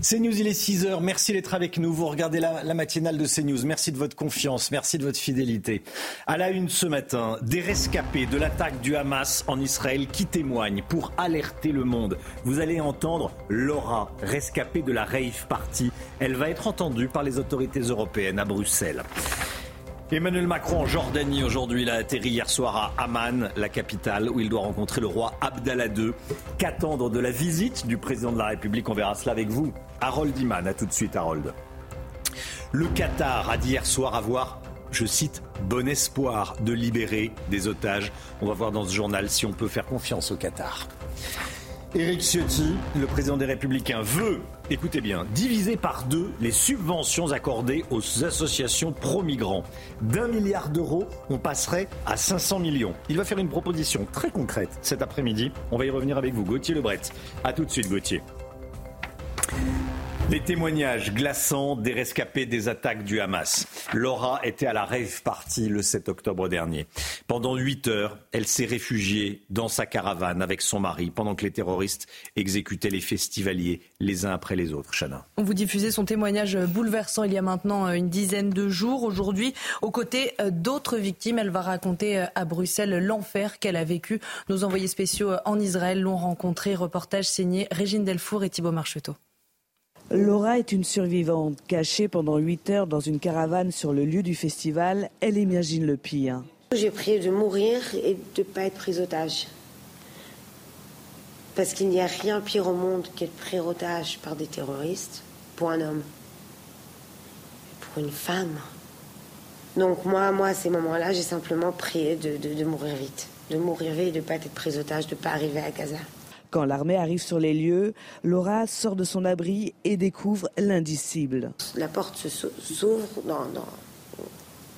CNews, il est 6h. Merci d'être avec nous. Vous regardez la matinale de CNews. Merci de votre confiance. Merci de votre fidélité. À la une ce matin, des rescapés de l'attaque du Hamas en Israël qui témoignent pour alerter le monde. Vous allez entendre Laura, rescapée de la rave party. Elle va être entendue par les autorités européennes à Bruxelles. Emmanuel Macron en Jordanie aujourd'hui. Il a atterri hier soir à Amman, la capitale, où il doit rencontrer le roi Abdallah II. Qu'attendre de la visite du président de la République? On verra cela avec vous, Harold Iman. A tout de suite, Harold. Le Qatar a dit hier soir avoir, je cite, « bon espoir de libérer des otages ». On va voir dans ce journal si on peut faire confiance au Qatar. Éric Ciotti, le président des Républicains, veut, écoutez bien, diviser par deux les subventions accordées aux associations pro-migrants. d'1 milliard d'euros, on passerait à 500 millions. Il va faire une proposition très concrète cet après-midi. On va y revenir avec vous, Gauthier Lebret. A tout de suite, Gauthier. Les témoignages glaçants des rescapés des attaques du Hamas. Laura était à la rave party le 7 octobre dernier. Pendant 8 heures, elle s'est réfugiée dans sa caravane avec son mari pendant que les terroristes exécutaient les festivaliers les uns après les autres. Chana. On vous diffusait son témoignage bouleversant il y a maintenant une dizaine de jours. Aujourd'hui, aux côtés d'autres victimes, elle va raconter à Bruxelles l'enfer qu'elle a vécu. Nos envoyés spéciaux en Israël l'ont rencontrée. Reportage signé Régine Delfour et Thibaut Marcheteau. Laura est une survivante, cachée pendant 8 heures dans une caravane sur le lieu du festival. Elle imagine le pire. J'ai prié de mourir et de ne pas être prise otage. Parce qu'il n'y a rien pire au monde qu'être pris otage par des terroristes pour un homme. Pour une femme. Donc moi à ces moments-là, j'ai simplement prié de mourir vite. De mourir vite et de ne pas être prise otage, de ne pas arriver à Gaza. Quand l'armée arrive sur les lieux, Laura sort de son abri et découvre l'indicible. La porte s'ouvre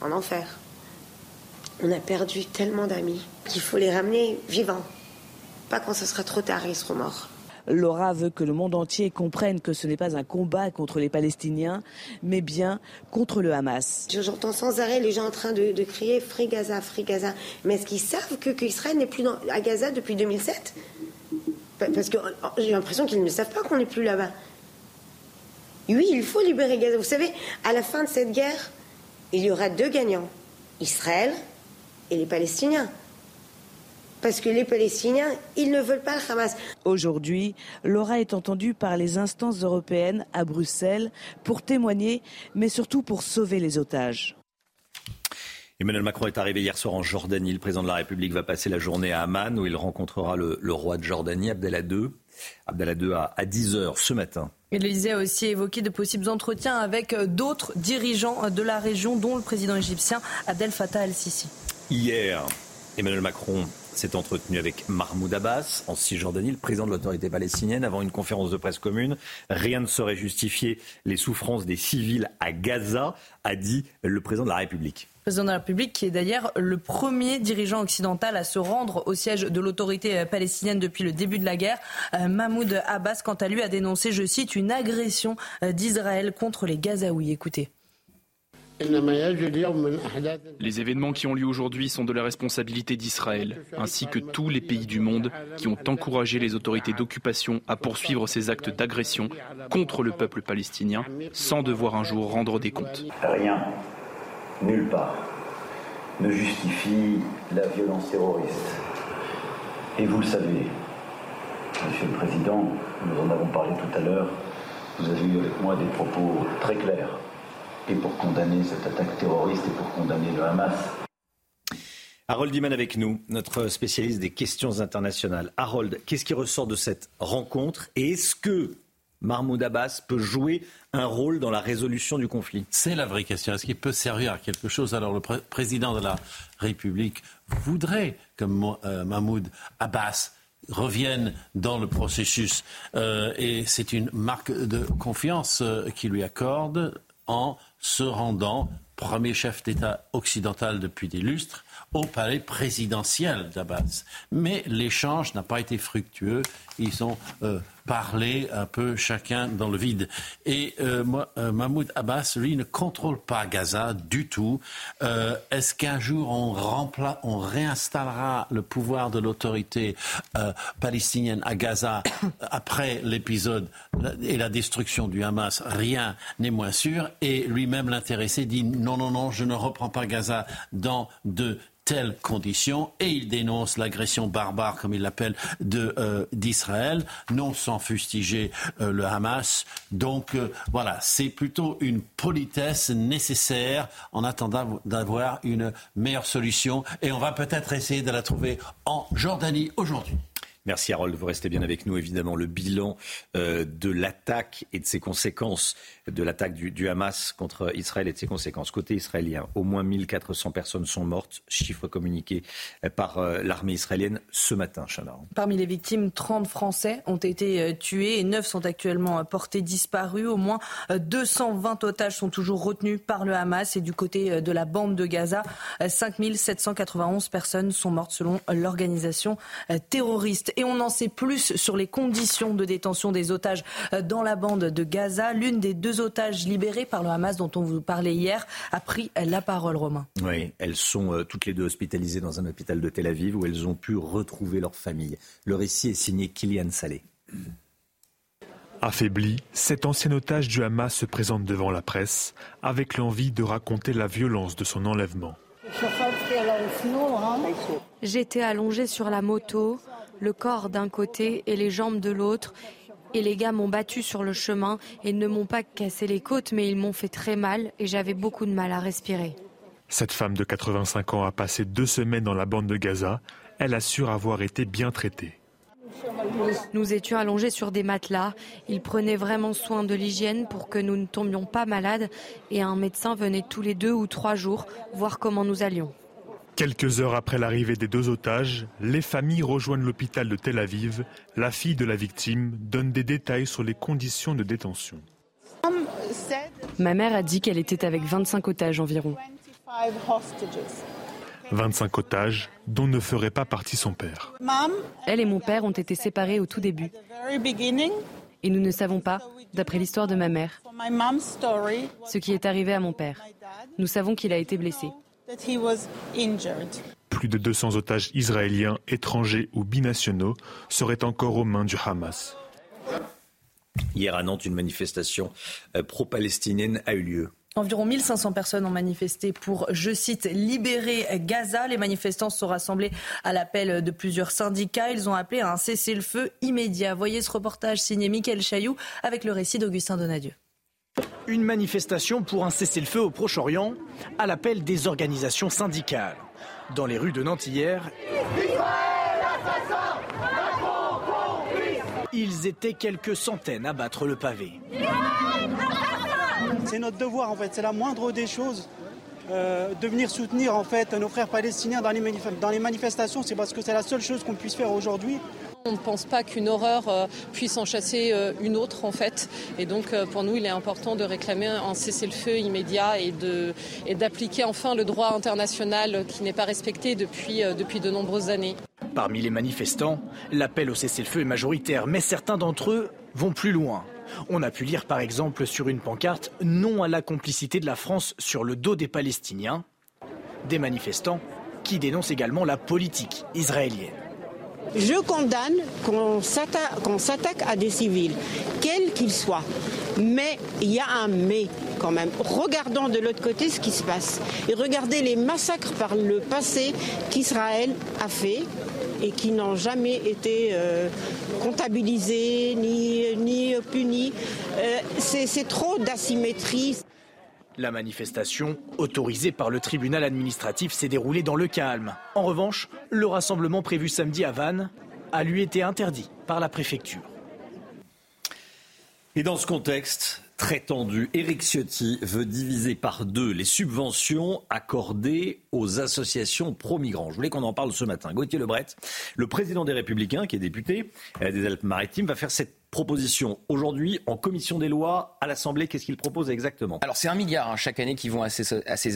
en enfer. On a perdu tellement d'amis qu'il faut les ramener vivants. Pas quand ce sera trop tard, ils seront morts. Laura veut que le monde entier comprenne que ce n'est pas un combat contre les Palestiniens, mais bien contre le Hamas. J'entends sans arrêt les gens en train de crier « Free Gaza, Free Gaza ». Mais est-ce qu'ils savent qu'Israël n'est plus à Gaza depuis 2007 ? Parce que j'ai l'impression qu'ils ne savent pas qu'on n'est plus là-bas. Oui, il faut libérer Gaza. Vous savez, à la fin de cette guerre, il y aura 2 gagnants. Israël et les Palestiniens. Parce que les Palestiniens, ils ne veulent pas le Hamas. Aujourd'hui, Laura est entendue par les instances européennes à Bruxelles pour témoigner, mais surtout pour sauver les otages. Emmanuel Macron est arrivé hier soir en Jordanie. Le président de la République va passer la journée à Amman où il rencontrera le roi de Jordanie, Abdallah II. Abdallah II à 10h ce matin. L'Élysée a aussi évoqué de possibles entretiens avec d'autres dirigeants de la région, dont le président égyptien Abdel Fattah el-Sisi. Hier, Emmanuel Macron s'est entretenu avec Mahmoud Abbas en Cisjordanie, le président de l'autorité palestinienne, avant une conférence de presse commune. Rien ne saurait justifier les souffrances des civils à Gaza, a dit le président de la République. Le président de la République qui est d'ailleurs le premier dirigeant occidental à se rendre au siège de l'autorité palestinienne depuis le début de la guerre. Mahmoud Abbas, quant à lui, a dénoncé, je cite, une agression d'Israël contre les Gazaouis. Écoutez. Les événements qui ont lieu aujourd'hui sont de la responsabilité d'Israël, ainsi que tous les pays du monde qui ont encouragé les autorités d'occupation à poursuivre ces actes d'agression contre le peuple palestinien, sans devoir un jour rendre des comptes. Rien, nulle part, ne justifie la violence terroriste. Et vous le savez, Monsieur le Président, nous en avons parlé tout à l'heure, vous avez eu avec moi des propos très clairs. Et pour condamner cette attaque terroriste et pour condamner le Hamas. Harold Iman avec nous, notre spécialiste des questions internationales. Harold, qu'est-ce qui ressort de cette rencontre et est-ce que Mahmoud Abbas peut jouer un rôle dans la résolution du conflit? C'est la vraie question. Est-ce qu'il peut servir à quelque chose? Alors le président de la République voudrait que Mahmoud Abbas revienne dans le processus. Et c'est une marque de confiance qu'il lui accorde en se rendant, premier chef d'État occidental depuis des lustres, au palais présidentiel d'Abbas. Mais l'échange n'a pas été fructueux. Ils ont parlé un peu chacun dans le vide. Et Mahmoud Abbas, lui, ne contrôle pas Gaza du tout. Est-ce qu'un jour on réinstallera le pouvoir de l'autorité palestinienne à Gaza après l'épisode et la destruction du Hamas? Rien n'est moins sûr. Et lui-même, l'intéressé, dit non, je ne reprends pas Gaza dans de telles conditions, et il dénonce l'agression barbare, comme il l'appelle, d'Israël, non sans fustiger le Hamas. Donc voilà, c'est plutôt une politesse nécessaire en attendant d'avoir une meilleure solution, et on va peut-être essayer de la trouver en Jordanie aujourd'hui. Merci Harold, vous restez bien avec nous. Évidemment, le bilan de l'attaque et de ses conséquences, de l'attaque du Hamas contre Israël et de ses conséquences. Côté israélien, au moins 1400 personnes sont mortes, chiffre communiqué par l'armée israélienne ce matin, Chana. Parmi les victimes, 30 Français ont été tués et 9 sont actuellement portés disparus. Au moins 220 otages sont toujours retenus par le Hamas. Et du côté de la bande de Gaza, 5791 personnes sont mortes selon l'organisation terroriste. Et on en sait plus sur les conditions de détention des otages dans la bande de Gaza. L'une des deux otages libérés par le Hamas dont on vous parlait hier a pris la parole, Romain. Oui, elles sont toutes les deux hospitalisées dans un hôpital de Tel Aviv où elles ont pu retrouver leur famille. Le récit est signé Kylian Saleh. Affaibli, cet ancien otage du Hamas se présente devant la presse avec l'envie de raconter la violence de son enlèvement. J'étais allongé sur la moto, le corps d'un côté et les jambes de l'autre. Et les gars m'ont battu sur le chemin et ne m'ont pas cassé les côtes, mais ils m'ont fait très mal et j'avais beaucoup de mal à respirer. Cette femme de 85 ans a passé 2 semaines dans la bande de Gaza. Elle assure avoir été bien traitée. Nous étions allongés sur des matelas. Ils prenaient vraiment soin de l'hygiène pour que nous ne tombions pas malades. Et un médecin venait tous les 2 ou 3 jours voir comment nous allions. Quelques heures après l'arrivée des deux otages, les familles rejoignent l'hôpital de Tel Aviv. La fille de la victime donne des détails sur les conditions de détention. Ma mère a dit qu'elle était avec 25 otages environ. 25 otages dont ne ferait pas partie son père. Elle et mon père ont été séparés au tout début. Et nous ne savons pas, d'après l'histoire de ma mère, ce qui est arrivé à mon père. Nous savons qu'il a été blessé. Plus de 200 otages israéliens, étrangers ou binationaux seraient encore aux mains du Hamas. Hier à Nantes, une manifestation pro-palestinienne a eu lieu. Environ 1500 personnes ont manifesté pour, je cite, « libérer Gaza ». Les manifestants se sont rassemblés à l'appel de plusieurs syndicats. Ils ont appelé à un cessez-le-feu immédiat. Voyez ce reportage signé Michael Chailloux avec le récit d'Augustin Donadieu. Une manifestation pour un cessez-le-feu au Proche-Orient, à l'appel des organisations syndicales. Dans les rues de Nantes hier, ils étaient quelques centaines à battre le pavé. C'est notre devoir en fait, c'est la moindre des choses de venir soutenir en fait nos frères palestiniens dans les manifestations. C'est parce que c'est la seule chose qu'on puisse faire aujourd'hui. On ne pense pas qu'une horreur puisse en chasser une autre en fait. Et donc pour nous il est important de réclamer un cessez-le-feu immédiat et d'appliquer enfin le droit international qui n'est pas respecté depuis de nombreuses années. Parmi les manifestants, l'appel au cessez-le-feu est majoritaire, mais certains d'entre eux vont plus loin. On a pu lire par exemple sur une pancarte « Non à la complicité de la France sur le dos des Palestiniens ». Des manifestants qui dénoncent également la politique israélienne. Je condamne qu'on s'attaque à des civils, quels qu'ils soient. Mais il y a un mais quand même. Regardons de l'autre côté ce qui se passe. Et regardez les massacres par le passé qu'Israël a fait et qui n'ont jamais été comptabilisés ni punis. C'est trop d'asymétrie. La manifestation, autorisée par le tribunal administratif, s'est déroulée dans le calme. En revanche, le rassemblement prévu samedi à Vannes a lui été interdit par la préfecture. Et dans ce contexte, très tendu. Éric Ciotti veut diviser par deux les subventions accordées aux associations pro-migrants. Je voulais qu'on en parle ce matin. Gauthier Lebret, le président des Républicains, qui est député des Alpes-Maritimes, va faire cette proposition aujourd'hui en commission des lois à l'Assemblée. Qu'est-ce qu'il propose exactement ? Alors c'est 1 milliard chaque année qui vont à ces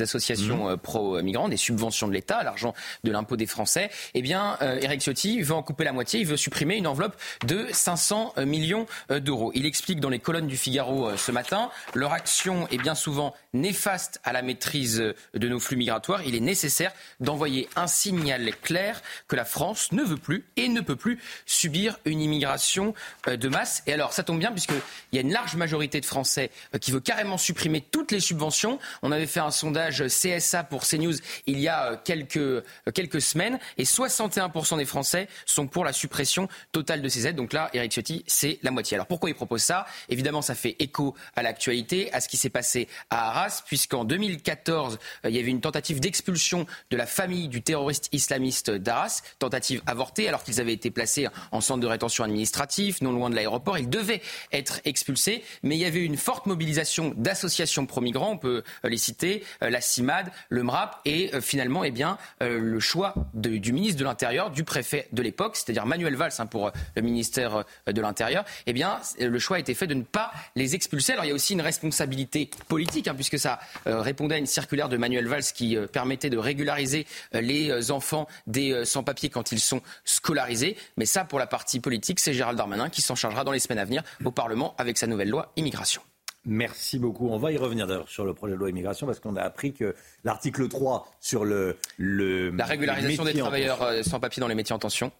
associations pro-migrants, des subventions de l'État, l'argent de l'impôt des Français. Eh bien, Éric Ciotti veut en couper la moitié. Il veut supprimer une enveloppe de 500 millions d'euros. Il explique dans les colonnes du Figaro ce matin, leur action est bien souvent néfaste à la maîtrise de nos flux migratoires. Il est nécessaire d'envoyer un signal clair que la France ne veut plus et ne peut plus subir une immigration de masse. Et alors, ça tombe bien puisqu'il y a une large majorité de Français qui veut carrément supprimer toutes les subventions. On avait fait un sondage CSA pour CNews il y a quelques semaines et 61% des Français sont pour la suppression totale de ces aides. Donc là, Éric Ciotti, c'est la moitié. Alors pourquoi il propose ça ? Évidemment, ça fait écho à l'actualité, à ce qui s'est passé à Arras, puisqu'en 2014, il y avait une tentative d'expulsion de la famille du terroriste islamiste d'Arras, tentative avortée alors qu'ils avaient été placés en centre de rétention administratif, non loin de l'aéroport. Ils devaient être expulsés, mais il y avait une forte mobilisation d'associations pro-migrants, on peut les citer, la CIMAD, le MRAP, et finalement, eh bien, le choix du ministre de l'Intérieur, du préfet de l'époque, c'est-à-dire Manuel Valls hein, pour le ministère de l'Intérieur, eh bien, le choix a été fait de ne pas les expulser. Alors, il y a aussi une responsabilité politique, hein, puisque ça répondait à une circulaire de Manuel Valls qui permettait de régulariser les enfants des sans-papiers quand ils sont scolarisés. Mais ça, pour la partie politique, c'est Gérald Darmanin qui s'en chargera dans les semaines à venir au Parlement avec sa nouvelle loi immigration. Merci beaucoup. On va y revenir d'ailleurs sur le projet de loi immigration parce qu'on a appris que l'article 3 sur la régularisation des travailleurs sans papier dans les métiers en tension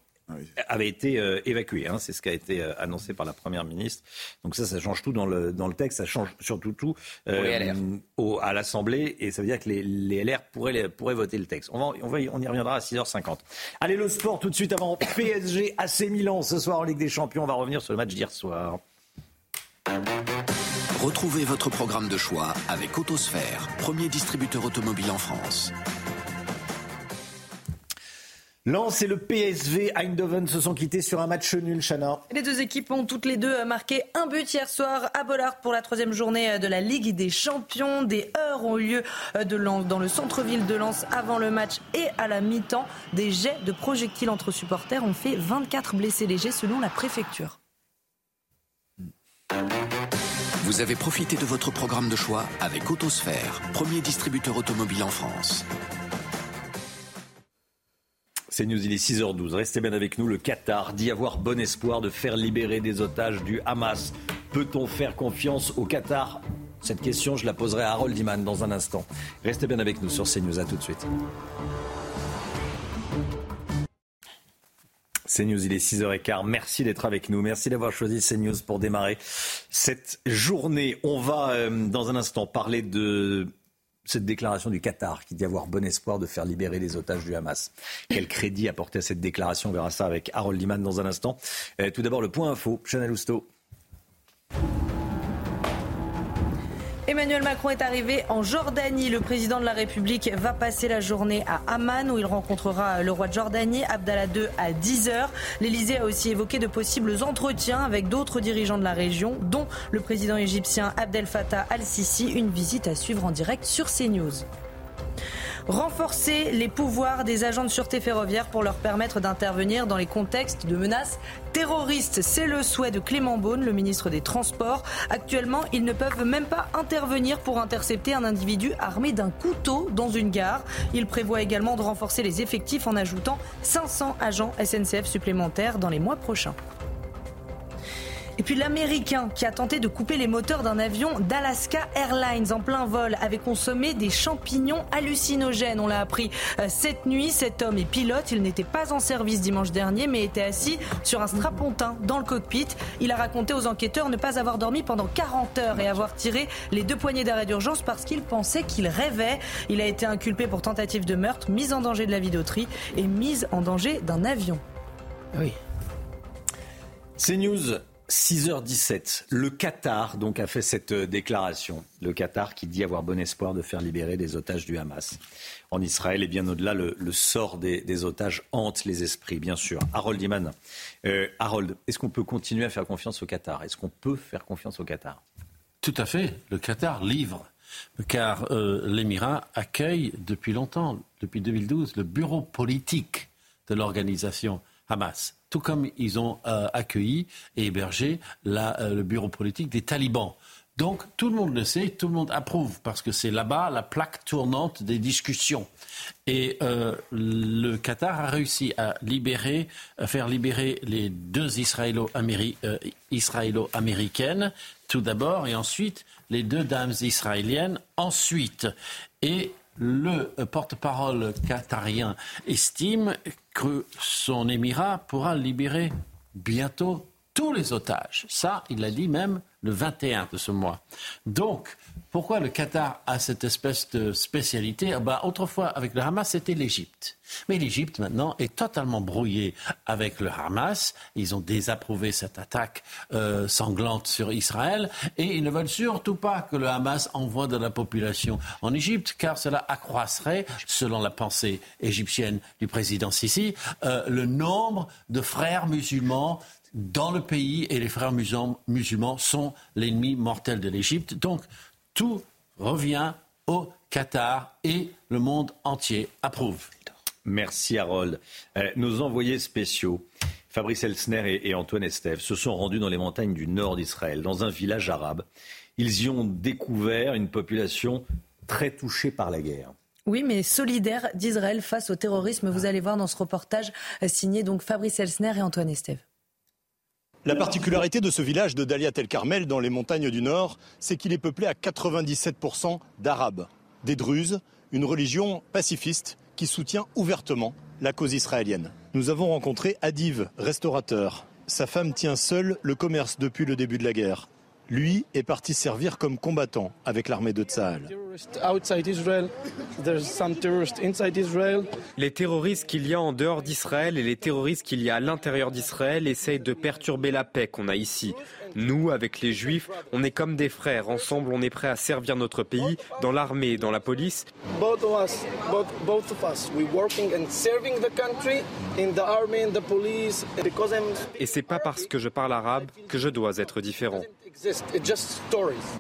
avait été évacué. Hein. C'est ce qui a été annoncé par la Première ministre. Donc ça change tout dans le texte. Ça change surtout tout à l'Assemblée. Et ça veut dire que les LR pourraient voter le texte. On y reviendra à 6h50. Allez, le sport tout de suite avant PSG AC Milan. Ce soir en Ligue des Champions, on va revenir sur le match d'hier soir. Retrouvez votre programme de choix avec Autosphère, premier distributeur automobile en France. Lens et le PSV Eindhoven se sont quittés sur un match nul, Chana. Les deux équipes ont toutes les deux marqué un but hier soir à Bollaert pour la 3e journée de la Ligue des Champions. Des heurts ont eu lieu dans le centre-ville de Lens avant le match et à la mi-temps. Des jets de projectiles entre supporters ont fait 24 blessés légers selon la préfecture. Vous avez profité de votre programme de choix avec Autosphère, premier distributeur automobile en France. C'est News, il est 6h12. Restez bien avec nous. Le Qatar dit avoir bon espoir de faire libérer des otages du Hamas. Peut-on faire confiance au Qatar ? Cette question, je la poserai à Harold Iman dans un instant. Restez bien avec nous sur CNews. À tout de suite. CNews, il est 6h15. Merci d'être avec nous. Merci d'avoir choisi CNews pour démarrer cette journée. On va, dans un instant, parler de cette déclaration du Qatar qui dit avoir bon espoir de faire libérer les otages du Hamas. Quel crédit apporter à cette déclaration ? On verra ça avec Harold Iman dans un instant. Tout d'abord, le point info. Chanel Housteau. Emmanuel Macron est arrivé en Jordanie. Le président de la République va passer la journée à Amman où il rencontrera le roi de Jordanie, Abdallah II, à 10h. L'Elysée a aussi évoqué de possibles entretiens avec d'autres dirigeants de la région, dont le président égyptien Abdel Fattah al-Sisi. Une visite à suivre en direct sur CNews. Renforcer les pouvoirs des agents de sûreté ferroviaire pour leur permettre d'intervenir dans les contextes de menaces terroristes. C'est le souhait de Clément Beaune, le ministre des Transports. Actuellement, ils ne peuvent même pas intervenir pour intercepter un individu armé d'un couteau dans une gare. Il prévoit également de renforcer les effectifs en ajoutant 500 agents SNCF supplémentaires dans les mois prochains. Et puis l'Américain qui a tenté de couper les moteurs d'un avion d'Alaska Airlines en plein vol avait consommé des champignons hallucinogènes. On l'a appris cette nuit. Cet homme est pilote. Il n'était pas en service dimanche dernier mais était assis sur un strapontin dans le cockpit. Il a raconté aux enquêteurs ne pas avoir dormi pendant 40 heures et avoir tiré les 2 poignées d'arrêt d'urgence parce qu'il pensait qu'il rêvait. Il a été inculpé pour tentative de meurtre, mise en danger de la vie d'autrui et mise en danger d'un avion. Oui. CNews. 6h17, le Qatar donc a fait cette déclaration. Le Qatar qui dit avoir bon espoir de faire libérer des otages du Hamas. En Israël et bien au-delà, le sort des otages hante les esprits, bien sûr. Harold Iman. Harold, est-ce qu'on peut continuer à faire confiance au Qatar ? Est-ce qu'on peut faire confiance au Qatar ? Tout à fait. Le Qatar livre. Car l'Émirat accueille depuis longtemps, depuis 2012, le bureau politique de l'organisation Hamas. Tout comme ils ont accueilli et hébergé le bureau politique des talibans. Donc tout le monde le sait, tout le monde approuve, parce que c'est là-bas la plaque tournante des discussions. Et le Qatar a réussi à faire libérer les deux israélo-américaines, tout d'abord, et ensuite les deux dames israéliennes, ensuite. Et le porte-parole qatarien estime que son émirat pourra libérer bientôt tous les otages. Ça, il l'a dit même le 21 de ce mois. Donc, pourquoi le Qatar a cette espèce de spécialité ? Autrefois, avec le Hamas, c'était l'Égypte. Mais l'Égypte, maintenant, est totalement brouillée avec le Hamas. Ils ont désapprouvé cette attaque sanglante sur Israël. Et ils ne veulent surtout pas que le Hamas envoie de la population en Égypte, car cela accroisserait, selon la pensée égyptienne du président Sisi, le nombre de frères musulmans dans le pays, et les frères musulmans sont l'ennemi mortel de l'Égypte. Donc, tout revient au Qatar et le monde entier approuve. Merci Harold. Nos envoyés spéciaux, Fabrice Elsner et Antoine Estève, se sont rendus dans les montagnes du nord d'Israël, dans un village arabe. Ils y ont découvert une population très touchée par la guerre. Oui, mais solidaire d'Israël face au terrorisme. Vous allez voir dans ce reportage signé donc Fabrice Elsner et Antoine Estève. La particularité de ce village de Dalia Tel Carmel dans les montagnes du Nord, c'est qu'il est peuplé à 97% d'Arabes, des Druzes, une religion pacifiste qui soutient ouvertement la cause israélienne. Nous avons rencontré Adiv, restaurateur. Sa femme tient seule le commerce depuis le début de la guerre. Lui est parti servir comme combattant avec l'armée de Tsahal. Les terroristes qu'il y a en dehors d'Israël et les terroristes qu'il y a à l'intérieur d'Israël essayent de perturber la paix qu'on a ici. Nous, avec les Juifs, on est comme des frères. Ensemble, on est prêts à servir notre pays, dans l'armée et dans la police. Et c'est pas parce que je parle arabe que je dois être différent.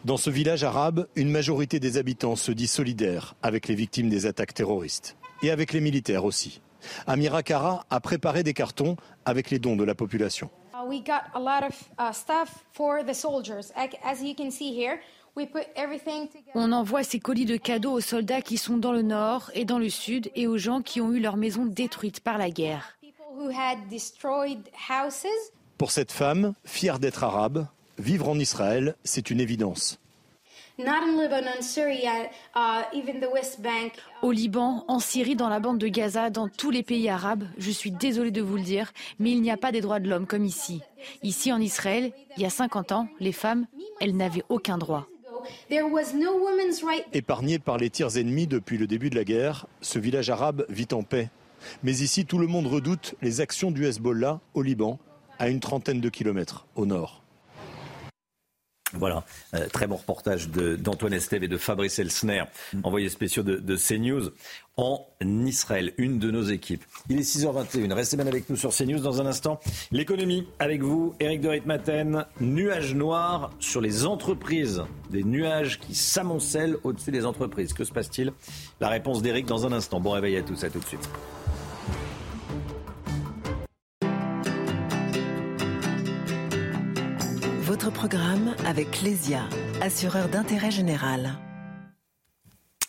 Dans ce village arabe, une majorité des habitants se dit solidaire avec les victimes des attaques terroristes et avec les militaires aussi. Amira Kara a préparé des cartons avec les dons de la population. We got a lot of stuff for the soldiers. As you can see here, we put everything together. On envoie ces colis de cadeaux aux soldats qui sont dans le nord et dans le sud et aux gens qui ont eu leur maison détruite par la guerre. Pour cette femme, fière d'être arabe, vivre en Israël, c'est une évidence. Au Liban, en Syrie, dans la bande de Gaza, dans tous les pays arabes, je suis désolée de vous le dire, mais il n'y a pas des droits de l'homme comme ici. Ici, en Israël, il y a 50 ans, les femmes, elles n'avaient aucun droit. Épargné par les tirs ennemis depuis le début de la guerre, ce village arabe vit en paix. Mais ici, tout le monde redoute les actions du Hezbollah au Liban, à une 30aine de kilomètres au nord. Voilà, très bon reportage d'Antoine Estève et de Fabrice Elsner, envoyés spéciaux de CNews en Israël, une de nos équipes. Il est 6h21, restez bien avec nous sur CNews dans un instant. L'économie avec vous, Éric de Ritmaten, nuages noirs sur les entreprises, des nuages qui s'amoncellent au-dessus des entreprises. Que se passe-t-il ? La réponse d'Éric dans un instant. Bon réveil à tous, à tout de suite. Votre programme avec Lesia, assureur d'intérêt général.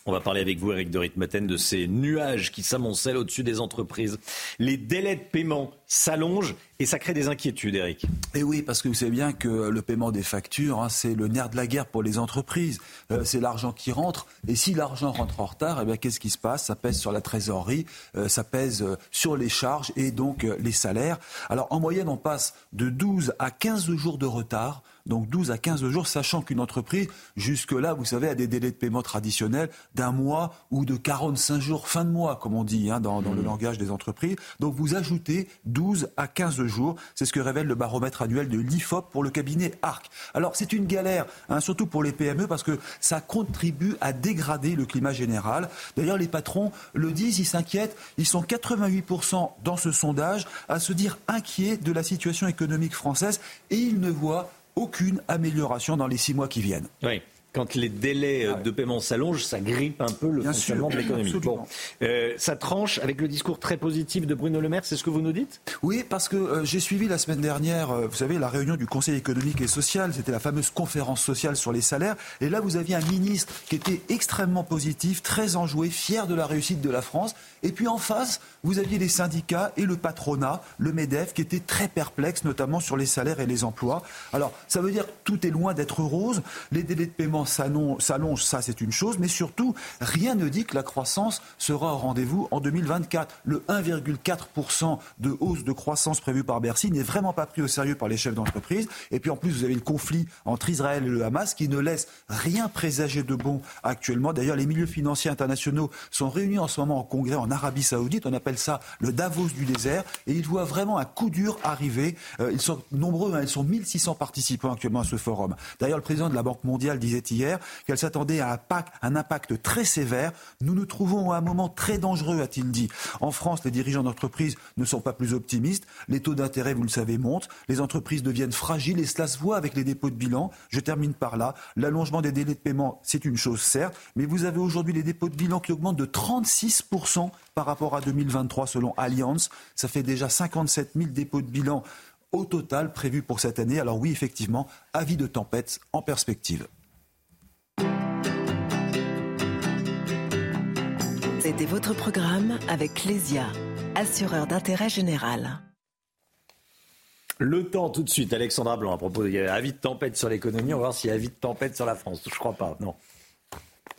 On va parler avec vous, Éric de Ritmaten, de ces nuages qui s'amoncellent au-dessus des entreprises. Les délais de paiement s'allongent et ça crée des inquiétudes, Éric. Et oui, parce que vous savez bien que le paiement des factures, c'est le nerf de la guerre pour les entreprises. C'est l'argent qui rentre. Et si l'argent rentre en retard, eh bien, qu'est-ce qui se passe ? Ça pèse sur la trésorerie, ça pèse sur les charges et donc les salaires. Alors, en moyenne, on passe de 12 à 15 jours de retard. Donc 12 à 15 jours, sachant qu'une entreprise, jusque-là, vous savez, a des délais de paiement traditionnels d'un mois ou de 45 jours, fin de mois, comme on dit dans le langage des entreprises. Donc vous ajoutez 12 à 15 jours, c'est ce que révèle le baromètre annuel de l'IFOP pour le cabinet ARC. Alors c'est une galère, surtout pour les PME, parce que ça contribue à dégrader le climat général. D'ailleurs, les patrons le disent, ils s'inquiètent, ils sont 88% dans ce sondage à se dire inquiets de la situation économique française et ils ne voient aucune amélioration dans les 6 mois qui viennent. Oui. Quand les délais de paiement s'allongent, ça grippe un peu le fonctionnement de l'économie. Bon, ça tranche avec le discours très positif de Bruno Le Maire, c'est ce que vous nous dites ? Oui, parce que j'ai suivi la semaine dernière, vous savez, la réunion du Conseil économique et social, c'était la fameuse conférence sociale sur les salaires, et là vous aviez un ministre qui était extrêmement positif, très enjoué, fier de la réussite de la France, et puis en face, vous aviez les syndicats et le patronat, le MEDEF, qui étaient très perplexes, notamment sur les salaires et les emplois. Alors, ça veut dire que tout est loin d'être rose, les délais de paiement s'allonge, ça c'est une chose, mais surtout, rien ne dit que la croissance sera au rendez-vous en 2024. Le 1,4% de hausse de croissance prévue par Bercy n'est vraiment pas pris au sérieux par les chefs d'entreprise. Et puis en plus, vous avez le conflit entre Israël et le Hamas qui ne laisse rien présager de bon actuellement. D'ailleurs, les milieux financiers internationaux sont réunis en ce moment en congrès en Arabie Saoudite. On appelle ça le Davos du désert. Et ils voient vraiment un coup dur arriver. Ils sont nombreux, ils sont 1600 participants actuellement à ce forum. D'ailleurs, le président de la Banque mondiale disait hier qu'elle s'attendait à un impact très sévère. Nous nous trouvons à un moment très dangereux, a-t-il dit. En France, les dirigeants d'entreprises ne sont pas plus optimistes. Les taux d'intérêt, vous le savez, montent. Les entreprises deviennent fragiles et cela se voit avec les dépôts de bilan. Je termine par là. L'allongement des délais de paiement, c'est une chose, certes, mais vous avez aujourd'hui les dépôts de bilan qui augmentent de 36% par rapport à 2023 selon Allianz. Ça fait déjà 57 000 dépôts de bilan au total prévus pour cette année. Alors oui, effectivement, avis de tempête en perspective. C'était votre programme avec Lesia, assureur d'intérêt général. Le temps tout de suite, Alexandra Blanc, à propos d'avis de tempête sur l'économie, on va voir s'il y a avis de tempête sur la France. Je crois pas, non.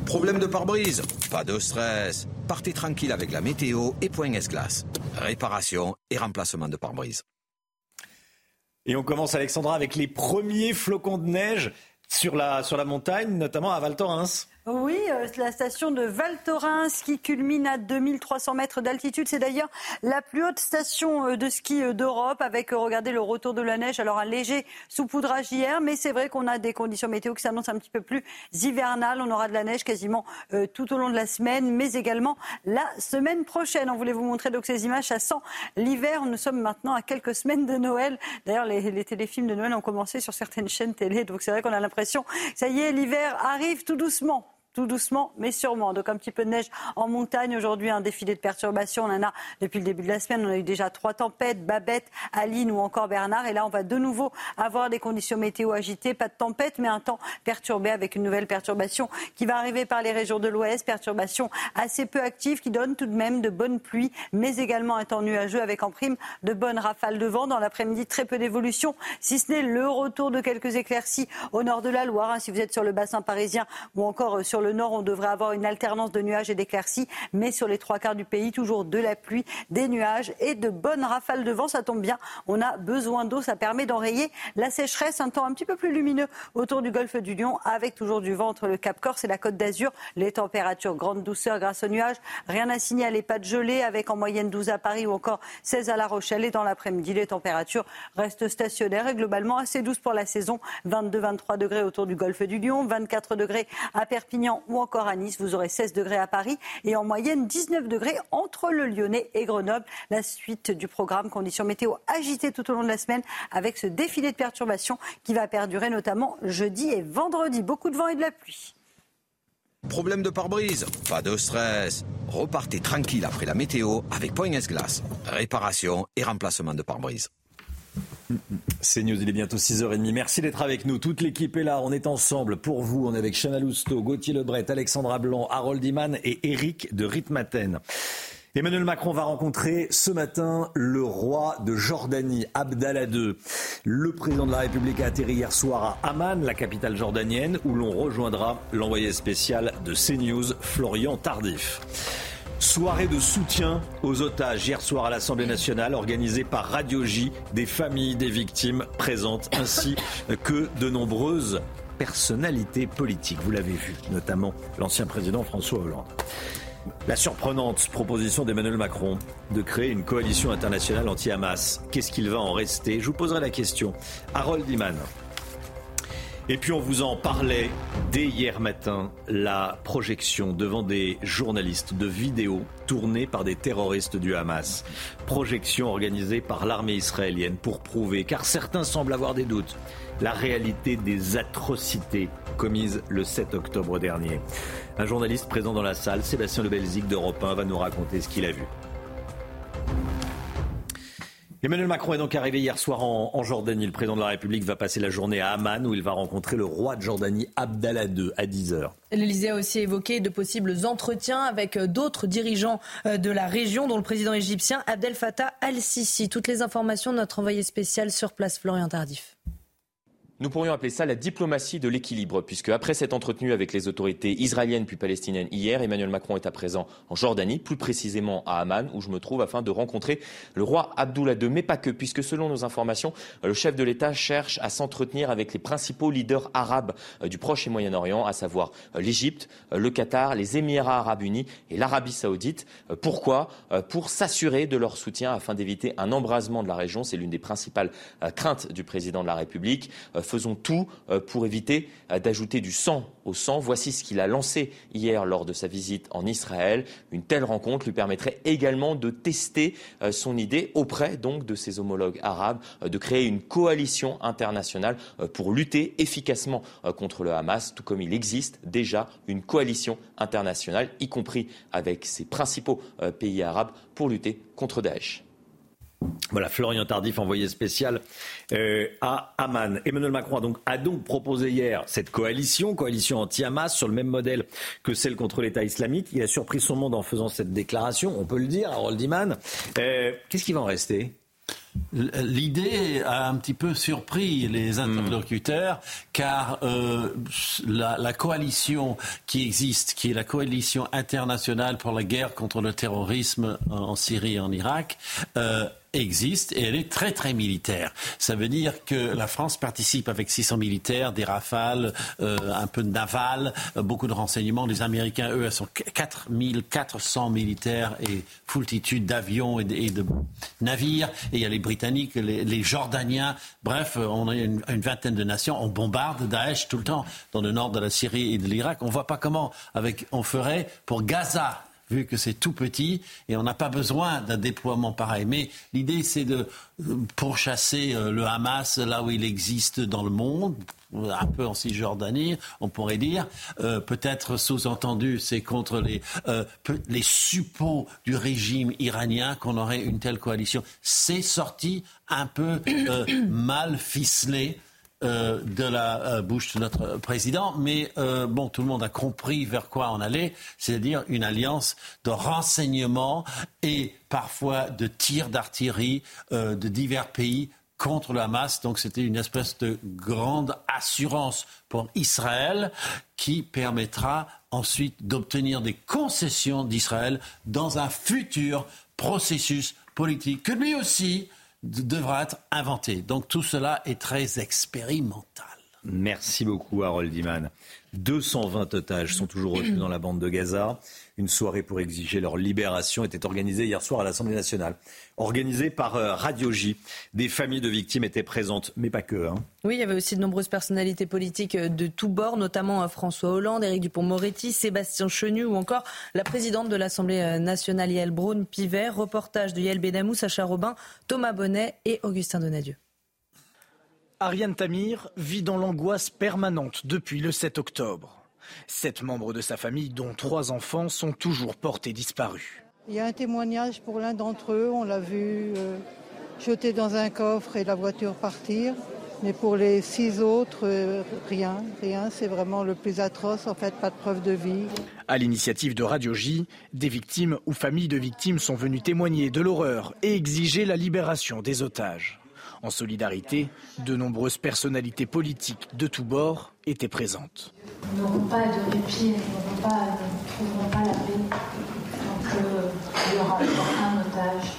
Problème de pare-brise, pas de stress. Partez tranquille avec la météo et Point S-Glace. Réparation et remplacement de pare-brise. Et on commence, Alexandra, avec les premiers flocons de neige sur la montagne, notamment à Val Thorens. Oui, la station de Val Thorens qui culmine à 2300 mètres d'altitude. C'est d'ailleurs la plus haute station de ski d'Europe avec, regardez, le retour de la neige. Alors un léger saupoudrage hier, mais c'est vrai qu'on a des conditions météo qui s'annoncent un petit peu plus hivernales. On aura de la neige quasiment tout au long de la semaine, mais également la semaine prochaine. On voulait vous montrer donc ces images à 100 l'hiver. Nous sommes maintenant à quelques semaines de Noël. D'ailleurs, les téléfilms de Noël ont commencé sur certaines chaînes télé. Donc c'est vrai qu'on a l'impression que ça y est, l'hiver arrive tout doucement. Tout doucement, mais sûrement. Donc un petit peu de neige en montagne. Aujourd'hui, un défilé de perturbations. On en a depuis le début de la semaine. On a eu déjà 3 tempêtes, Babette, Aline ou encore Bernard. Et là, on va de nouveau avoir des conditions météo agitées. Pas de tempête, mais un temps perturbé avec une nouvelle perturbation qui va arriver par les régions de l'Ouest. Perturbation assez peu active qui donne tout de même de bonnes pluies, mais également un temps nuageux avec en prime de bonnes rafales de vent. Dans l'après-midi, très peu d'évolution, si ce n'est le retour de quelques éclaircies au nord de la Loire. Si vous êtes sur le bassin parisien ou encore sur le nord, on devrait avoir une alternance de nuages et d'éclaircies, mais sur les 3 quarts du pays, toujours de la pluie, des nuages et de bonnes rafales de vent. Ça tombe bien, on a besoin d'eau, ça permet d'enrayer la sécheresse. Un temps un petit peu plus lumineux autour du golfe du Lion, avec toujours du vent entre le Cap Corse et la Côte d'Azur. Les températures, grande douceur grâce aux nuages, rien à signaler, pas de gelée, avec en moyenne 12 à Paris ou encore 16 à La Rochelle. Et dans l'après-midi, les températures restent stationnaires et globalement assez douces pour la saison. 22-23 degrés autour du golfe du Lion, 24 degrés à Perpignan ou encore à Nice. Vous aurez 16 degrés à Paris et en moyenne 19 degrés entre le Lyonnais et Grenoble. La suite du programme, conditions météo agitées tout au long de la semaine avec ce défilé de perturbations qui va perdurer notamment jeudi et vendredi. Beaucoup de vent et de la pluie. Problème de pare-brise, pas de stress. Repartez tranquille après la météo avec Point S-Glace. Réparation et remplacement de pare-brise. C'est News, il est bientôt 6h30. Merci d'être avec nous. Toute l'équipe est là, on est ensemble pour vous. On est avec Chana Lousteau, Gauthier Lebret, Alexandra Blanc, Harold Iman et Eric de Ritmaten. Emmanuel Macron va rencontrer ce matin le roi de Jordanie, Abdallah II. Le président de la République a atterri hier soir à Amman, la capitale jordanienne, où l'on rejoindra l'envoyé spécial de CNews, Florian Tardif. Soirée de soutien aux otages hier soir à l'Assemblée nationale, organisée par Radio J, des familles des victimes présentes ainsi que de nombreuses personnalités politiques. Vous l'avez vu, notamment l'ancien président François Hollande. La surprenante proposition d'Emmanuel Macron de créer une coalition internationale anti-Hamas. Qu'est-ce qu'il va en rester ? Je vous poserai la question. Harold Iman. Et puis on vous en parlait dès hier matin, la projection devant des journalistes de vidéos tournées par des terroristes du Hamas. Projection organisée par l'armée israélienne pour prouver, car certains semblent avoir des doutes, la réalité des atrocités commises le 7 octobre dernier. Un journaliste présent dans la salle, Sébastien Le Belzic d'Europe 1, va nous raconter ce qu'il a vu. Emmanuel Macron est donc arrivé hier soir en Jordanie. Le président de la République va passer la journée à Amman où il va rencontrer le roi de Jordanie, Abdallah II, à 10h. L'Élysée a aussi évoqué de possibles entretiens avec d'autres dirigeants de la région, dont le président égyptien Abdel Fattah al-Sisi. Toutes les informations de notre envoyé spécial sur place, Florian Tardif. Nous pourrions appeler ça la diplomatie de l'équilibre, puisque après cette entretenue avec les autorités israéliennes puis palestiniennes hier, Emmanuel Macron est à présent en Jordanie, plus précisément à Amman, où je me trouve, afin de rencontrer le roi Abdullah II. Mais pas que, puisque selon nos informations, le chef de l'État cherche à s'entretenir avec les principaux leaders arabes du Proche et Moyen-Orient, à savoir l'Égypte, le Qatar, les Émirats arabes unis et l'Arabie saoudite. Pourquoi ? Pour s'assurer de leur soutien afin d'éviter un embrasement de la région. C'est l'une des principales craintes du président de la République. Faisons tout pour éviter d'ajouter du sang au sang. Voici ce qu'il a lancé hier lors de sa visite en Israël. Une telle rencontre lui permettrait également de tester son idée auprès donc de ses homologues arabes, de créer une coalition internationale pour lutter efficacement contre le Hamas, tout comme il existe déjà une coalition internationale, y compris avec ses principaux pays arabes, pour lutter contre Daesh. Voilà, Florian Tardif, envoyé spécial à Amman. Emmanuel Macron a donc proposé hier cette coalition anti-Hamas sur le même modèle que celle contre l'État islamique. Il a surpris son monde en faisant cette déclaration, on peut le dire, Harold Iman. Qu'est-ce qui va en rester ? L'idée a un petit peu surpris les interlocuteurs, car la coalition qui existe, qui est la coalition internationale pour la guerre contre le terrorisme en Syrie et en Irak, existe et elle est très très militaire. Ça veut dire que la France participe avec 600 militaires, des rafales, un peu de naval, beaucoup de renseignements. Les Américains, eux, sont 4400 militaires et foultitude d'avions et de navires. Et il y a les Britanniques, les Jordaniens. Bref, on a une vingtaine de nations. On bombarde Daesh tout le temps dans le nord de la Syrie et de l'Irak. On voit pas comment on ferait pour Gaza, vu que c'est tout petit, et on n'a pas besoin d'un déploiement pareil. Mais l'idée, c'est de pourchasser le Hamas là où il existe dans le monde, un peu en Cisjordanie, on pourrait dire. Peut-être sous-entendu, c'est contre les suppôts du régime iranien qu'on aurait une telle coalition. C'est sorti un peu mal ficelé de la bouche de notre président, mais bon, tout le monde a compris vers quoi on allait, c'est-à-dire une alliance de renseignements et parfois de tirs d'artillerie de divers pays contre le Hamas. Donc c'était une espèce de grande assurance pour Israël qui permettra ensuite d'obtenir des concessions d'Israël dans un futur processus politique que lui aussi devra être inventé. Donc tout cela est très expérimental. Merci beaucoup Harold Iman. 220 otages sont toujours retenus dans la bande de Gaza. Une soirée pour exiger leur libération était organisée hier soir à l'Assemblée nationale. Organisée par Radio J. Des familles de victimes étaient présentes, mais pas que. Oui, il y avait aussi de nombreuses personnalités politiques de tous bords, notamment François Hollande, Éric Dupond-Moretti, Sébastien Chenu ou encore la présidente de l'Assemblée nationale, Yael Braun-Pivet. Reportage de Yael Benamou, Sacha Robin, Thomas Bonnet et Augustin Donadieu. Ariane Tamir vit dans l'angoisse permanente depuis le 7 octobre. 7 membres de sa famille, dont 3 enfants, sont toujours portés disparus. Il y a un témoignage pour l'un d'entre eux. On l'a vu jeter dans un coffre et la voiture partir. Mais pour les 6 autres, rien. C'est vraiment le plus atroce, en fait, pas de preuve de vie. À l'initiative de Radio J, des victimes ou familles de victimes sont venues témoigner de l'horreur et exiger la libération des otages. En solidarité, de nombreuses personnalités politiques de tous bords étaient présentes. Nous n'aurons pas de répit, nous ne trouverons pas la paix. Donc il y aura un otage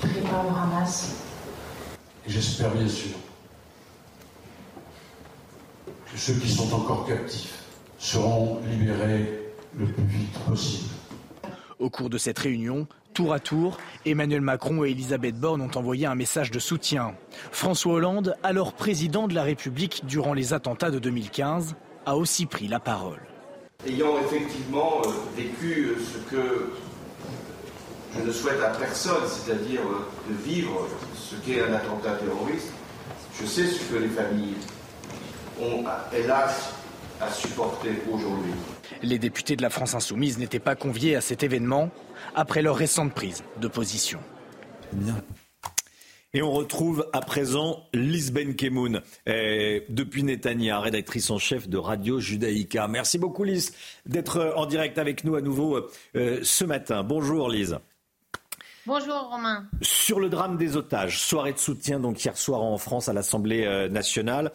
pris par le Hamas. J'espère bien sûr que ceux qui sont encore captifs seront libérés le plus vite possible. Au cours de cette réunion, Tour à tour, Emmanuel Macron et Elisabeth Borne ont envoyé un message de soutien. François Hollande, alors président de la République durant les attentats de 2015, a aussi pris la parole. Ayant effectivement vécu ce que je ne souhaite à personne, c'est-à-dire de vivre ce qu'est un attentat terroriste, je sais ce que les familles ont, hélas, à supporter aujourd'hui. Les députés de la France Insoumise n'étaient pas conviés à cet événement après leur récente prise de position. Bien. Et on retrouve à présent Lise Benkemoun, depuis Netanya, rédactrice en chef de Radio Judaïka. Merci beaucoup Lise d'être en direct avec nous à nouveau ce matin. Bonjour Lise. Bonjour Romain. Sur le drame des otages, soirée de soutien donc hier soir en France à l'Assemblée nationale.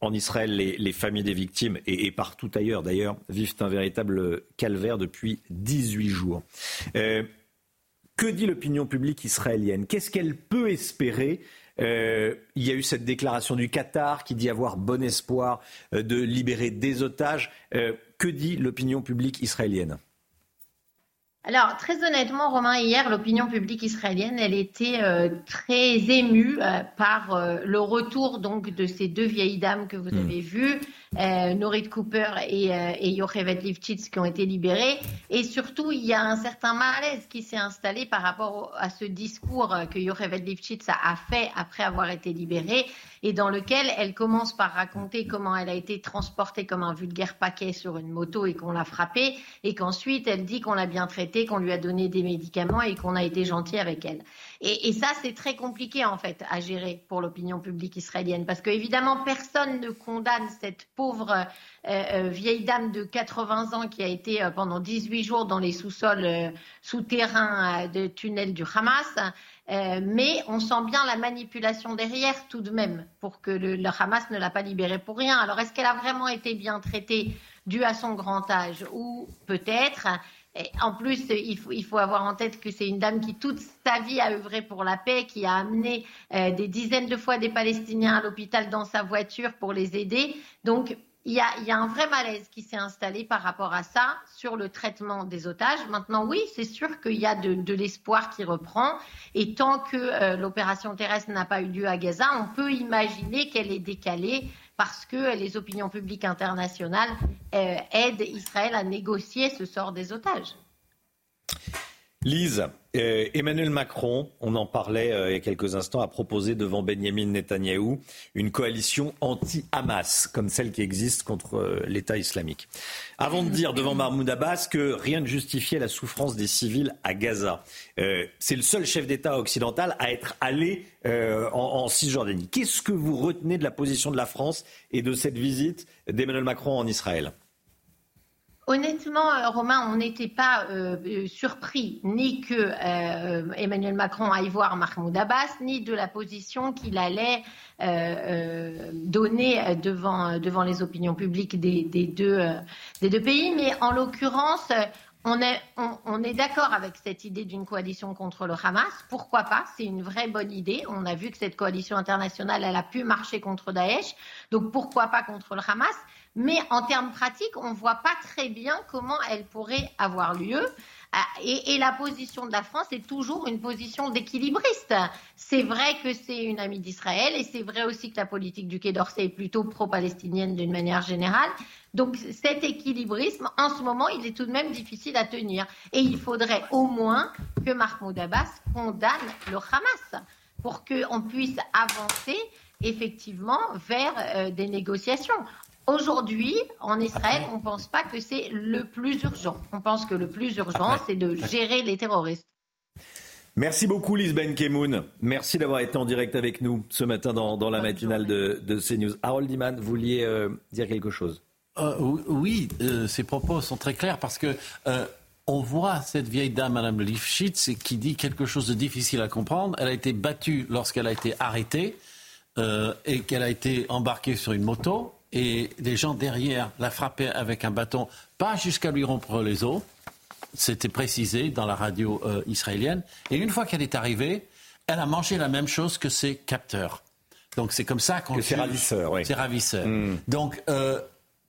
En Israël, les familles des victimes et partout ailleurs d'ailleurs vivent un véritable calvaire depuis 18 jours. Que dit l'opinion publique israélienne? Qu'est-ce qu'elle peut espérer? Il y a eu cette déclaration du Qatar qui dit avoir bon espoir de libérer des otages. Que dit l'opinion publique israélienne? Alors, très honnêtement, Romain, hier, l'opinion publique israélienne, elle était très émue par le retour donc de ces deux vieilles dames que vous avez vues, Norit Cooper et Yochevet Lifshitz, qui ont été libérées. Et surtout, il y a un certain malaise qui s'est installé par rapport à ce discours que Yochevet Lifshitz a fait après avoir été libérée, et dans lequel elle commence par raconter comment elle a été transportée comme un vulgaire paquet sur une moto et qu'on l'a frappée, et qu'ensuite, elle dit qu'on l'a bien traitée, qu'on lui a donné des médicaments et qu'on a été gentil avec elle. Et ça, c'est très compliqué en fait à gérer pour l'opinion publique israélienne, parce qu'évidemment, personne ne condamne cette pauvre vieille dame de 80 ans qui a été pendant 18 jours dans les sous-sols souterrains de tunnels du Hamas. Mais on sent bien la manipulation derrière tout de même pour que le Hamas ne l'a pas libérée pour rien. Alors, est-ce qu'elle a vraiment été bien traitée due à son grand âge? Ou peut-être... Et en plus, il faut avoir en tête que c'est une dame qui toute sa vie a œuvré pour la paix, qui a amené des dizaines de fois des Palestiniens à l'hôpital dans sa voiture pour les aider. Donc, il y a un vrai malaise qui s'est installé par rapport à ça sur le traitement des otages. Maintenant, oui, c'est sûr qu'il y a de l'espoir qui reprend. Et tant que l'opération terrestre n'a pas eu lieu à Gaza, on peut imaginer qu'elle est décalée, parce que les opinions publiques internationales aident Israël à négocier ce sort des otages. Lise, Emmanuel Macron, on en parlait il y a quelques instants, a proposé devant Benyamin Netanyahou une coalition anti-Hamas, comme celle qui existe contre l'État islamique. Avant de dire devant Mahmoud Abbas que rien ne justifiait la souffrance des civils à Gaza, c'est le seul chef d'État occidental à être allé en Cisjordanie. Qu'est-ce que vous retenez de la position de la France et de cette visite d'Emmanuel Macron en Israël ? Honnêtement, Romain, on n'était pas surpris ni que Emmanuel Macron aille voir Mahmoud Abbas, ni de la position qu'il allait donner devant les opinions publiques des deux pays. Mais en l'occurrence, on est d'accord avec cette idée d'une coalition contre le Hamas. Pourquoi pas? C'est une vraie bonne idée. On a vu que cette coalition internationale, elle a pu marcher contre Daesh. Donc pourquoi pas contre le Hamas? Mais en termes pratiques, on ne voit pas très bien comment elle pourrait avoir lieu. Et la position de la France est toujours une position d'équilibriste. C'est vrai que c'est une amie d'Israël et c'est vrai aussi que la politique du Quai d'Orsay est plutôt pro-palestinienne d'une manière générale. Donc cet équilibrisme, en ce moment, il est tout de même difficile à tenir. Et il faudrait au moins que Mahmoud Abbas condamne le Hamas pour qu'on puisse avancer effectivement vers des négociations. Aujourd'hui, en Israël, on ne pense pas que c'est le plus urgent. On pense que le plus urgent, c'est de gérer les terroristes. Merci beaucoup, Lise Benkemoun. Merci d'avoir été en direct avec nous ce matin dans la matinale de CNews. Harold Iman, vous vouliez dire quelque chose? Oui, ses propos sont très clairs parce que... on voit cette vieille dame, Madame Lifshitz, qui dit quelque chose de difficile à comprendre. Elle a été battue lorsqu'elle a été arrêtée et qu'elle a été embarquée sur une moto. Et les gens derrière la frappaient avec un bâton, pas jusqu'à lui rompre les os. C'était précisé dans la radio israélienne. Et une fois qu'elle est arrivée, elle a mangé la même chose que ses capteurs. Donc c'est comme ça qu'on... Que ses ravisseurs, oui. Ses ravisseurs. Donc...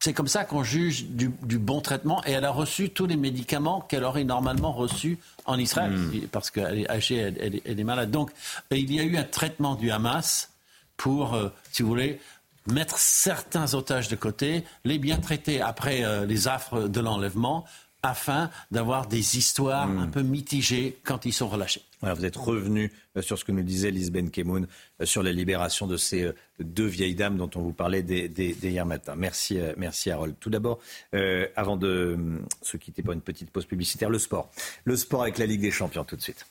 C'est comme ça qu'on juge du bon traitement. Et elle a reçu tous les médicaments qu'elle aurait normalement reçus en Israël, parce qu'elle est âgée, elle est malade. Donc, il y a eu un traitement du Hamas pour, si vous voulez, mettre certains otages de côté, les bien traiter après les affres de l'enlèvement, afin d'avoir des histoires un peu mitigées quand ils sont relâchés. Alors vous êtes revenu sur ce que nous disait Lise Benkemoun sur la libération de ces deux vieilles dames dont on vous parlait dès hier matin. Merci Harold. Tout d'abord, avant de se quitter pour une petite pause publicitaire, le sport. Le sport avec la Ligue des Champions tout de suite.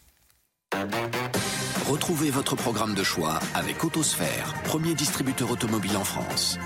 Retrouvez votre programme de choix avec Autosphère, premier distributeur automobile en France.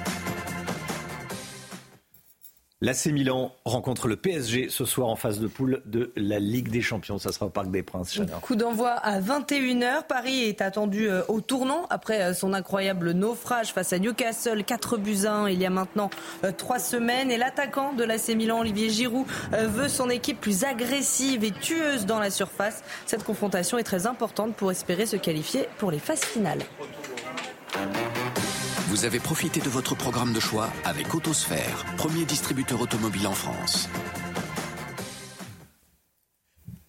L'AC Milan rencontre le PSG ce soir en phase de poule de la Ligue des Champions. Ça sera au Parc des Princes. Chana. Coup d'envoi à 21h. Paris est attendu au tournant après son incroyable naufrage face à Newcastle. 4-1 il y a maintenant 3 semaines. Et l'attaquant de l'AC Milan, Olivier Giroud, veut son équipe plus agressive et tueuse dans la surface. Cette confrontation est très importante pour espérer se qualifier pour les phases finales. Vous avez profité de votre programme de choix avec Autosphère, premier distributeur automobile en France.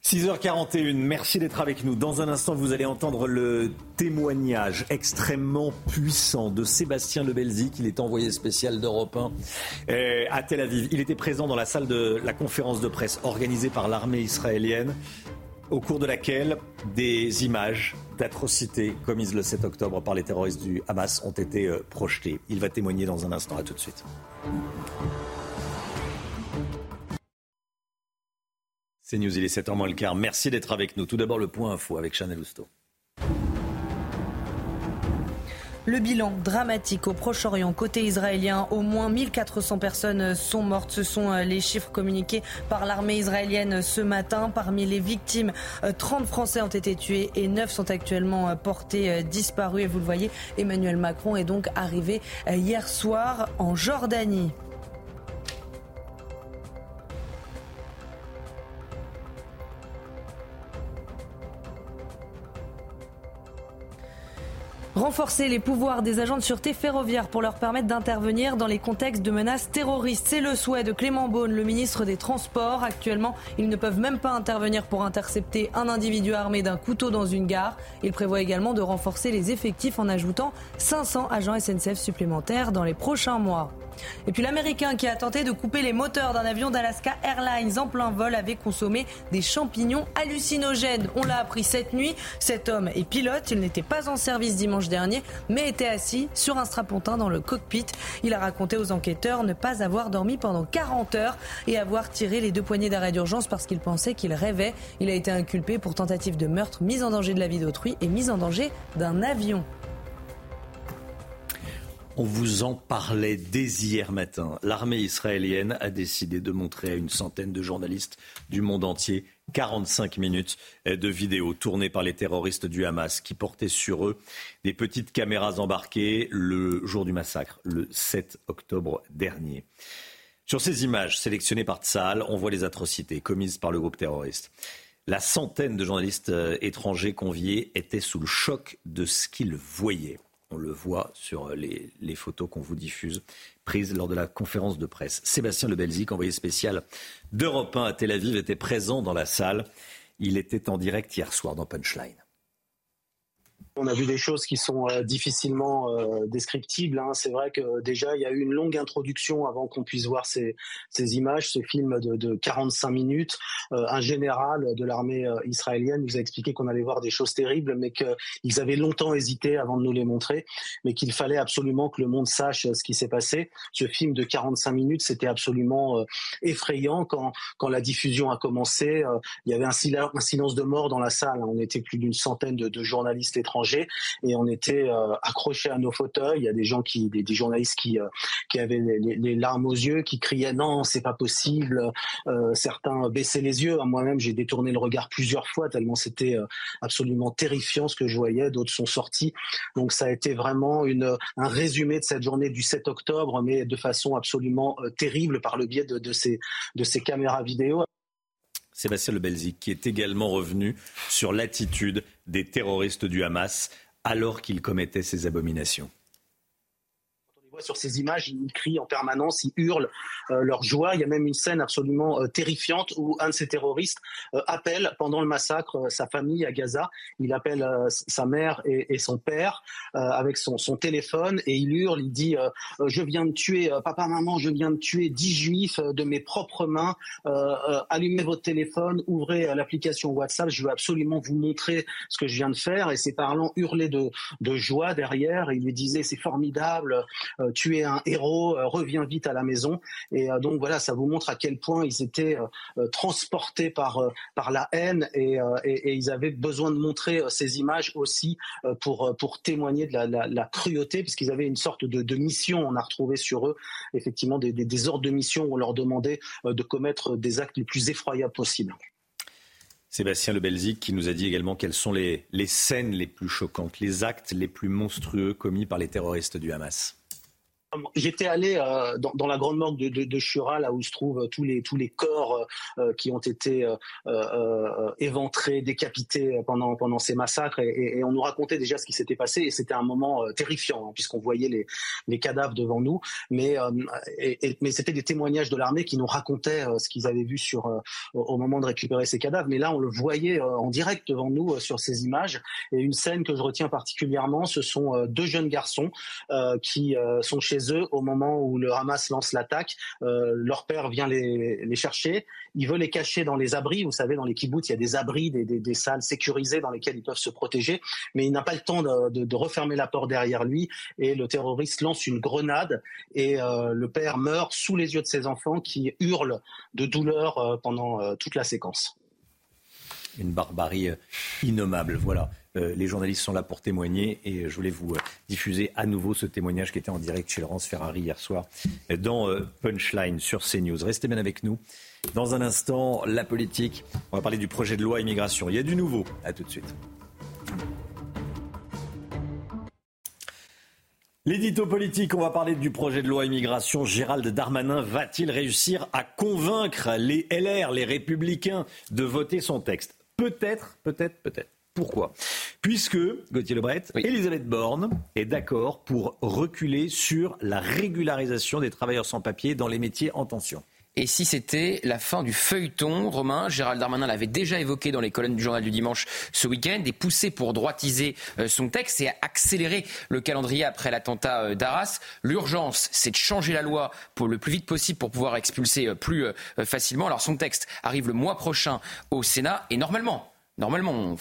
6h41, merci d'être avec nous. Dans un instant, vous allez entendre le témoignage extrêmement puissant de Sébastien Lebelzy, qui est envoyé spécial d'Europe 1 à Tel Aviv. Il était présent dans la salle de la conférence de presse organisée par l'armée israélienne, au cours de laquelle des images d'atrocités commises le 7 octobre par les terroristes du Hamas ont été projetées. Il va témoigner dans un instant. À tout de suite. 7 News, il est 7h moins le quart. Merci d'être avec nous. Tout d'abord, le point info avec Chanel Housteau. Le bilan dramatique au Proche-Orient. Côté israélien, au moins 1400 personnes sont mortes. Ce sont les chiffres communiqués par l'armée israélienne ce matin. Parmi les victimes, 30 Français ont été tués et 9 sont actuellement portés disparus. Et vous le voyez, Emmanuel Macron est donc arrivé hier soir en Jordanie. Renforcer les pouvoirs des agents de sûreté ferroviaire pour leur permettre d'intervenir dans les contextes de menaces terroristes. C'est le souhait de Clément Beaune, le ministre des Transports. Actuellement, ils ne peuvent même pas intervenir pour intercepter un individu armé d'un couteau dans une gare. Il prévoit également de renforcer les effectifs en ajoutant 500 agents SNCF supplémentaires dans les prochains mois. Et puis l'Américain qui a tenté de couper les moteurs d'un avion d'Alaska Airlines en plein vol avait consommé des champignons hallucinogènes. On l'a appris cette nuit. Cet homme est pilote. Il n'était pas en service dimanche dernier, mais était assis sur un strapontin dans le cockpit. Il a raconté aux enquêteurs ne pas avoir dormi pendant 40 heures et avoir tiré les 2 poignées d'arrêt d'urgence parce qu'il pensait qu'il rêvait. Il a été inculpé pour tentative de meurtre, mise en danger de la vie d'autrui et mise en danger d'un avion. On vous en parlait dès hier matin. L'armée israélienne a décidé de montrer à une centaine de journalistes du monde entier 45 minutes de vidéos tournées par les terroristes du Hamas qui portaient sur eux des petites caméras embarquées le jour du massacre, le 7 octobre dernier. Sur ces images sélectionnées par Tsahal, on voit les atrocités commises par le groupe terroriste. La centaine de journalistes étrangers conviés étaient sous le choc de ce qu'ils voyaient. On le voit sur les photos qu'on vous diffuse, prises lors de la conférence de presse. Sébastien Lebelzy, envoyé spécial d'Europe 1 à Tel Aviv, était présent dans la salle. Il était en direct hier soir dans Punchline. On a vu des choses qui sont difficilement descriptibles. Hein. C'est vrai que déjà, il y a eu une longue introduction avant qu'on puisse voir ces images, ce film de 45 minutes. Un général de l'armée israélienne nous a expliqué qu'on allait voir des choses terribles, mais qu'ils avaient longtemps hésité avant de nous les montrer, mais qu'il fallait absolument que le monde sache ce qui s'est passé. Ce film de 45 minutes, c'était absolument effrayant. Quand la diffusion a commencé, il y avait un silence de mort dans la salle. On était plus d'une centaine de journalistes étrangers. Et on était accrochés à nos fauteuils. Il y a des gens des journalistes qui avaient les larmes aux yeux, qui criaient non, c'est pas possible. Certains baissaient les yeux. Moi-même, j'ai détourné le regard plusieurs fois tellement c'était absolument terrifiant ce que je voyais. D'autres sont sortis. Donc ça a été vraiment un résumé de cette journée du 7 octobre, mais de façon absolument terrible par le biais de ces caméras vidéo. Sébastien Lebelzy, qui est également revenu sur l'attitude des terroristes du Hamas alors qu'ils commettaient ces abominations. sur ces images, ils crient en permanence, ils hurlent leur joie. Il y a même une scène absolument terrifiante où un de ces terroristes appelle, pendant le massacre, sa famille à Gaza. Il appelle sa mère et son père avec son téléphone et il hurle, il dit « Je viens de tuer, papa, maman, je viens de tuer 10 juifs de mes propres mains. Allumez votre téléphone, ouvrez l'application WhatsApp, je veux absolument vous montrer ce que je viens de faire. » Et ses parents hurlaient de joie derrière. Il lui disait « C'est formidable, tu es un héros, reviens vite à la maison. » Et donc voilà, ça vous montre à quel point ils étaient transportés par la haine et ils avaient besoin de montrer ces images aussi pour témoigner de la cruauté, parce qu'ils avaient une sorte de mission. On a retrouvé sur eux effectivement des ordres de mission où on leur demandait de commettre des actes les plus effroyables possibles. Sébastien Lebelzic qui nous a dit également quelles sont les scènes les plus choquantes, les actes les plus monstrueux commis par les terroristes du Hamas. J'étais allé dans la grande morgue de Shura, là où se trouvent tous les corps qui ont été éventrés, décapités pendant ces massacres, et on nous racontait déjà ce qui s'était passé, et c'était un moment terrifiant, hein, puisqu'on voyait les cadavres devant nous, mais c'était des témoignages de l'armée qui nous racontaient ce qu'ils avaient vu au moment de récupérer ces cadavres, mais là on le voyait en direct devant nous sur ces images, et une scène que je retiens particulièrement, ce sont deux jeunes garçons qui sont chez eux au moment où le Hamas lance l'attaque. Leur père vient les chercher. Il veut les cacher dans les abris. Vous savez, dans les kibbutz, il y a des abris, des salles sécurisées dans lesquelles ils peuvent se protéger. Mais il n'a pas le temps de refermer la porte derrière lui. Et le terroriste lance une grenade. Et le père meurt sous les yeux de ses enfants qui hurlent de douleur pendant toute la séquence. Une barbarie innommable, voilà. Les journalistes sont là pour témoigner et je voulais vous diffuser à nouveau ce témoignage qui était en direct chez Laurence Ferrari hier soir dans Punchline sur CNews. Restez bien avec nous. Dans un instant, la politique. On va parler du projet de loi immigration. Il y a du nouveau. À tout de suite. L'édito politique, on va parler du projet de loi immigration. Gérald Darmanin va-t-il réussir à convaincre les LR, les Républicains, de voter son texte ? Peut-être. Pourquoi ? Puisque, Gauthier Lebret, oui. Elisabeth Borne est d'accord pour reculer sur la régularisation des travailleurs sans papier dans les métiers en tension. Et si c'était la fin du feuilleton, Romain, Gérald Darmanin l'avait déjà évoqué dans les colonnes du journal du dimanche ce week-end, et poussé pour droitiser son texte et accélérer le calendrier après l'attentat d'Arras. L'urgence, c'est de changer la loi pour le plus vite possible pour pouvoir expulser plus facilement. Alors son texte arrive le mois prochain au Sénat, et normalement, on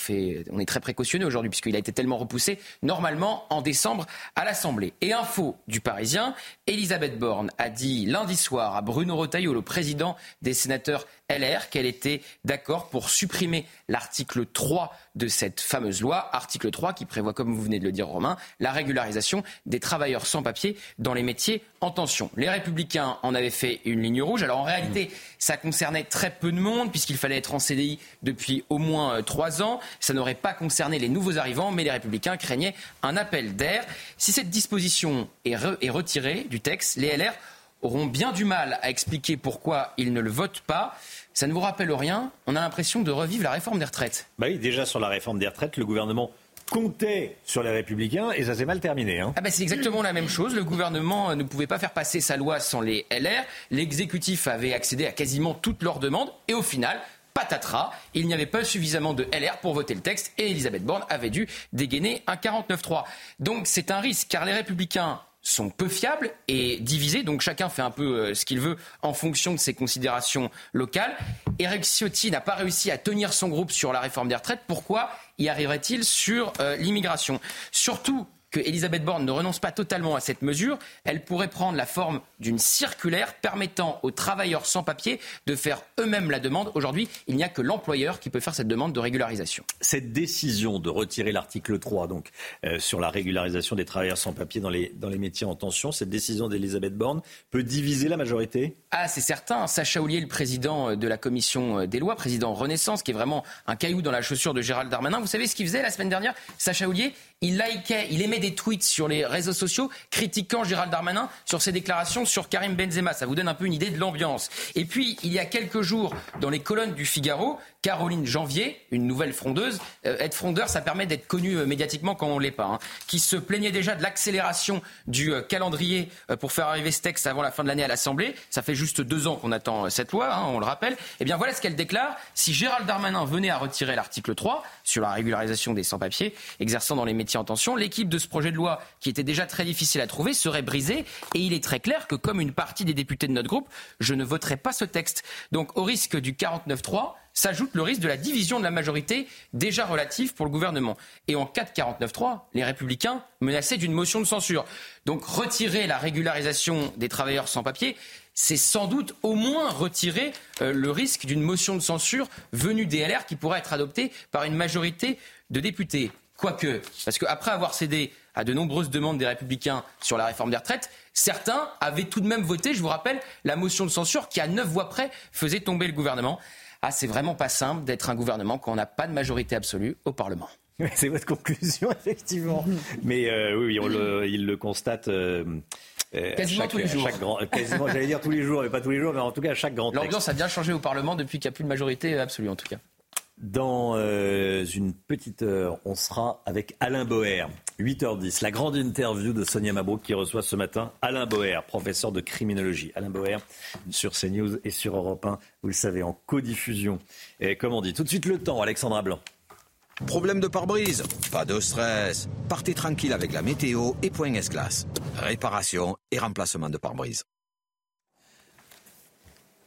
est très précautionneux aujourd'hui puisqu'il a été tellement repoussé. Normalement, en décembre, à l'Assemblée. Et info du Parisien, Elisabeth Borne a dit lundi soir à Bruno Retailleau, le président des sénateurs LR, qu'elle était d'accord pour supprimer l'article 3 de cette fameuse loi. Article 3 qui prévoit, comme vous venez de le dire Romain, la régularisation des travailleurs sans papier dans les métiers en tension. Les Républicains en avaient fait une ligne rouge. Alors en réalité, ça concernait très peu de monde puisqu'il fallait être en CDI depuis au moins 3 ans. Ça n'aurait pas concerné les nouveaux arrivants, mais les Républicains craignaient un appel d'air. Si cette disposition est retirée du texte, les LR auront bien du mal à expliquer pourquoi ils ne le votent pas. Ça ne vous rappelle rien ? On a l'impression de revivre la réforme des retraites. Bah oui, déjà sur la réforme des retraites, le gouvernement comptait sur les Républicains et ça s'est mal terminé. Hein. Ah bah c'est exactement la même chose. Le gouvernement ne pouvait pas faire passer sa loi sans les LR. L'exécutif avait accédé à quasiment toutes leurs demandes et au final... patatras, il n'y avait pas suffisamment de LR pour voter le texte et Elisabeth Borne avait dû dégainer un 49-3. Donc c'est un risque car les Républicains sont peu fiables et divisés, donc chacun fait un peu ce qu'il veut en fonction de ses considérations locales. Éric Ciotti n'a pas réussi à tenir son groupe sur la réforme des retraites. Pourquoi y arriverait-il sur l'immigration ? Surtout que Elisabeth Borne ne renonce pas totalement à cette mesure, elle pourrait prendre la forme d'une circulaire permettant aux travailleurs sans papier de faire eux-mêmes la demande. Aujourd'hui, il n'y a que l'employeur qui peut faire cette demande de régularisation. Cette décision de retirer l'article 3 donc, sur la régularisation des travailleurs sans papier dans les métiers en tension, cette décision d'Elisabeth Borne peut diviser la majorité ? Ah, c'est certain. Sacha Houlié, le président de la commission des lois, président Renaissance, qui est vraiment un caillou dans la chaussure de Gérald Darmanin. Vous savez ce qu'il faisait la semaine dernière ? Sacha Houlié, il likait, il émet des tweets sur les réseaux sociaux critiquant Gérald Darmanin sur ses déclarations sur Karim Benzema. Ça vous donne un peu une idée de l'ambiance. Et puis, il y a quelques jours, dans les colonnes du Figaro, Caroline Janvier, une nouvelle frondeuse, être frondeur, ça permet d'être connu médiatiquement quand on ne l'est pas, hein, qui se plaignait déjà de l'accélération du calendrier pour faire arriver ce texte avant la fin de l'année à l'Assemblée. Ça fait juste 2 ans qu'on attend cette loi, hein, on le rappelle. Eh bien voilà ce qu'elle déclare. Si Gérald Darmanin venait à retirer l'article 3 sur la régularisation des sans-papiers exerçant dans les métiers en tension, l'équipe de ce projet de loi, qui était déjà très difficile à trouver, serait brisée. Et il est très clair que, comme une partie des députés de notre groupe, je ne voterai pas ce texte. Donc au risque du 49-3 s'ajoute le risque de la division de la majorité déjà relative pour le gouvernement. Et en cas de 49-3, les Républicains menaçaient d'une motion de censure. Donc retirer la régularisation des travailleurs sans papier, c'est sans doute au moins retirer le risque d'une motion de censure venue des LR qui pourrait être adoptée par une majorité de députés. Quoique, parce qu'après avoir cédé à de nombreuses demandes des Républicains sur la réforme des retraites, certains avaient tout de même voté, je vous rappelle, la motion de censure qui, à 9 voix près, faisait tomber le gouvernement. Ah, c'est vraiment pas simple d'être un gouvernement quand on n'a pas de majorité absolue au Parlement. C'est votre conclusion, effectivement. Mais oui, il le constate... quasiment tous les jours. Quasiment, j'allais dire tous les jours, mais pas tous les jours, mais en tout cas à chaque grand texte. L'ambiance a bien changé au Parlement depuis qu'il n'y a plus de majorité absolue, en tout cas. Dans une petite heure, on sera avec Alain Boer, 8h10. La grande interview de Sonia Mabrouk qui reçoit ce matin Alain Boer, professeur de criminologie. Alain Boer sur CNews et sur Europe 1, vous le savez, en codiffusion. Et comme on dit, tout de suite le temps, Alexandra Blanc. Problème de pare-brise? Pas de stress. Partez tranquille avec la météo et Point S-Glace. Réparation et remplacement de pare-brise.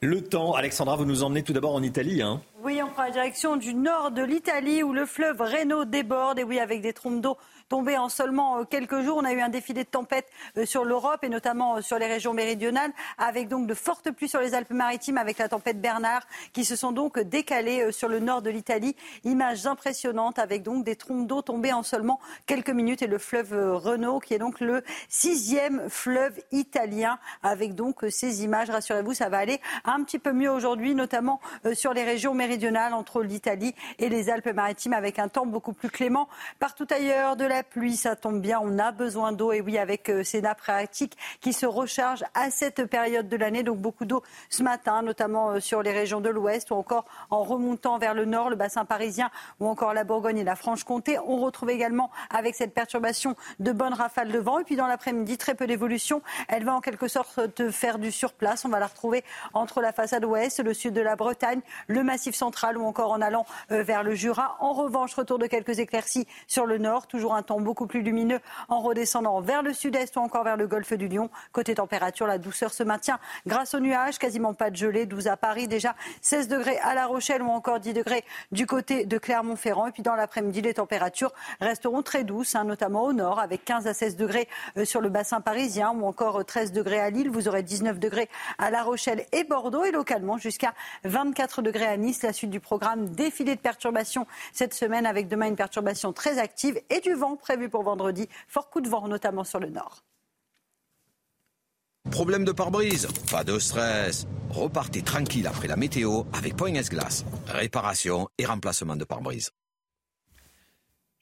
Le temps, Alexandra, vous nous emmenez tout d'abord en Italie, hein? Oui, on prend la direction du nord de l'Italie où le fleuve Reno déborde. Et oui, avec des trombes d'eau tombées en seulement quelques jours, on a eu un défilé de tempêtes sur l'Europe et notamment sur les régions méridionales, avec donc de fortes pluies sur les Alpes-Maritimes, avec la tempête Bernard, qui se sont donc décalées sur le nord de l'Italie. Images impressionnantes avec donc des trombes d'eau tombées en seulement quelques minutes. Et le fleuve Reno, qui est donc le 6e fleuve italien, avec donc ces images. Rassurez-vous, ça va aller un petit peu mieux aujourd'hui, notamment sur les régions méridionales, entre l'Italie et les Alpes-Maritimes, avec un temps beaucoup plus clément. Partout ailleurs, de la pluie, ça tombe bien, on a besoin d'eau. Et oui, avec ces nappes phréatiques qui se rechargent à cette période de l'année. Donc beaucoup d'eau ce matin, notamment sur les régions de l'Ouest ou encore en remontant vers le Nord, le bassin parisien ou encore la Bourgogne et la Franche-Comté. On retrouve également avec cette perturbation de bonnes rafales de vent. Et puis dans l'après-midi, très peu d'évolution. Elle va en quelque sorte faire du surplace. On va la retrouver entre la façade Ouest, le sud de la Bretagne, le massif centrale ou encore en allant vers le Jura. En revanche, retour de quelques éclaircies sur le nord, toujours un temps beaucoup plus lumineux en redescendant vers le sud-est ou encore vers le golfe du Lion. Côté température, la douceur se maintient grâce aux nuages, quasiment pas de gelée, 12 à Paris, déjà 16 degrés à La Rochelle ou encore 10 degrés du côté de Clermont-Ferrand. Et puis dans l'après-midi, les températures resteront très douces, hein, notamment au nord, avec 15 à 16 degrés sur le bassin parisien ou encore 13 degrés à Lille. Vous aurez 19 degrés à La Rochelle et Bordeaux et localement jusqu'à 24 degrés à Nice. La suite du programme, défilé de perturbations cette semaine, avec demain une perturbation très active et du vent prévu pour vendredi. Fort coup de vent, notamment sur le nord. Problème de pare-brise? Pas de stress. Repartez tranquille après la météo avec Point S-Glace. Réparation et remplacement de pare-brise.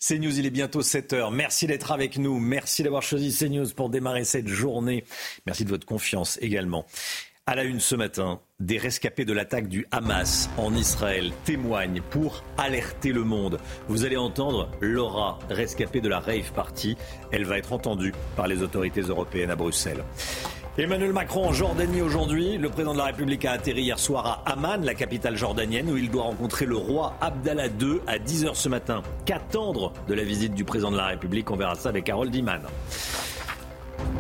CNews, il est bientôt 7h. Merci d'être avec nous. Merci d'avoir choisi CNews pour démarrer cette journée. Merci de votre confiance également. À la une ce matin, des rescapés de l'attaque du Hamas en Israël témoignent pour alerter le monde. Vous allez entendre Laura, rescapée de la rave party. Elle va être entendue par les autorités européennes à Bruxelles. Emmanuel Macron en Jordanie aujourd'hui. Le président de la République a atterri hier soir à Amman, la capitale jordanienne, où il doit rencontrer le roi Abdallah II à 10h ce matin. Qu'attendre de la visite du président de la République? On verra ça avec Harold Iman.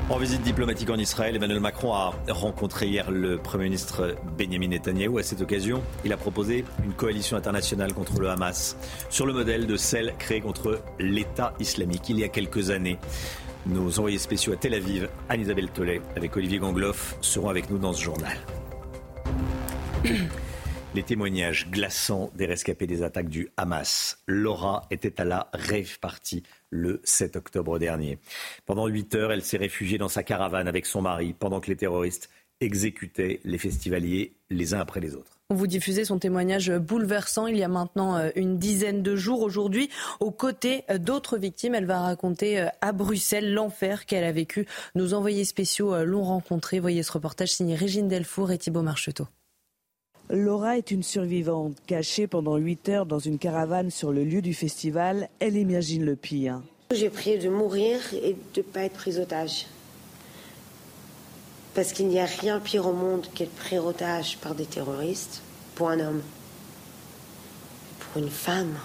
En visite diplomatique en Israël, Emmanuel Macron a rencontré hier le Premier ministre Benyamin Netanyahou. À cette occasion, il a proposé une coalition internationale contre le Hamas, sur le modèle de celle créée contre l'État islamique il y a quelques années. Nos envoyés spéciaux à Tel Aviv, Anne-Isabelle Tollet, avec Olivier Gangloff, seront avec nous dans ce journal. Les témoignages glaçants des rescapés des attaques du Hamas. Laura était à la rave party le 7 octobre dernier. Pendant 8 heures, elle s'est réfugiée dans sa caravane avec son mari pendant que les terroristes exécutaient les festivaliers les uns après les autres. Vous diffusez son témoignage bouleversant il y a maintenant une dizaine de jours. Aujourd'hui, aux côtés d'autres victimes, elle va raconter à Bruxelles l'enfer qu'elle a vécu. Nos envoyés spéciaux l'ont rencontrée. Voyez ce reportage signé Régine Delfour et Thibault Marcheteau. Laura est une survivante. Cachée pendant 8 heures dans une caravane sur le lieu du festival, elle imagine le pire. J'ai prié de mourir et de ne pas être prise otage. Parce qu'il n'y a rien pire au monde qu'être pris otage par des terroristes pour un homme. Pour une femme.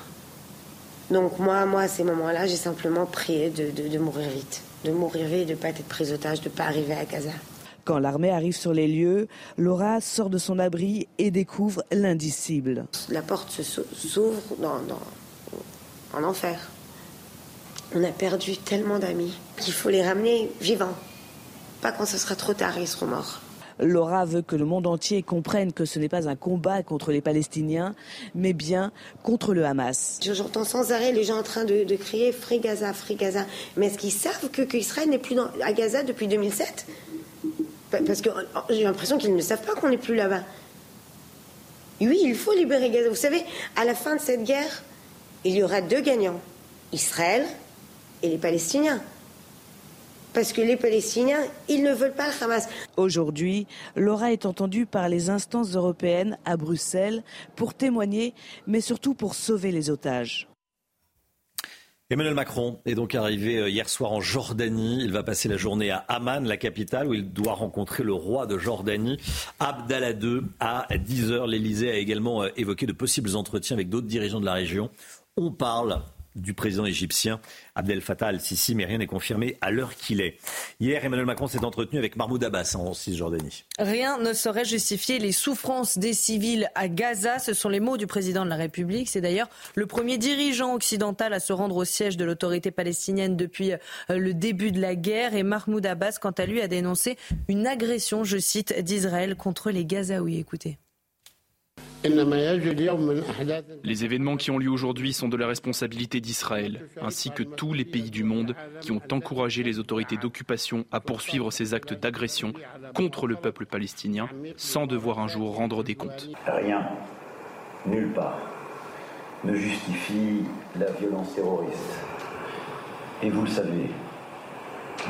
Donc moi, à ces moments-là, j'ai simplement prié de mourir vite. De mourir vite, de ne pas être prise otage, de ne pas arriver à Gaza. Quand l'armée arrive sur les lieux, Laura sort de son abri et découvre l'indicible. La porte s'ouvre en enfer. On a perdu tellement d'amis qu'il faut les ramener vivants. Pas quand ce sera trop tard, ils seront morts. Laura veut que le monde entier comprenne que ce n'est pas un combat contre les Palestiniens, mais bien contre le Hamas. J'entends sans arrêt les gens en train de crier « Free Gaza, Free Gaza ». Mais est-ce qu'ils savent qu'Israël n'est plus à Gaza depuis 2007 ? Parce que j'ai l'impression qu'ils ne savent pas qu'on n'est plus là-bas. Oui, il faut libérer Gaza. Vous savez, à la fin de cette guerre, il y aura 2 gagnants. Israël et les Palestiniens. Parce que les Palestiniens, ils ne veulent pas le Hamas. Aujourd'hui, Laura est entendue par les instances européennes à Bruxelles pour témoigner, mais surtout pour sauver les otages. Emmanuel Macron est donc arrivé hier soir en Jordanie. Il va passer la journée à Amman, la capitale, où il doit rencontrer le roi de Jordanie, Abdallah II, à 10h. L'Elysée a également évoqué de possibles entretiens avec d'autres dirigeants de la région. On parle du président égyptien Abdel Fattah al-Sisi, mais rien n'est confirmé à l'heure qu'il est. Hier, Emmanuel Macron s'est entretenu avec Mahmoud Abbas en Cisjordanie. Rien ne saurait justifier les souffrances des civils à Gaza. Ce sont les mots du président de la République. C'est d'ailleurs le premier dirigeant occidental à se rendre au siège de l'autorité palestinienne depuis le début de la guerre. Et Mahmoud Abbas, quant à lui, a dénoncé une agression, je cite, d'Israël contre les Gazaouis. Écoutez. Les événements qui ont lieu aujourd'hui sont de la responsabilité d'Israël, ainsi que tous les pays du monde qui ont encouragé les autorités d'occupation à poursuivre ces actes d'agression contre le peuple palestinien, sans devoir un jour rendre des comptes. Rien, nulle part, ne justifie la violence terroriste. Et vous le savez,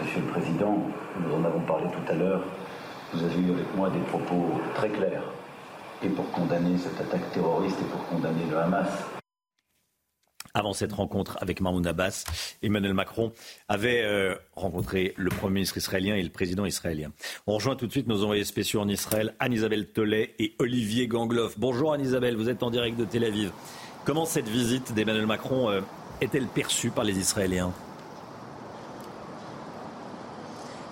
Monsieur le Président, nous en avons parlé tout à l'heure, vous avez eu avec moi des propos très clairs. Et pour condamner cette attaque terroriste et pour condamner le Hamas. Avant cette rencontre avec Mahmoud Abbas, Emmanuel Macron avait rencontré le Premier ministre israélien et le président israélien. On rejoint tout de suite nos envoyés spéciaux en Israël, Anne-Isabelle Telet et Olivier Gangloff. Bonjour Anne-Isabelle, vous êtes en direct de Tel Aviv. Comment cette visite d'Emmanuel Macron est-elle perçue par les Israéliens ?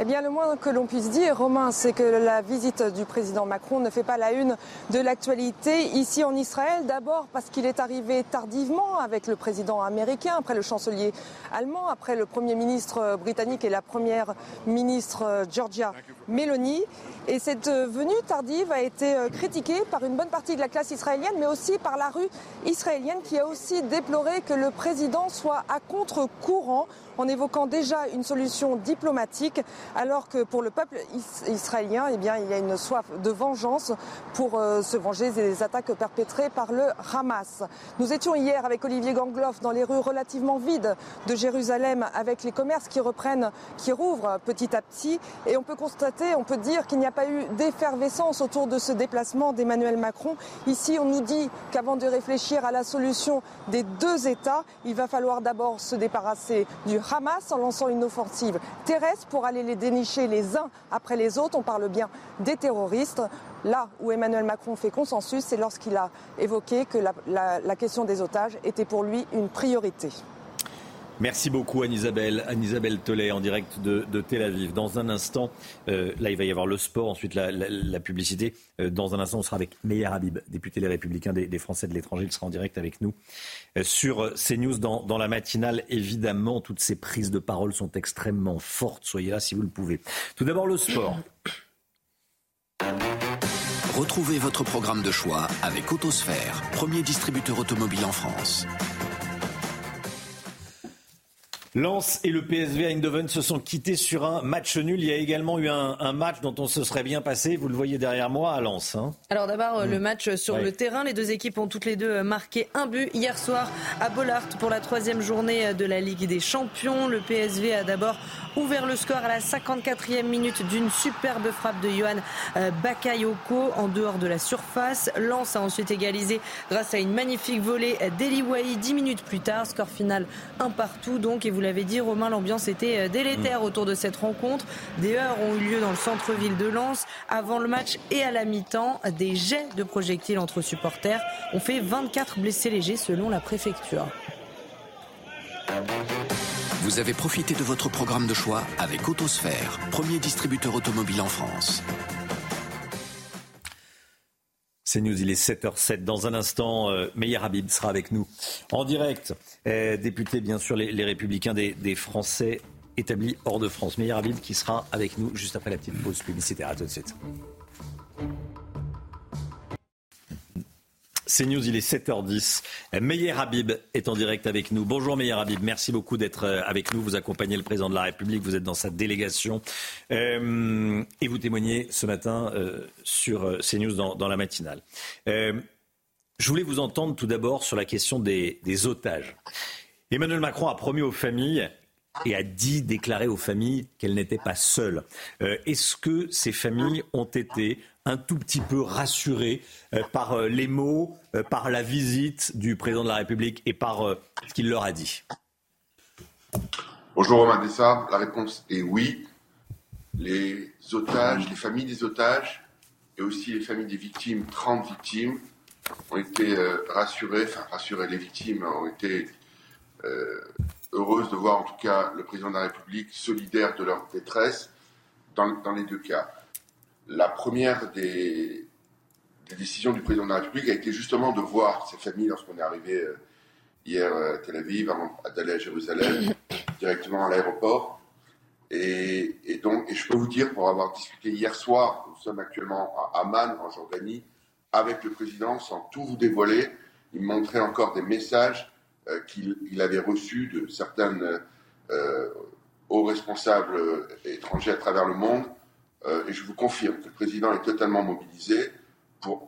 Eh bien, le moins que l'on puisse dire, Romain, c'est que la visite du président Macron ne fait pas la une de l'actualité ici en Israël. D'abord parce qu'il est arrivé tardivement avec le président américain, après le chancelier allemand, après le premier ministre britannique et la première ministre Georgia Meloni. Et cette venue tardive a été critiquée par une bonne partie de la classe israélienne, mais aussi par la rue israélienne qui a aussi déploré que le président soit à contre-courant en évoquant déjà une solution diplomatique. Alors que pour le peuple israélien, eh bien, il y a une soif de vengeance pour se venger des attaques perpétrées par le Hamas. Nous étions hier avec Olivier Gangloff dans les rues relativement vides de Jérusalem, avec les commerces qui reprennent, qui rouvrent petit à petit. Et on peut constater, on peut dire qu'il n'y a pas eu d'effervescence autour de ce déplacement d'Emmanuel Macron. Ici, on nous dit qu'avant de réfléchir à la solution des 2 États, il va falloir d'abord se débarrasser du Hamas en lançant une offensive terrestre pour aller les dénicher les uns après les autres. On parle bien des terroristes. Là où Emmanuel Macron fait consensus, c'est lorsqu'il a évoqué que la question des otages était pour lui une priorité. Merci beaucoup Anne-Isabelle. Anne-Isabelle Telet en direct de Tel Aviv. Dans un instant, là il va y avoir le sport, ensuite la publicité. Dans un instant, on sera avec Meir Habib, député Les Républicains des Français de l'étranger. Il sera en direct avec nous sur CNews dans la matinale. Évidemment, toutes ces prises de parole sont extrêmement fortes. Soyez là si vous le pouvez. Tout d'abord, le sport. Retrouvez votre programme de choix avec Autosphère, premier distributeur automobile en France. Lens et le PSV Eindhoven se sont quittés sur un match nul. Il y a également eu un match dont on se serait bien passé. Vous le voyez derrière moi à Lens. Hein. Alors d'abord, le match sur le terrain. Les deux équipes ont toutes les deux marqué un but hier soir à Bollaert pour la 3e journée de la Ligue des Champions. Le PSV a d'abord ouvert le score à la 54e minute d'une superbe frappe de Johan Bakayoko en dehors de la surface. Lens a ensuite égalisé grâce à une magnifique volée d'Eliwahi 10 minutes plus tard. Score final 1-1 donc, et vous l'avez dit Romain, l'ambiance était délétère autour de cette rencontre. Des heurts ont eu lieu dans le centre-ville de Lens avant le match et à la mi-temps. Des jets de projectiles entre supporters ont fait 24 blessés légers selon la préfecture. Vous avez profité de votre programme de choix avec Autosphère, premier distributeur automobile en France. C'est News, il est 7h07. Dans un instant, Meyer Habib sera avec nous en direct. Député, bien sûr, les Républicains des Français établis hors de France. Meyer Habib qui sera avec nous juste après la petite pause publicitaire. À tout de suite. C'est News, il est 7h10. Meyer Habib est en direct avec nous. Bonjour Meyer Habib, merci beaucoup d'être avec nous. Vous accompagnez le président de la République, vous êtes dans sa délégation. Et vous témoignez ce matin sur CNews dans la matinale. Je voulais vous entendre tout d'abord sur la question des otages. Emmanuel Macron a promis aux familles et a dit, déclaré aux familles qu'elles n'étaient pas seules. Est-ce que ces familles ont été un tout petit peu rassuré par les mots, par la visite du président de la République et par ce qu'il leur a dit? Bonjour Romain Dessart, la réponse est oui. Les otages, les familles des otages et aussi les familles des victimes, 30 victimes, ont été rassurées, les victimes ont été heureuses de voir en tout cas le président de la République solidaire de leur détresse dans les deux cas. La première des décisions du président de la République a été justement de voir ces familles lorsqu'on est arrivé hier à Tel Aviv, avant d'aller à Jérusalem, directement à l'aéroport. Et donc, je peux vous dire, pour avoir discuté hier soir, nous sommes actuellement à Amman, en Jordanie, avec le président, sans tout vous dévoiler, il me montrait encore des messages qu'il avait reçus de certains hauts responsables étrangers à travers le monde. Et je vous confirme que le président est totalement mobilisé pour,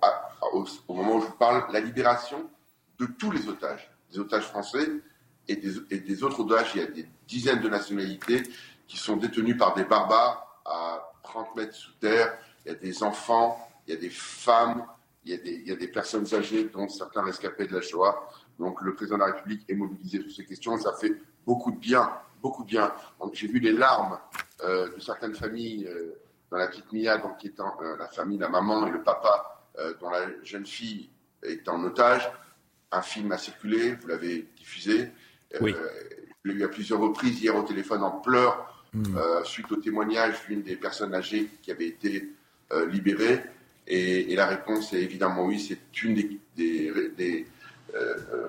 au moment où je vous parle, la libération de tous les otages, des otages français et des autres otages. Il y a des dizaines de nationalités qui sont détenues par des barbares à 30 mètres sous terre. Il y a des enfants, il y a des femmes, il y a des personnes âgées, dont certains rescapés de la Shoah. Donc le président de la République est mobilisé sur ces questions. Ça fait beaucoup de bien, beaucoup de bien. Donc, j'ai vu les larmes de certaines familles... Dans la petite Mia, donc, qui est la famille, la maman et le papa, dont la jeune fille est en otage. Un film a circulé, vous l'avez diffusé. Oui. Je l'ai eu à plusieurs reprises hier au téléphone en pleurs, suite au témoignage d'une des personnes âgées qui avait été libérée. Et la réponse est évidemment oui, c'est une des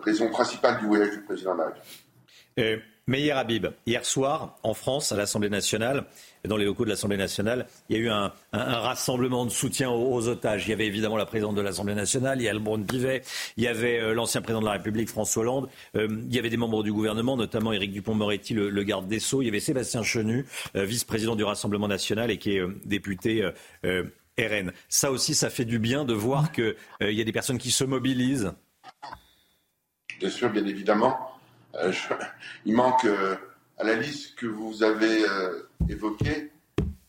raisons principales du voyage du président de la République. Meyer Habib, hier soir, en France, à l'Assemblée nationale, dans les locaux de l'Assemblée nationale, il y a eu un rassemblement de soutien aux otages. Il y avait évidemment la présidente de l'Assemblée nationale, il y a Alban Pivet, il y avait l'ancien président de la République, François Hollande, il y avait des membres du gouvernement, notamment Éric Dupond-Moretti, le garde des Sceaux, il y avait Sébastien Chenu, vice-président du Rassemblement national et qui est député RN. Ça aussi, ça fait du bien de voir qu'il y a des personnes qui se mobilisent. Bien sûr, bien évidemment. Il manque, à la liste que vous avez évoquée,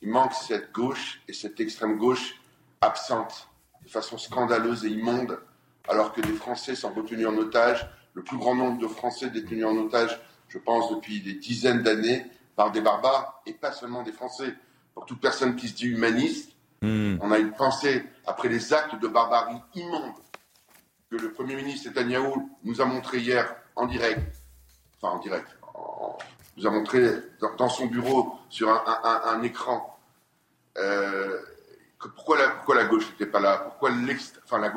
il manque cette gauche et cette extrême gauche absente, de façon scandaleuse et immonde, alors que les Français sont retenus en otage, le plus grand nombre de Français détenus en otage, je pense, depuis des dizaines d'années, par des barbares, et pas seulement des Français. Pour toute personne qui se dit humaniste, on a une pensée, après les actes de barbarie immonde que le Premier ministre Netanyahou nous a montré hier en direct, nous a montré dans son bureau, sur un écran, pourquoi la gauche n'était pas là, pourquoi la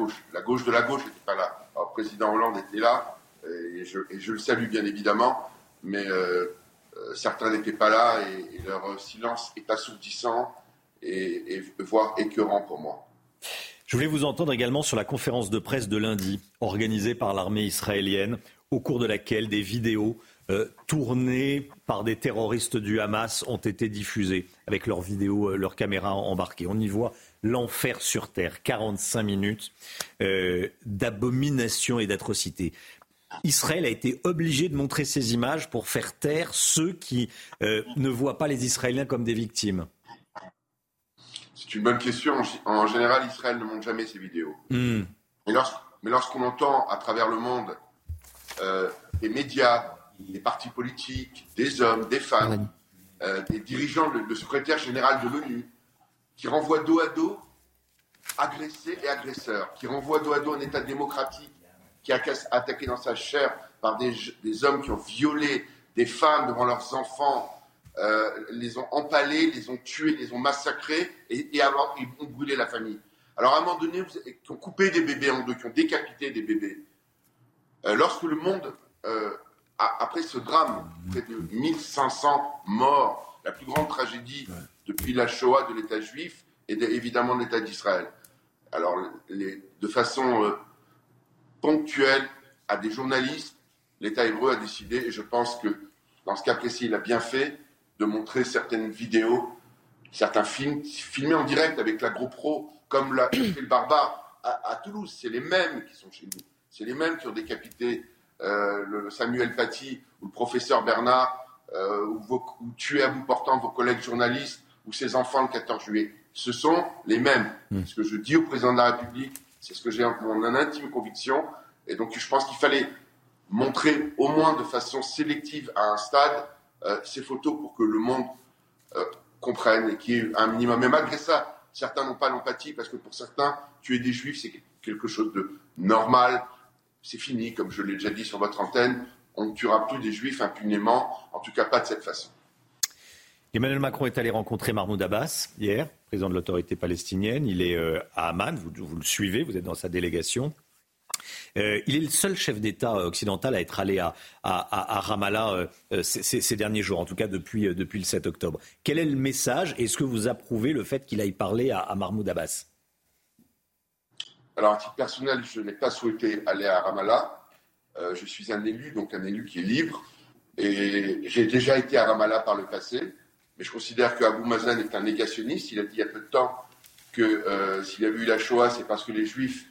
gauche de la gauche n'était pas là. Alors, le président Hollande était là, et je le salue bien évidemment, mais certains n'étaient pas là, et leur silence est assourdissant, et voire écœurant pour moi. Je voulais vous entendre également sur la conférence de presse de lundi, organisée par l'armée israélienne, au cours de laquelle des vidéos tournés par des terroristes du Hamas ont été diffusés avec leurs vidéos, leurs caméras embarquées. On y voit l'enfer sur terre, 45 minutes d'abomination et d'atrocité. Israël a été obligé de montrer ces images pour faire taire ceux qui ne voient pas les Israéliens comme des victimes. C'est une bonne question. En général, Israël ne montre jamais ses vidéos. Mais lorsqu'on entend à travers le monde les médias, des partis politiques, des hommes, des femmes, des dirigeants, le secrétaire général de l'ONU, qui renvoient dos à dos agressés et agresseurs, qui renvoient dos à dos un État démocratique qui a attaqué dans sa chair par des hommes qui ont violé des femmes devant leurs enfants, les ont empalés, les ont tués, les ont massacrés et ont brûlé la famille. Alors à un moment donné, qui ont coupé des bébés en deux, qui ont décapité des bébés. Lorsque le monde... Après ce drame, près de 1500 morts, la plus grande tragédie depuis la Shoah de l'État juif et évidemment de l'État d'Israël. Alors, de façon ponctuelle, à des journalistes, l'État hébreu a décidé, et je pense que dans ce cas précis, il a bien fait, de montrer certaines vidéos, certains films, filmés en direct avec la GoPro, comme l'a fait le barbare à Toulouse. C'est les mêmes qui sont chez nous. C'est les mêmes qui ont décapité... le Samuel Paty ou le professeur Bernard ou tuer à bout portant vos collègues journalistes ou ses enfants le 14 juillet. Ce sont les mêmes. Ce que je dis au président de la République, c'est ce que j'ai mon intime conviction. Et donc je pense qu'il fallait montrer au moins de façon sélective à un stade ces photos pour que le monde comprenne et qu'il y ait un minimum. Mais malgré ça, certains n'ont pas l'empathie parce que pour certains, tuer des juifs, c'est quelque chose de normal. C'est fini, comme je l'ai déjà dit sur votre antenne, on ne tuera plus des juifs impunément, en tout cas pas de cette façon. Emmanuel Macron est allé rencontrer Mahmoud Abbas hier, président de l'autorité palestinienne. Il est à Amman, vous le suivez, vous êtes dans sa délégation. Il est le seul chef d'État occidental à être allé à Ramallah ces derniers jours, en tout cas depuis le 7 octobre. Quel est le message? Est-ce que vous approuvez le fait qu'il aille parler à Mahmoud Abbas? Alors, à titre personnel, je n'ai pas souhaité aller à Ramallah. Je suis un élu, donc un élu qui est libre. Et j'ai déjà été à Ramallah par le passé. Mais je considère que Abou Mazen est un négationniste. Il a dit il y a peu de temps que s'il y avait eu la Shoah, c'est parce que les Juifs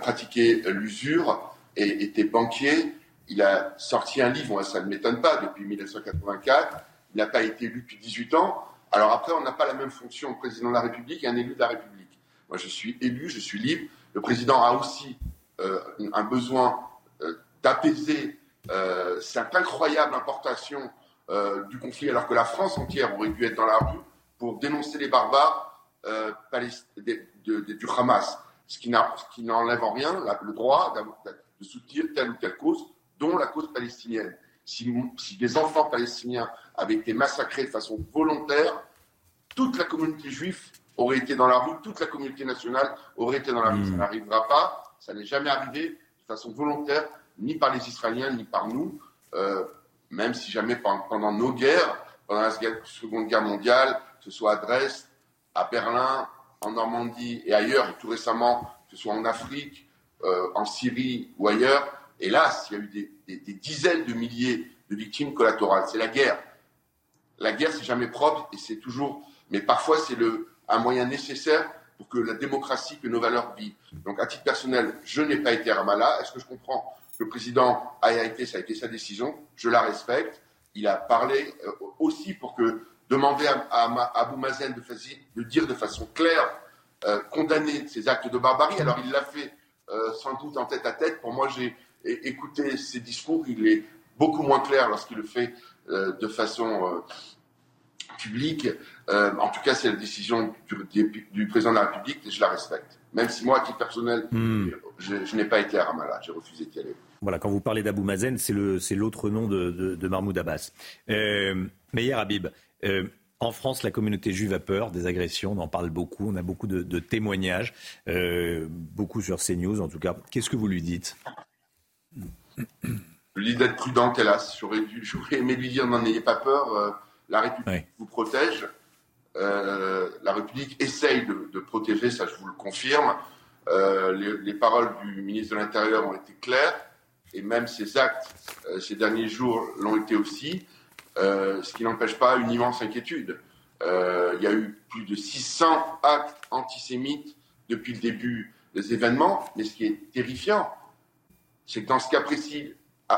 pratiquaient l'usure et étaient banquiers. Il a sorti un livre, ça ne m'étonne pas, depuis 1984. Il n'a pas été élu depuis 18 ans. Alors après, on n'a pas la même fonction, président de la République et un élu de la République. Moi, je suis élu, je suis libre. Le président a aussi un besoin d'apaiser cette incroyable importation du conflit, alors que la France entière aurait dû être dans la rue pour dénoncer les barbares du Hamas, ce qui n'enlève en rien le droit de soutenir telle ou telle cause, dont la cause palestinienne. Si des enfants palestiniens avaient été massacrés de façon volontaire, toute la communauté juive aurait été dans la rue, toute la communauté nationale aurait été dans la rue. Ça n'arrivera pas, ça n'est jamais arrivé de façon volontaire, ni par les Israéliens, ni par nous, même si jamais pendant nos guerres, pendant la Seconde Guerre mondiale, que ce soit à Dresde, à Berlin, en Normandie et ailleurs, et tout récemment, que ce soit en Afrique, en Syrie ou ailleurs, hélas, il y a eu des dizaines de milliers de victimes collatérales. C'est la guerre. La guerre, c'est jamais propre, et c'est toujours... Mais parfois, c'est un moyen nécessaire pour que la démocratie, que nos valeurs vivent. Donc, à titre personnel, je n'ai pas été à Ramallah. Est-ce que je comprends que le président ça a été sa décision. Je la respecte. Il a parlé aussi pour demander à Abou Mazen de dire de façon claire, condamner ces actes de barbarie. Alors, il l'a fait sans doute en tête à tête. Pour moi, j'ai écouté ses discours. Il est beaucoup moins clair lorsqu'il le fait de façon... public. En tout cas, c'est la décision du président de la République et je la respecte. Même si moi, à titre personnel, je n'ai pas été à Ramallah. J'ai refusé d'y aller. Voilà, quand vous parlez d'Abou Mazen, c'est l'autre nom de Mahmoud Abbas. Meyer Habib, en France, la communauté juive a peur des agressions. On en parle beaucoup. On a beaucoup de témoignages, beaucoup sur CNews en tout cas. Qu'est-ce que vous lui dites? Je lui dis d'être prudente, hélas. J'aurais aimé lui dire n'en ayez pas peur. La République vous protège, la République essaye de protéger, ça je vous le confirme. Les paroles du ministre de l'Intérieur ont été claires. et même ses actes ces derniers jours l'ont été aussi, ce qui n'empêche pas une immense inquiétude. Il y a eu plus de 600 actes antisémites depuis le début des événements, mais ce qui est terrifiant, c'est que dans ce cas précis,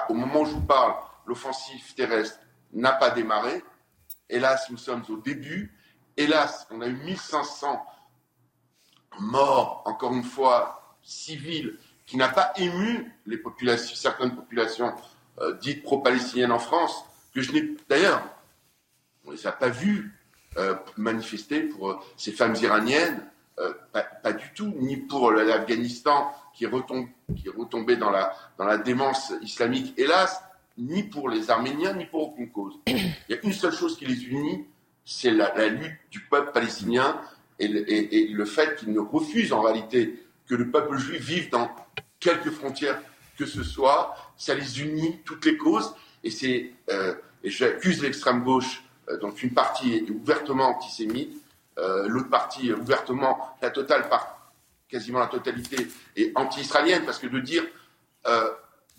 au moment où je vous parle, l'offensive terrestre n'a pas démarré. Hélas, nous sommes au début. Hélas, on a eu 1500 morts, encore une fois, civils, qui n'a pas ému les populations, certaines populations dites pro-palestiniennes en France, que je n'ai d'ailleurs, on ne les a pas vues manifester pour ces femmes iraniennes, pas du tout, ni pour l'Afghanistan qui est retombé dans la démence islamique, hélas, ni pour les Arméniens, ni pour aucune cause. Il y a une seule chose qui les unit, c'est la lutte du peuple palestinien et le fait qu'ils ne refusent en réalité que le peuple juif vive dans quelques frontières que ce soit. Ça les unit, toutes les causes, et j'accuse l'extrême gauche, donc une partie est ouvertement antisémite, l'autre partie ouvertement, quasiment la totalité est anti-israélienne, parce que de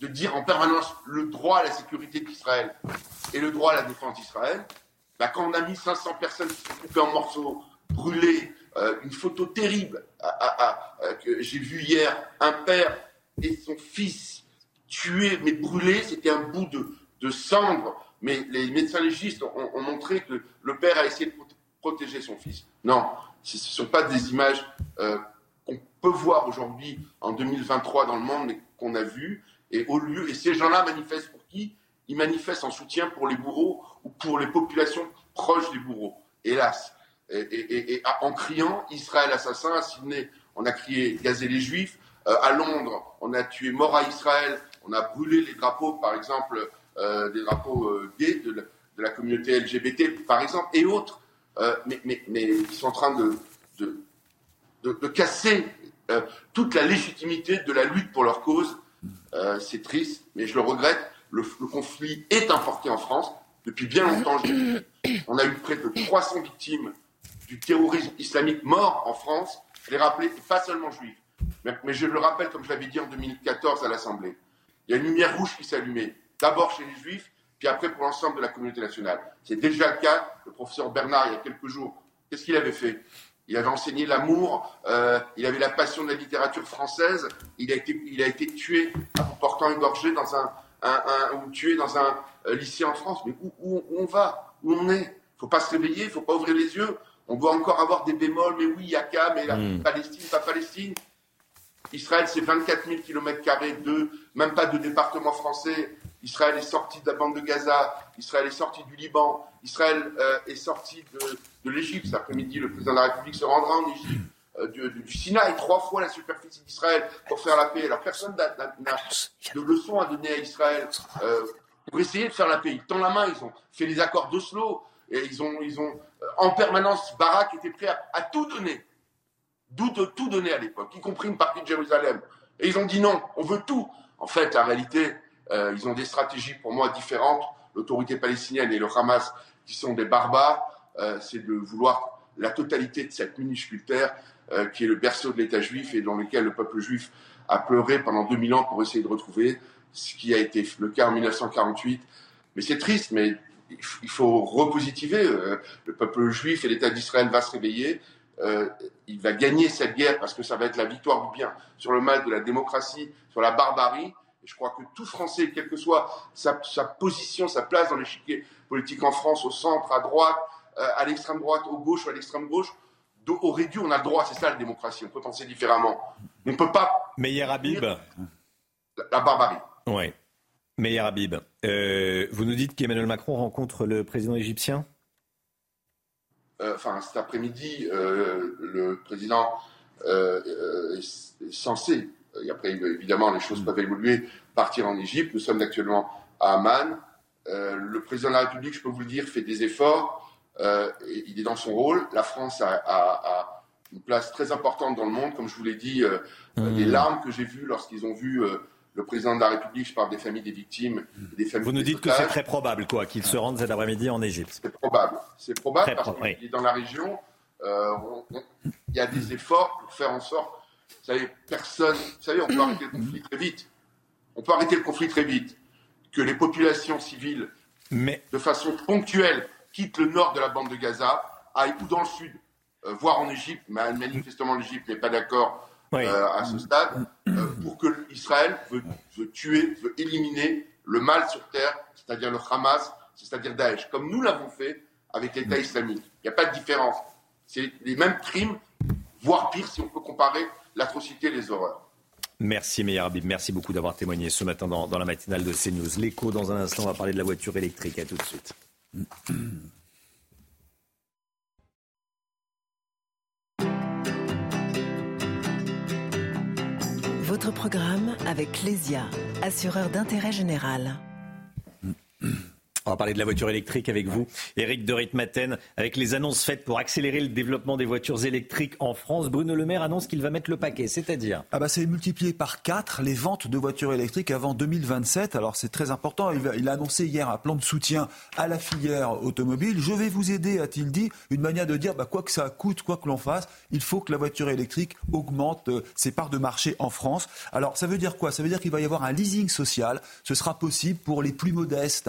dire en permanence le droit à la sécurité d'Israël et le droit à la défense d'Israël, quand on a 1500 personnes qui sont coupées en morceaux, brûlées, une photo terrible que j'ai vue hier, un père et son fils tués mais brûlés, c'était un bout de cendre, mais les médecins légistes ont montré que le père a essayé de protéger son fils. Non, ce ne sont pas des images qu'on peut voir aujourd'hui en 2023 dans le monde, mais qu'on a vues. Et ces gens-là manifestent pour qui ? Ils manifestent en soutien pour les bourreaux ou pour les populations proches des bourreaux, hélas. En criant « Israël assassin », à Sydney, on a crié « Gazer les Juifs », à Londres, on a tué « Mort à Israël », on a brûlé les drapeaux, par exemple, des drapeaux gays de la communauté LGBT, par exemple, et autres. Mais ils sont en train de casser toute la légitimité de la lutte pour leur cause. C'est triste, mais je le regrette. Le conflit est importé en France depuis bien longtemps. On a eu près de 300 victimes du terrorisme islamique morts en France. Je l'ai rappelé, pas seulement juifs, mais je le rappelle comme je l'avais dit en 2014 à l'Assemblée. Il y a une lumière rouge qui s'allumait, d'abord chez les juifs, puis après pour l'ensemble de la communauté nationale. C'est déjà le cas. Le professeur Bernard, il y a quelques jours, qu'est-ce qu'il avait fait ? Il avait enseigné l'amour, il avait la passion de la littérature française. Il a été tué en portant une gorgée ou tué dans un lycée en France. Mais où on va ? Où on est ? Il ne faut pas se réveiller, il ne faut pas ouvrir les yeux. On doit encore avoir des bémols, mais oui, il y a qu'à, mais la Palestine, pas Palestine. Israël, c'est 24 000 km2, même pas de département français. Israël est sorti de la bande de Gaza, Israël est sorti du Liban, Israël est sorti de l'Égypte. Cet après-midi, le président de la République se rendra en Égypte, du Sinaï, 3 fois la superficie d'Israël pour faire la paix. Alors personne n'a de leçon à donner à Israël pour essayer de faire la paix. Ils tendent la main, ils ont fait les accords d'Oslo, et ils ont en permanence, Barak était prêt à tout donner. Tout donner à l'époque, y compris une partie de Jérusalem. Et ils ont dit non, on veut tout. En fait, la réalité, ils ont des stratégies pour moi différentes. L'autorité palestinienne et le Hamas, qui sont des barbares, c'est de vouloir la totalité de cette minuscule terre qui est le berceau de l'État juif et dans lequel le peuple juif a pleuré pendant 2000 ans pour essayer de retrouver ce qui a été le cas en 1948. Mais c'est triste, mais il faut repositiver. Le peuple juif et l'État d'Israël va se réveiller. Il va gagner cette guerre parce que ça va être la victoire du bien sur le mal, de la démocratie, sur la barbarie. Et je crois que tout Français, quelle que soit sa position, sa place dans l'échiquier politique en France, au centre, à droite, à l'extrême droite, au gauche ou à l'extrême gauche, aurait dû, on a le droit, c'est ça la démocratie, on peut penser différemment. On ne peut pas... Meyer Habib. La barbarie. Oui. Meyer Habib. Vous nous dites qu'Emmanuel Macron rencontre le président égyptien ? Cet après-midi, le président est censé, et après évidemment les choses peuvent évoluer, partir en Égypte. Nous sommes actuellement à Amman. Le président de la République, je peux vous le dire, fait des efforts. Il est dans son rôle. La France a une place très importante dans le monde. Comme je vous l'ai dit, les larmes que j'ai vues lorsqu'ils ont vu... le président de la République, je parle des familles des victimes, des familles. Vous nous dites que c'est très probable, quoi, qu'il se rende cet après-midi en Égypte. C'est probable très parce qu'il est dans la région. Il y a des efforts pour faire en sorte. Vous savez, on peut arrêter le conflit très vite. on peut arrêter le conflit très vite, que les populations civiles, de façon ponctuelle, quittent le nord de la bande de Gaza, aillent ou dans le sud, voire en Égypte, mais manifestement l'Égypte n'est pas d'accord à ce stade, pour que Israël veut éliminer le mal sur terre, c'est-à-dire le Hamas, c'est-à-dire Daesh, comme nous l'avons fait avec l'État islamique. Il n'y a pas de différence. C'est les mêmes crimes, voire pire si on peut comparer l'atrocité et les horreurs. Merci Meir Habib, merci beaucoup d'avoir témoigné ce matin dans la matinale de CNews. L'écho, dans un instant, on va parler de la voiture électrique. À tout de suite. Votre programme avec Lesia, assureur d'intérêt général. On va parler de la voiture électrique avec vous, Éric de Ritmaten, avec les annonces faites pour accélérer le développement des voitures électriques en France. Bruno Le Maire annonce qu'il va mettre le paquet, c'est-à-dire c'est multiplier par 4 les ventes de voitures électriques avant 2027. Alors c'est très important. Il a annoncé hier un plan de soutien à la filière automobile. Je vais vous aider, a-t-il dit. Une manière de dire, quoi que ça coûte, quoi que l'on fasse, il faut que la voiture électrique augmente ses parts de marché en France. Alors ça veut dire quoi ? Ça veut dire qu'il va y avoir un leasing social. Ce sera possible pour les plus modestes.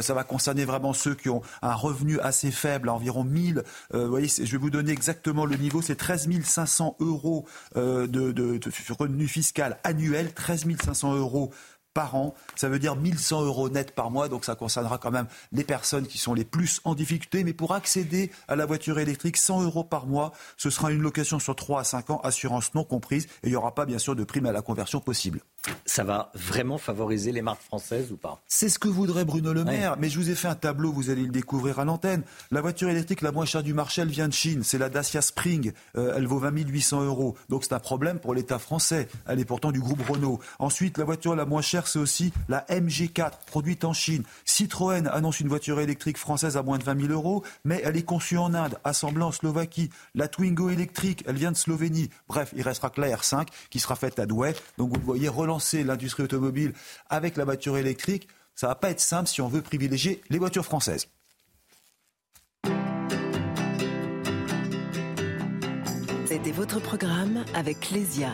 Ça va concerner vraiment ceux qui ont un revenu assez faible, environ 1000. Voyez, je vais vous donner exactement le niveau. C'est 13 500 euros de revenu fiscal annuel, 13 500 euros par an. Ça veut dire 1100 euros net par mois. Donc ça concernera quand même les personnes qui sont les plus en difficulté. Mais pour accéder à la voiture électrique, 100 euros par mois, ce sera une location sur 3 à 5 ans, assurance non comprise. Et il n'y aura pas, bien sûr, de prime à la conversion possible. Ça va vraiment favoriser les marques françaises ou pas ? C'est ce que voudrait Bruno Le Maire, mais je vous ai fait un tableau, vous allez le découvrir à l'antenne. La voiture électrique la moins chère du marché, elle vient de Chine, c'est la Dacia Spring, elle vaut 20 800 euros, donc c'est un problème pour l'État français, elle est pourtant du groupe Renault. Ensuite, la voiture la moins chère, c'est aussi la MG4, produite en Chine. Citroën annonce une voiture électrique française à moins de 20 000 euros, mais elle est conçue en Inde, assemblée en Slovaquie. La Twingo électrique, elle vient de Slovénie. Bref, il restera que la R5 qui sera faite à Douai, donc vous le voyez, lancer l'industrie automobile avec la voiture électrique, ça ne va pas être simple si on veut privilégier les voitures françaises. C'était votre programme avec Lesia,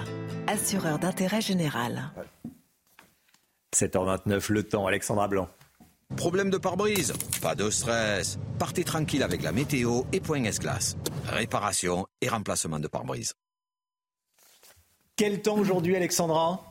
assureur d'intérêt général. 7h29, le temps, Alexandra Blanc. Problème de pare-brise ? Pas de stress. Partez tranquille avec la météo et Point S-Glace. Réparation et remplacement de pare-brise. Quel temps aujourd'hui, Alexandra ?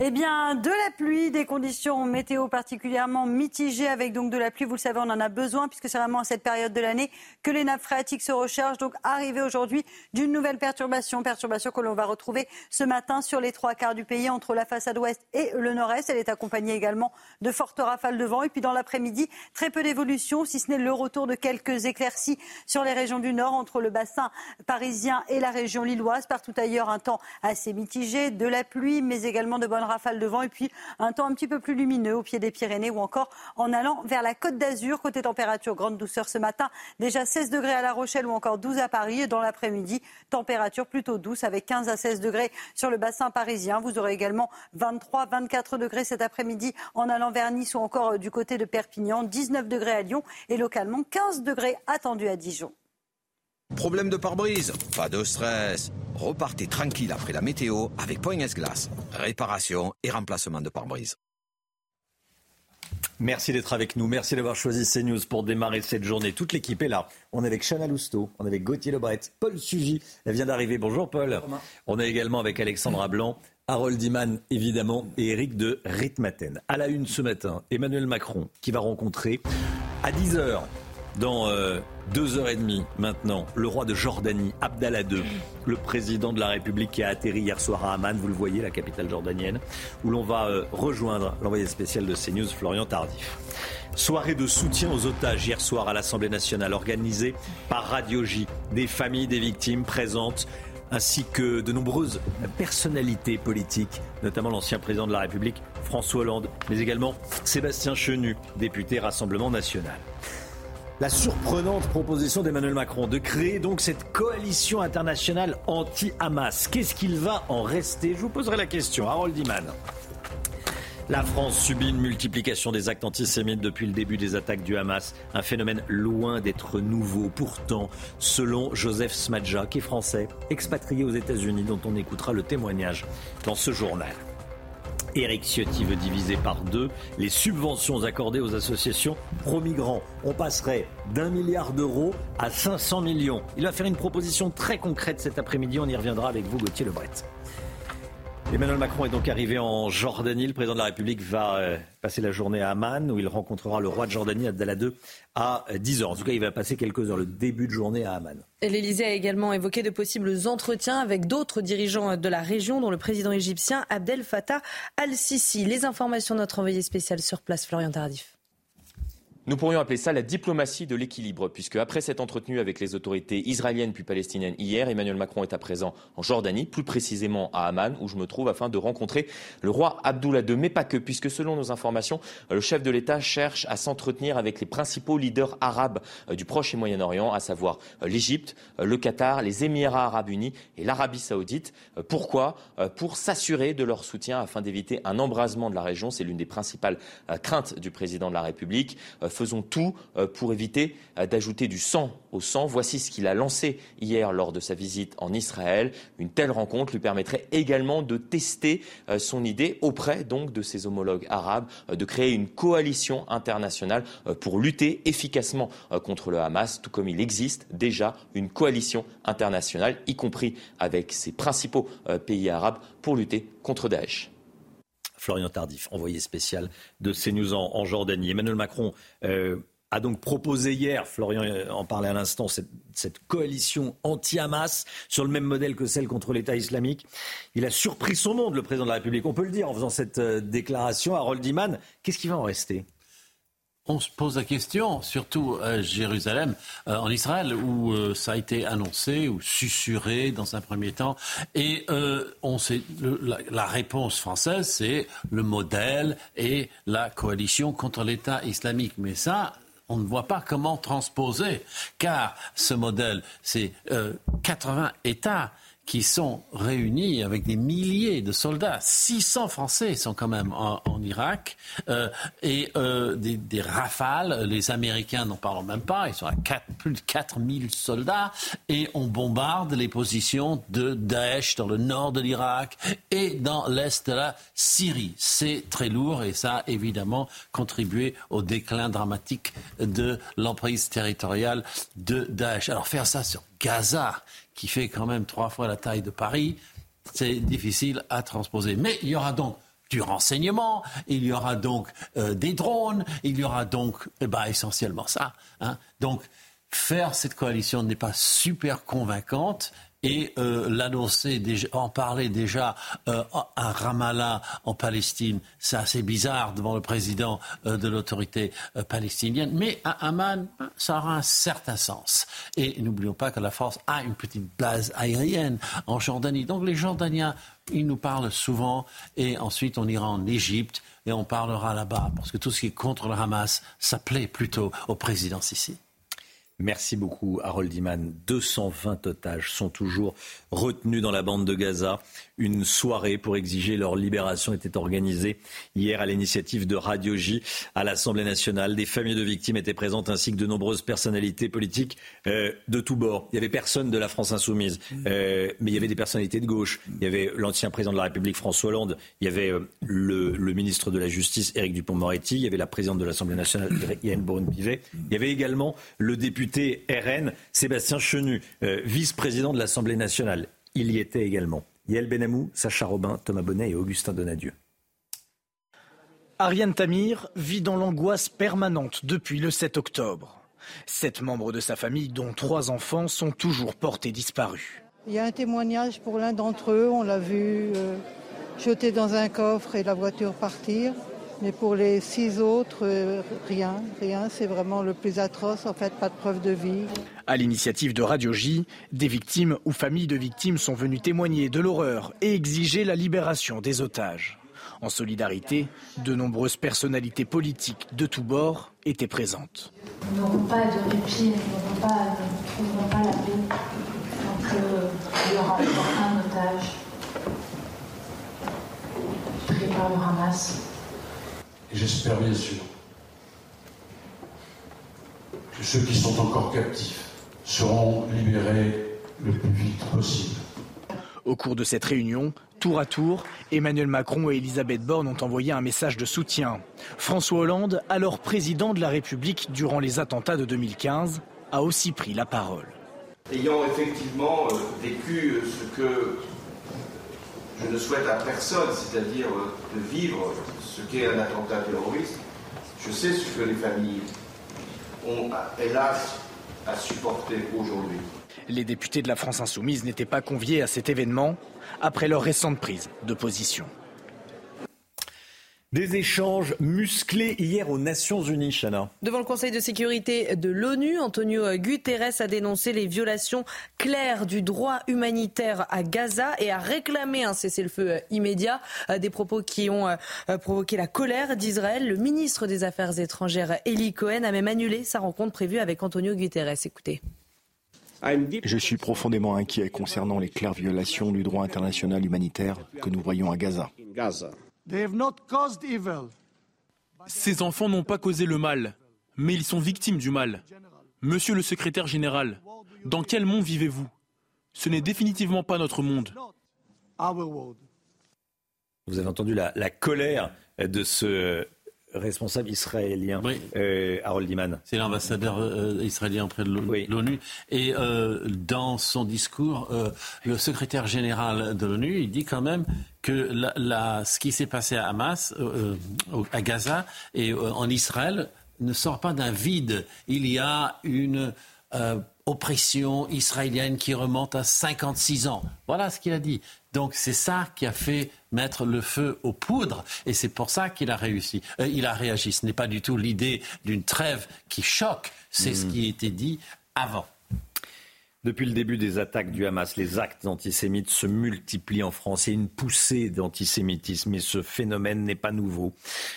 Eh bien, de la pluie, des conditions météo particulièrement mitigées avec donc de la pluie. Vous le savez, on en a besoin puisque c'est vraiment à cette période de l'année que les nappes phréatiques se rechargent. Donc, arrivée aujourd'hui d'une nouvelle perturbation que l'on va retrouver ce matin sur les 3 quarts du pays entre la façade ouest et le nord-est. Elle est accompagnée également de fortes rafales de vent. Et puis, dans l'après-midi, très peu d'évolution, si ce n'est le retour de quelques éclaircies sur les régions du nord entre le bassin parisien et la région lilloise. Partout ailleurs, un temps assez mitigé, de la pluie, mais également de bonnes rafale de vent et puis un temps un petit peu plus lumineux au pied des Pyrénées ou encore en allant vers la Côte d'Azur. Côté température, grande douceur ce matin, déjà 16 degrés à La Rochelle ou encore 12 à Paris. Et dans l'après-midi, température plutôt douce avec 15 à 16 degrés sur le bassin parisien. Vous aurez également 23, 24 degrés cet après-midi en allant vers Nice ou encore du côté de Perpignan, 19 degrés à Lyon et localement 15 degrés attendus à Dijon. Problème de pare-brise ? Pas de stress. Repartez tranquille après la météo avec Point S-Glace. Réparation et remplacement de pare-brise. Merci d'être avec nous. Merci d'avoir choisi CNews pour démarrer cette journée. Toute l'équipe est là. On est avec Chana Lousteau, on est avec Gauthier Lebret, Paul Sugy, elle vient d'arriver. Bonjour Paul. Bonjour. On est également avec Alexandra Blanc, Harold Iman évidemment et Éric de Ritmaten. À la une ce matin, Emmanuel Macron qui va rencontrer à 10h. Dans 2h30 maintenant, le roi de Jordanie, Abdallah II, le président de la République qui a atterri hier soir à Amman, vous le voyez, la capitale jordanienne, où l'on va rejoindre l'envoyé spécial de CNews, Florian Tardif. Soirée de soutien aux otages hier soir à l'Assemblée nationale, organisée par Radio J, des familles des victimes présentes, ainsi que de nombreuses personnalités politiques, notamment l'ancien président de la République, François Hollande, mais également Sébastien Chenu, député Rassemblement National. La surprenante proposition d'Emmanuel Macron de créer donc cette coalition internationale anti-Hamas. Qu'est-ce qu'il va en rester ? Je vous poserai la question. Harold Iman. La France subit une multiplication des actes antisémites depuis le début des attaques du Hamas. Un phénomène loin d'être nouveau. Pourtant, selon Joseph Smadja, qui est français, expatrié aux États-Unis, dont on écoutera le témoignage dans ce journal. Éric Ciotti veut diviser par deux les subventions accordées aux associations pro-migrants. On passerait d'1 milliard d'euros à 500 millions. Il va faire une proposition très concrète cet après-midi. On y reviendra avec vous, Gauthier Lebret. Emmanuel Macron est donc arrivé en Jordanie. Le président de la République va passer la journée à Amman, où il rencontrera le roi de Jordanie, Abdallah II, à 10h. En tout cas, il va passer quelques heures, le début de journée à Amman. L'Élysée a également évoqué de possibles entretiens avec d'autres dirigeants de la région, dont le président égyptien Abdel Fattah al-Sisi. Les informations de notre envoyé spécial sur place, Florian Tardif. Nous pourrions appeler ça la diplomatie de l'équilibre, puisque après cette entretenue avec les autorités israéliennes puis palestiniennes hier, Emmanuel Macron est à présent en Jordanie, plus précisément à Amman, où je me trouve, afin de rencontrer le roi Abdullah II. Mais pas que, puisque selon nos informations, le chef de l'État cherche à s'entretenir avec les principaux leaders arabes du Proche et Moyen-Orient, à savoir l'Égypte, le Qatar, les Émirats arabes unis et l'Arabie saoudite. Pourquoi ? Pour s'assurer de leur soutien afin d'éviter un embrasement de la région. C'est l'une des principales craintes du président de la République. Faisons tout pour éviter d'ajouter du sang au sang. Voici ce qu'il a lancé hier lors de sa visite en Israël. Une telle rencontre lui permettrait également de tester son idée auprès donc de ses homologues arabes, de créer une coalition internationale pour lutter efficacement contre le Hamas, tout comme il existe déjà une coalition internationale, y compris avec ses principaux pays arabes, pour lutter contre Daesh. Florian Tardif, envoyé spécial de CNews en Jordanie. Emmanuel Macron a donc proposé hier, Florian en parlait à l'instant, cette coalition anti-Hamas sur le même modèle que celle contre l'État islamique. Il a surpris son monde, le président de la République. On peut le dire en faisant cette déclaration. Harold Iman, qu'est-ce qui va en rester ? On se pose la question, surtout à Jérusalem, en Israël, où ça a été annoncé ou susurré dans un premier temps. Et la réponse française, c'est le modèle et la coalition contre l'État islamique. Mais ça, on ne voit pas comment transposer, car ce modèle, c'est 80 États qui sont réunis avec des milliers de soldats. 600 Français sont quand même en Irak et des rafales. Les Américains n'en parlent même pas. Ils sont à plus de 4000 soldats et on bombarde les positions de Daesh dans le nord de l'Irak et dans l'est de la Syrie. C'est très lourd et ça a évidemment contribué au déclin dramatique de l'emprise territoriale de Daesh. Alors faire ça sur Gaza, qui fait quand même 3 fois la taille de Paris, c'est difficile à transposer. Mais il y aura donc du renseignement, il y aura donc des drones, il y aura donc essentiellement ça. Hein. Donc faire cette coalition n'est pas super convaincante et l'annoncer, en parler déjà à Ramallah en Palestine, c'est assez bizarre devant le président de l'autorité palestinienne. Mais à Amman, ça aura un certain sens. Et n'oublions pas que la France a une petite base aérienne en Jordanie. Donc les Jordaniens, ils nous parlent souvent et ensuite on ira en Égypte et on parlera là-bas. Parce que tout ce qui est contre le Hamas, ça plaît plutôt au président Sisi. Merci beaucoup, Harold Iman. 220 otages sont toujours retenus dans la bande de Gaza. Une soirée pour exiger leur libération était organisée hier à l'initiative de Radio J à l'Assemblée nationale. Des familles de victimes étaient présentes ainsi que de nombreuses personnalités politiques de tous bords. Il n'y avait personne de la France insoumise, mais il y avait des personnalités de gauche. Il y avait l'ancien président de la République, François Hollande. Il y avait le ministre de la Justice, Éric Dupond-Moretti. Il y avait la présidente de l'Assemblée nationale, Yael Braun-Pivet. Il y avait également le député RN, Sébastien Chenu, vice-président de l'Assemblée nationale. Il y était également. Yael Benamou, Sacha Robin, Thomas Bonnet et Augustin Donadieu. Ariane Tamir vit dans l'angoisse permanente depuis le 7 octobre. 7 membres de sa famille, dont 3 enfants, sont toujours portés disparus. Il y a un témoignage pour l'un d'entre eux. On l'a vu jeter dans un coffre et la voiture partir. Mais pour les 6 autres, rien. C'est vraiment le plus atroce, en fait, pas de preuve de vie. À l'initiative de Radio J, des victimes ou familles de victimes sont venues témoigner de l'horreur et exiger la libération des otages. En solidarité, de nombreuses personnalités politiques de tous bords étaient présentes. Nous n'aurons pas de répit, nous ne trouverons pas la paix. Donc il y aura un otage pris par le Hamas. J'espère bien sûr que ceux qui sont encore captifs seront libérés le plus vite possible. Au cours de cette réunion, Tour à tour, Emmanuel Macron et Elisabeth Borne ont envoyé un message de soutien. François Hollande, alors président de la République durant les attentats de 2015, a aussi pris la parole. Ayant effectivement vécu ce que je ne souhaite à personne, c'est-à-dire de vivre ce qu'est un attentat terroriste, je sais ce que les familles ont, hélas, à supporter aujourd'hui. Les députés de la France Insoumise n'étaient pas conviés à cet événement après leur récente prise de position. Des échanges musclés hier aux Nations Unies, Chana. Devant le Conseil de sécurité de l'ONU, Antonio Guterres a dénoncé les violations claires du droit humanitaire à Gaza et a réclamé un cessez-le-feu immédiat. Des propos qui ont provoqué la colère d'Israël. Le ministre des Affaires étrangères, Eli Cohen, a même annulé sa rencontre prévue avec Antonio Guterres. Écoutez. Je suis profondément inquiet concernant les claires violations du droit international humanitaire que nous voyons à Gaza. Ces enfants n'ont pas causé le mal, mais ils sont victimes du mal. Monsieur le secrétaire général, dans quel monde vivez-vous ? Ce n'est définitivement pas notre monde. Vous avez entendu la colère de ce responsable israélien, oui. Harold Iman. C'est l'ambassadeur israélien auprès de l'ONU. Oui. Et dans son discours, le secrétaire général de l'ONU, il dit quand même que ce qui s'est passé à Hamas, à Gaza et en Israël ne sort pas d'un vide. Il y a une oppression israélienne qui remonte à 56 ans. Voilà ce qu'il a dit. Donc c'est ça qui a fait mettre le feu aux poudres et c'est pour ça qu'il a réussi. Il a réagi. Ce n'est pas du tout l'idée d'une trêve qui choque. C'est ce qui était dit avant. Depuis le début des attaques du Hamas, les actes antisémites se multiplient en France. Il y a une poussée d'antisémitisme et ce phénomène n'est pas nouveau.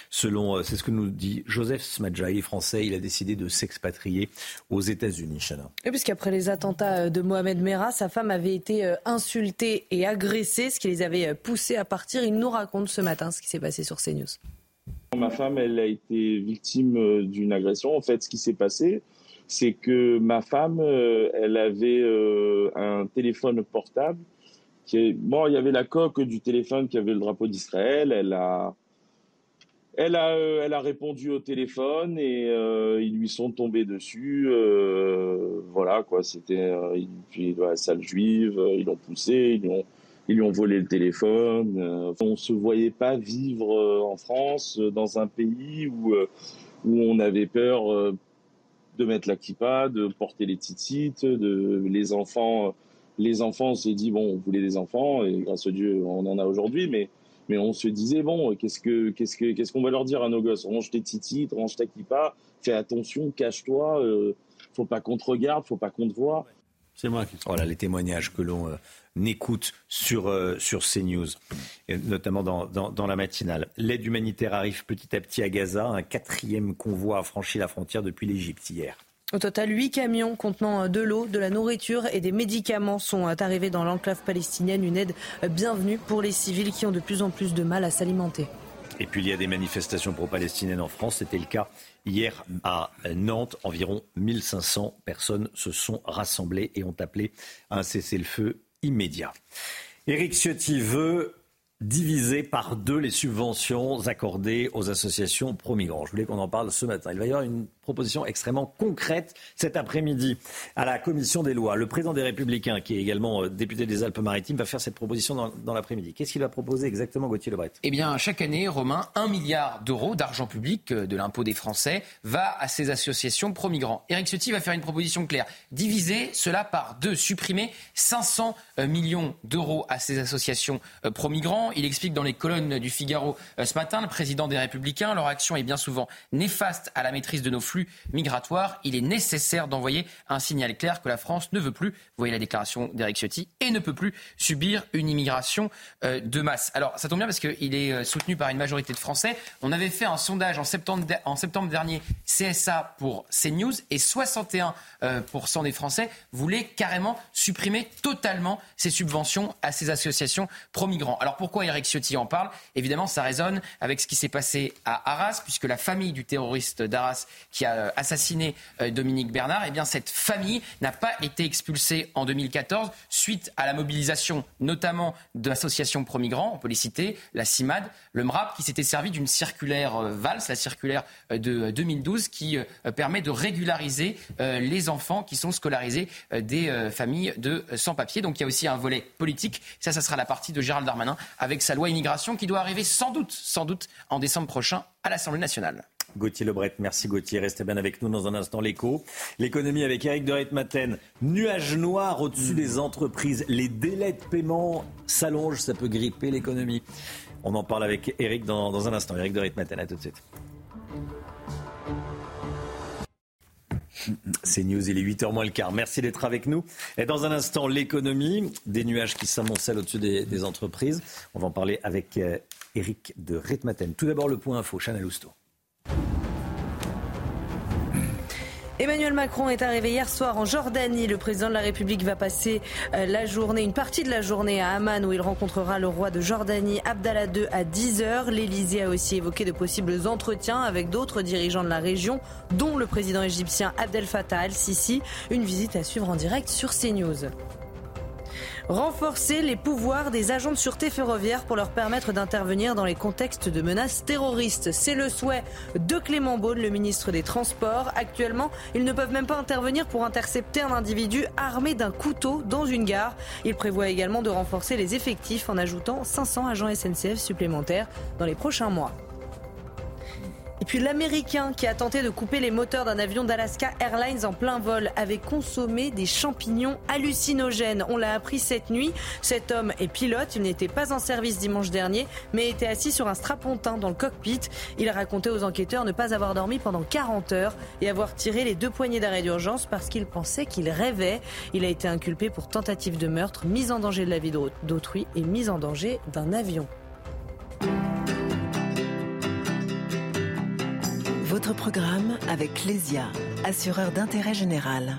C'est ce que nous dit Joseph Smadjaï, français. Il a décidé de s'expatrier aux États-Unis. Chana. Et puisqu'après les attentats de Mohamed Merah, sa femme avait été insultée et agressée, ce qui les avait poussés à partir. Il nous raconte ce matin ce qui s'est passé sur CNews. Ma femme, elle a été victime d'une agression. En fait, ce qui s'est passé, c'est que ma femme, elle avait un téléphone portable. Il y avait la coque du téléphone qui avait le drapeau d'Israël. Elle a répondu au téléphone et ils lui sont tombés dessus. Voilà quoi, c'était la salle juive. Ils l'ont poussé, ils lui ont volé le téléphone. On se voyait pas vivre en France, dans un pays où on avait peur. De mettre la kippa, de porter les titites, les enfants. Les enfants, on s'est dit, bon, on voulait des enfants, et grâce à Dieu, on en a aujourd'hui, mais on se disait, bon, qu'est-ce qu'on va leur dire à nos gosses ? Range tes titites, range ta kippa, fais attention, cache-toi, faut pas qu'on te regarde, faut pas qu'on te voie. C'est moi qui... Voilà les témoignages que l'on écoute sur CNews, et notamment dans la matinale. L'aide humanitaire arrive petit à petit à Gaza. Un 4e convoi a franchi la frontière depuis l'Égypte hier. Au total, 8 camions contenant de l'eau, de la nourriture et des médicaments sont arrivés dans l'enclave palestinienne. Une aide bienvenue pour les civils qui ont de plus en plus de mal à s'alimenter. Et puis il y a des manifestations pro-palestiniennes en France. C'était le cas hier à Nantes. Environ 1500 personnes se sont rassemblées et ont appelé à un cessez-le-feu immédiat. Éric Ciotti veut diviser par 2 les subventions accordées aux associations pro-migrants. Je voulais qu'on en parle ce matin. Il va y avoir une proposition extrêmement concrète cet après-midi à la Commission des lois. Le président des Républicains, qui est également député des Alpes-Maritimes, va faire cette proposition dans l'après-midi. Qu'est-ce qu'il va proposer exactement, Gauthier Lebret ? Eh bien, chaque année, Romain, 1 milliard d'euros d'argent public de l'impôt des Français va à ces associations pro-migrants. Éric Ciotti va faire une proposition claire. Diviser cela par 2, supprimer 500 millions d'euros à ces associations pro-migrants. Il explique dans les colonnes du Figaro ce matin, le président des Républicains, leur action est bien souvent néfaste à la maîtrise de nos flux migratoire, il est nécessaire d'envoyer un signal clair que la France ne veut plus, vous voyez la déclaration d'Éric Ciotti, et ne peut plus subir une immigration de masse. Alors ça tombe bien parce qu'il est soutenu par une majorité de Français. On avait fait un sondage en septembre dernier CSA pour CNews et 61% des Français voulaient carrément supprimer totalement ces subventions à ces associations pro-migrants. Alors pourquoi Pourquoi Eric Ciotti en parle? Évidemment, ça résonne avec ce qui s'est passé à Arras, puisque la famille du terroriste d'Arras qui a assassiné Dominique Bernard, eh bien, cette famille n'a pas été expulsée en 2014 suite à la mobilisation notamment d'associations pro-migrants, on peut les citer, la CIMAD, le MRAP, qui s'était servi d'une circulaire Valls, la circulaire de 2012, qui permet de régulariser les enfants qui sont scolarisés des familles de sans-papiers. Donc il y a aussi un volet politique. Ça sera la partie de Gérald Darmanin avec sa loi immigration qui doit arriver sans doute en décembre prochain à l'Assemblée nationale. Gauthier Lebret, merci Gauthier. Restez bien avec nous dans un instant l'écho. L'économie avec Eric de Ritmaten. Nuage noir au-dessus des entreprises. Les délais de paiement s'allongent, ça peut gripper l'économie. On en parle avec Eric dans un instant. Eric de Ritmaten, à tout de suite. C'est News, il est 8h moins le quart. Merci d'être avec nous. Et dans un instant, l'économie, des nuages qui s'amoncellent au-dessus des entreprises. On va en parler avec Eric de Ritmaten. Tout d'abord, le point info, Chana Lousteau. Emmanuel Macron est arrivé hier soir en Jordanie. Le président de la République va passer une partie de la journée à Amman où il rencontrera le roi de Jordanie, Abdallah II, à 10h. L'Elysée a aussi évoqué de possibles entretiens avec d'autres dirigeants de la région, dont le président égyptien Abdel Fattah al-Sisi. Une visite à suivre en direct sur CNews. Renforcer les pouvoirs des agents de sûreté ferroviaire pour leur permettre d'intervenir dans les contextes de menaces terroristes. C'est le souhait de Clément Beaune, le ministre des Transports. Actuellement, ils ne peuvent même pas intervenir pour intercepter un individu armé d'un couteau dans une gare. Il prévoit également de renforcer les effectifs en ajoutant 500 agents SNCF supplémentaires dans les prochains mois. Et puis l'Américain qui a tenté de couper les moteurs d'un avion d'Alaska Airlines en plein vol avait consommé des champignons hallucinogènes. On l'a appris cette nuit. Cet homme est pilote. Il n'était pas en service dimanche dernier, mais était assis sur un strapontin dans le cockpit. Il racontait aux enquêteurs ne pas avoir dormi pendant 40 heures et avoir tiré les 2 poignées d'arrêt d'urgence parce qu'il pensait qu'il rêvait. Il a été inculpé pour tentative de meurtre, mise en danger de la vie d'autrui et mise en danger d'un avion. Votre programme avec Lesia, assureur d'intérêt général.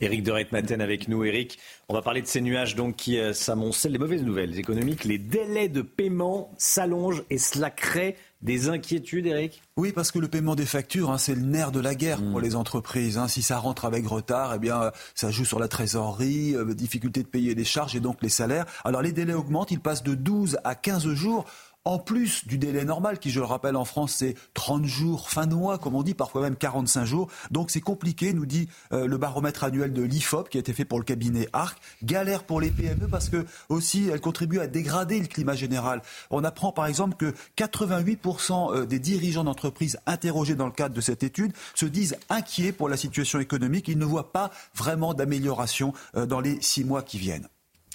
Éric de Ritmaten avec nous. Éric, on va parler de ces nuages donc qui s'amoncellent. Les mauvaises nouvelles économiques, les délais de paiement s'allongent et cela crée des inquiétudes, Éric ? Oui, parce que le paiement des factures, c'est le nerf de la guerre pour les entreprises. Si ça rentre avec retard, eh bien, ça joue sur la trésorerie, difficulté de payer les charges et donc les salaires. Alors les délais augmentent, ils passent de 12 à 15 jours. En plus du délai normal, qui je le rappelle en France c'est 30 jours, fin de mois comme on dit, parfois même 45 jours. Donc c'est compliqué, nous dit le baromètre annuel de l'IFOP qui a été fait pour le cabinet Arc. Galère pour les PME parce que aussi elles contribuent à dégrader le climat général. On apprend par exemple que 88% des dirigeants d'entreprises interrogés dans le cadre de cette étude se disent inquiets pour la situation économique. Ils ne voient pas vraiment d'amélioration dans les 6 mois qui viennent.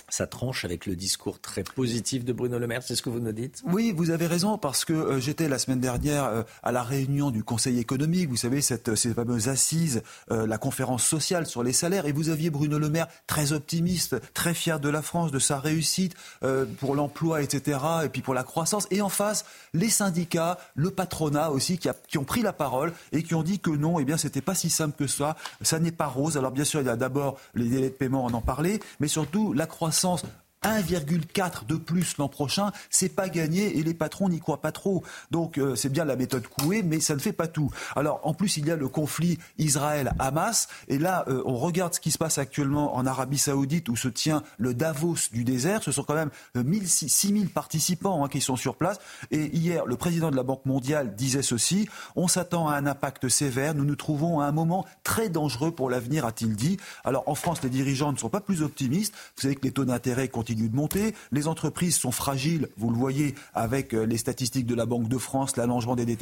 Ça tranche avec le discours très positif de Bruno Le Maire, c'est ce que vous nous dites ? Oui, vous avez raison, parce que j'étais la semaine dernière à la réunion du Conseil économique, vous savez, ces fameuses assises, la conférence sociale sur les salaires, et vous aviez Bruno Le Maire très optimiste, très fier de la France, de sa réussite pour l'emploi, etc., et puis pour la croissance. Et en face, les syndicats, le patronat aussi, qui ont pris la parole et qui ont dit que non, eh bien, c'était pas si simple que ça n'est pas rose. Alors bien sûr, il y a d'abord les délais de paiement, on en parlait, mais surtout la croissance. 1,4 de plus l'an prochain, c'est pas gagné et les patrons n'y croient pas trop. Donc c'est bien la méthode Coué, mais ça ne fait pas tout. Alors en plus il y a le conflit Israël-Hamas et là on regarde ce qui se passe actuellement en Arabie Saoudite où se tient le Davos du désert. Ce sont quand même 6 000 participants qui sont sur place et hier le président de la Banque mondiale disait ceci, on s'attend à un impact sévère, nous nous trouvons à un moment très dangereux pour l'avenir, a-t-il dit. Alors en France les dirigeants ne sont pas plus optimistes, vous savez que les taux d'intérêt continuent de monter. Les entreprises sont fragiles, vous le voyez, avec les statistiques de la Banque de France, l'allongement des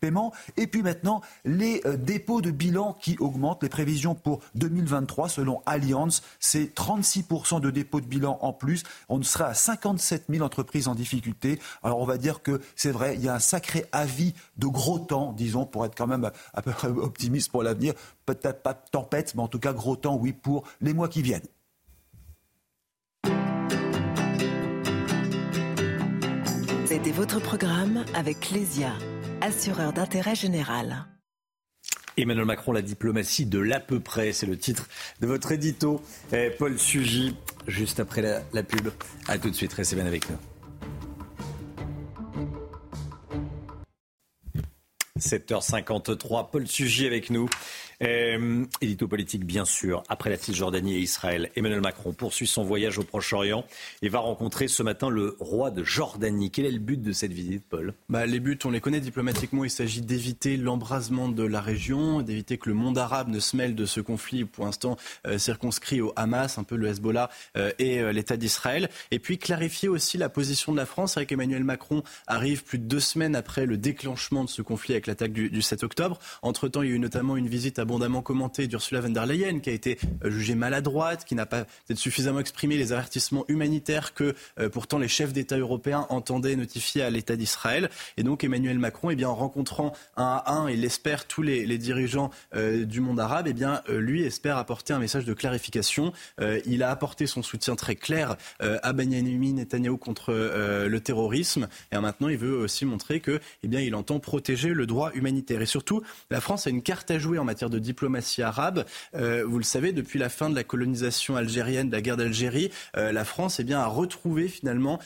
paiements. Et puis maintenant, les dépôts de bilan qui augmentent. Les prévisions pour 2023, selon Allianz, c'est 36% de dépôts de bilan en plus. On serait à 57 000 entreprises en difficulté. Alors on va dire que c'est vrai, il y a un sacré avis de gros temps, disons, pour être quand même à peu près optimiste pour l'avenir. Peut-être pas de tempête, mais en tout cas gros temps, oui, pour les mois qui viennent. C'était votre programme avec Lesia, assureur d'intérêt général. Emmanuel Macron, la diplomatie de l'à peu près. C'est le titre de votre édito, Paul Sugy, juste après la pub. A tout de suite, restez bien avec nous. – 7h53, Paul Sugy avec nous, édito politique bien sûr, après la Cisjordanie et Israël, Emmanuel Macron poursuit son voyage au Proche-Orient et va rencontrer ce matin le roi de Jordanie. Quel est le but de cette visite, Paul ?– Les buts, on les connaît diplomatiquement, il s'agit d'éviter l'embrasement de la région, d'éviter que le monde arabe ne se mêle de ce conflit pour l'instant circonscrit au Hamas, un peu le Hezbollah et l'État d'Israël, et puis clarifier aussi la position de la France. C'est vrai qu'Emmanuel Macron arrive plus de 2 semaines après le déclenchement de ce conflit avec l'attaque du 7 octobre. Entre-temps, il y a eu notamment une visite abondamment commentée d'Ursula von der Leyen qui a été jugée maladroite, qui n'a pas peut-être suffisamment exprimé les avertissements humanitaires que pourtant les chefs d'État européens entendaient notifier à l'État d'Israël. Et donc Emmanuel Macron, en rencontrant un à un, il espère tous les dirigeants du monde arabe, lui espère apporter un message de clarification. Il a apporté son soutien très clair à Benyamin Netanyahou contre le terrorisme. Et maintenant, il veut aussi montrer que, il entend protéger le droit humanitaire. Et surtout, la France a une carte à jouer en matière de diplomatie arabe. Vous le savez, depuis la fin de la colonisation algérienne, de la guerre d'Algérie, la France a retrouvé finalement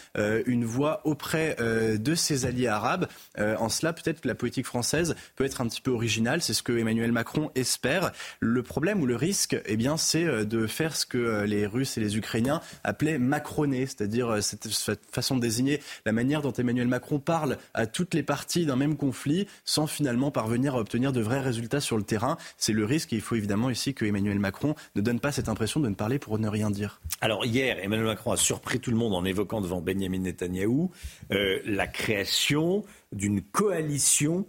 une voie auprès de ses alliés arabes. En cela, peut-être que la politique française peut être un petit peu originale. C'est ce que Emmanuel Macron espère. Le problème ou le risque, c'est de faire ce que les Russes et les Ukrainiens appelaient macroner, c'est-à-dire cette façon de désigner la manière dont Emmanuel Macron parle à toutes les parties d'un même conflit, sans finalement parvenir à obtenir de vrais résultats sur le terrain. C'est le risque et il faut évidemment ici que Emmanuel Macron ne donne pas cette impression de ne parler pour ne rien dire. Alors hier, Emmanuel Macron a surpris tout le monde en évoquant devant Benyamin Netanyahou la création d'une coalition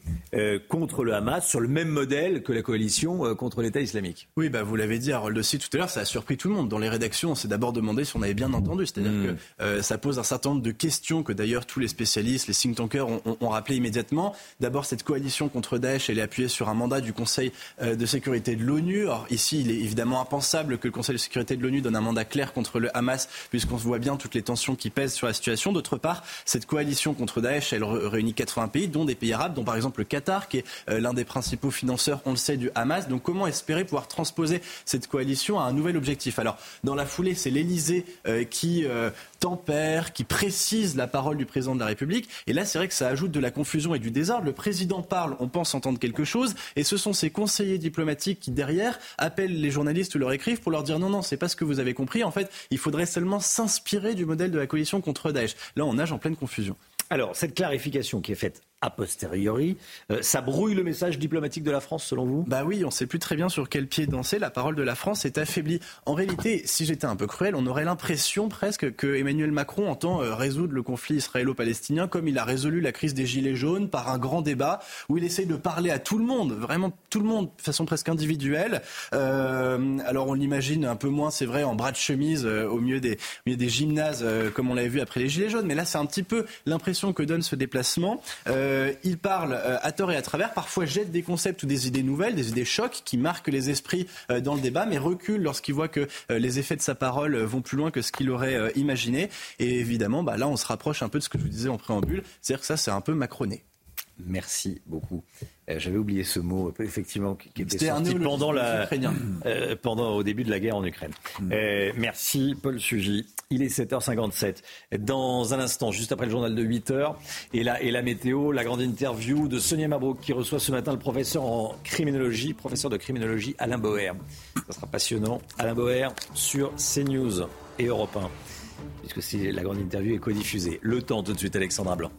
contre le Hamas sur le même modèle que la coalition contre l'État islamique. Oui, vous l'avez dit, Harold aussi tout à l'heure, ça a surpris tout le monde. Dans les rédactions, on s'est d'abord demandé si on avait bien entendu. C'est-à-dire que ça pose un certain nombre de questions que d'ailleurs tous les spécialistes, les think tankers ont rappelé immédiatement. D'abord, cette coalition contre Daesh, elle est appuyée sur un mandat du Conseil de sécurité de l'ONU. Alors ici, il est évidemment impensable que le Conseil de sécurité de l'ONU donne un mandat clair contre le Hamas, puisqu'on voit bien toutes les tensions qui pèsent sur la situation. D'autre part, cette coalition contre Daesh, elle réunit 80 pays, dont des pays arabes, dont par exemple le Qatar, qui est l'un des principaux financeurs, on le sait, du Hamas. Donc comment espérer pouvoir transposer cette coalition à un nouvel objectif ? Alors, dans la foulée, c'est l'Elysée qui tempère, qui précise la parole du président de la République. Et là, c'est vrai que ça ajoute de la confusion et du désordre. Le président parle, on pense entendre quelque chose, et ce sont ses conseillers diplomatiques qui, derrière, appellent les journalistes ou leur écrivent pour leur dire non, c'est pas ce que vous avez compris. En fait, il faudrait seulement s'inspirer du modèle de la coalition contre Daesh. Là, on nage en pleine confusion. Alors, cette clarification qui est faite a posteriori, ça brouille le message diplomatique de la France, selon vous ? Oui, on ne sait plus très bien sur quel pied danser. La parole de la France est affaiblie. En réalité, si j'étais un peu cruel, on aurait l'impression presque que Emmanuel Macron entend résoudre le conflit israélo-palestinien comme il a résolu la crise des Gilets jaunes par un grand débat où il essaye de parler à tout le monde, vraiment tout le monde, de façon presque individuelle. Alors on l'imagine un peu moins, c'est vrai, en bras de chemise au milieu des gymnases comme on l'avait vu après les Gilets jaunes. Mais là, c'est un petit peu l'impression que donne ce déplacement. Il parle à tort et à travers, parfois jette des concepts ou des idées nouvelles, des idées chocs qui marquent les esprits dans le débat, mais recule lorsqu'il voit que les effets de sa parole vont plus loin que ce qu'il aurait imaginé. Et évidemment, là, on se rapproche un peu de ce que je vous disais en préambule, c'est-à-dire que ça, c'est un peu macroné. Merci beaucoup. J'avais oublié ce mot, effectivement, qui était sorti au début de la guerre en Ukraine. Merci, Paul Sugy. Il est 7h57. Dans un instant, juste après le journal de 8h, et la météo, la grande interview de Sonia Mabrouk, qui reçoit ce matin le professeur de criminologie Alain Boer. Ça sera passionnant. Alain Boer sur CNews et Europe 1, puisque la grande interview est codiffusée. Le temps, tout de suite, Alexandra Blanc.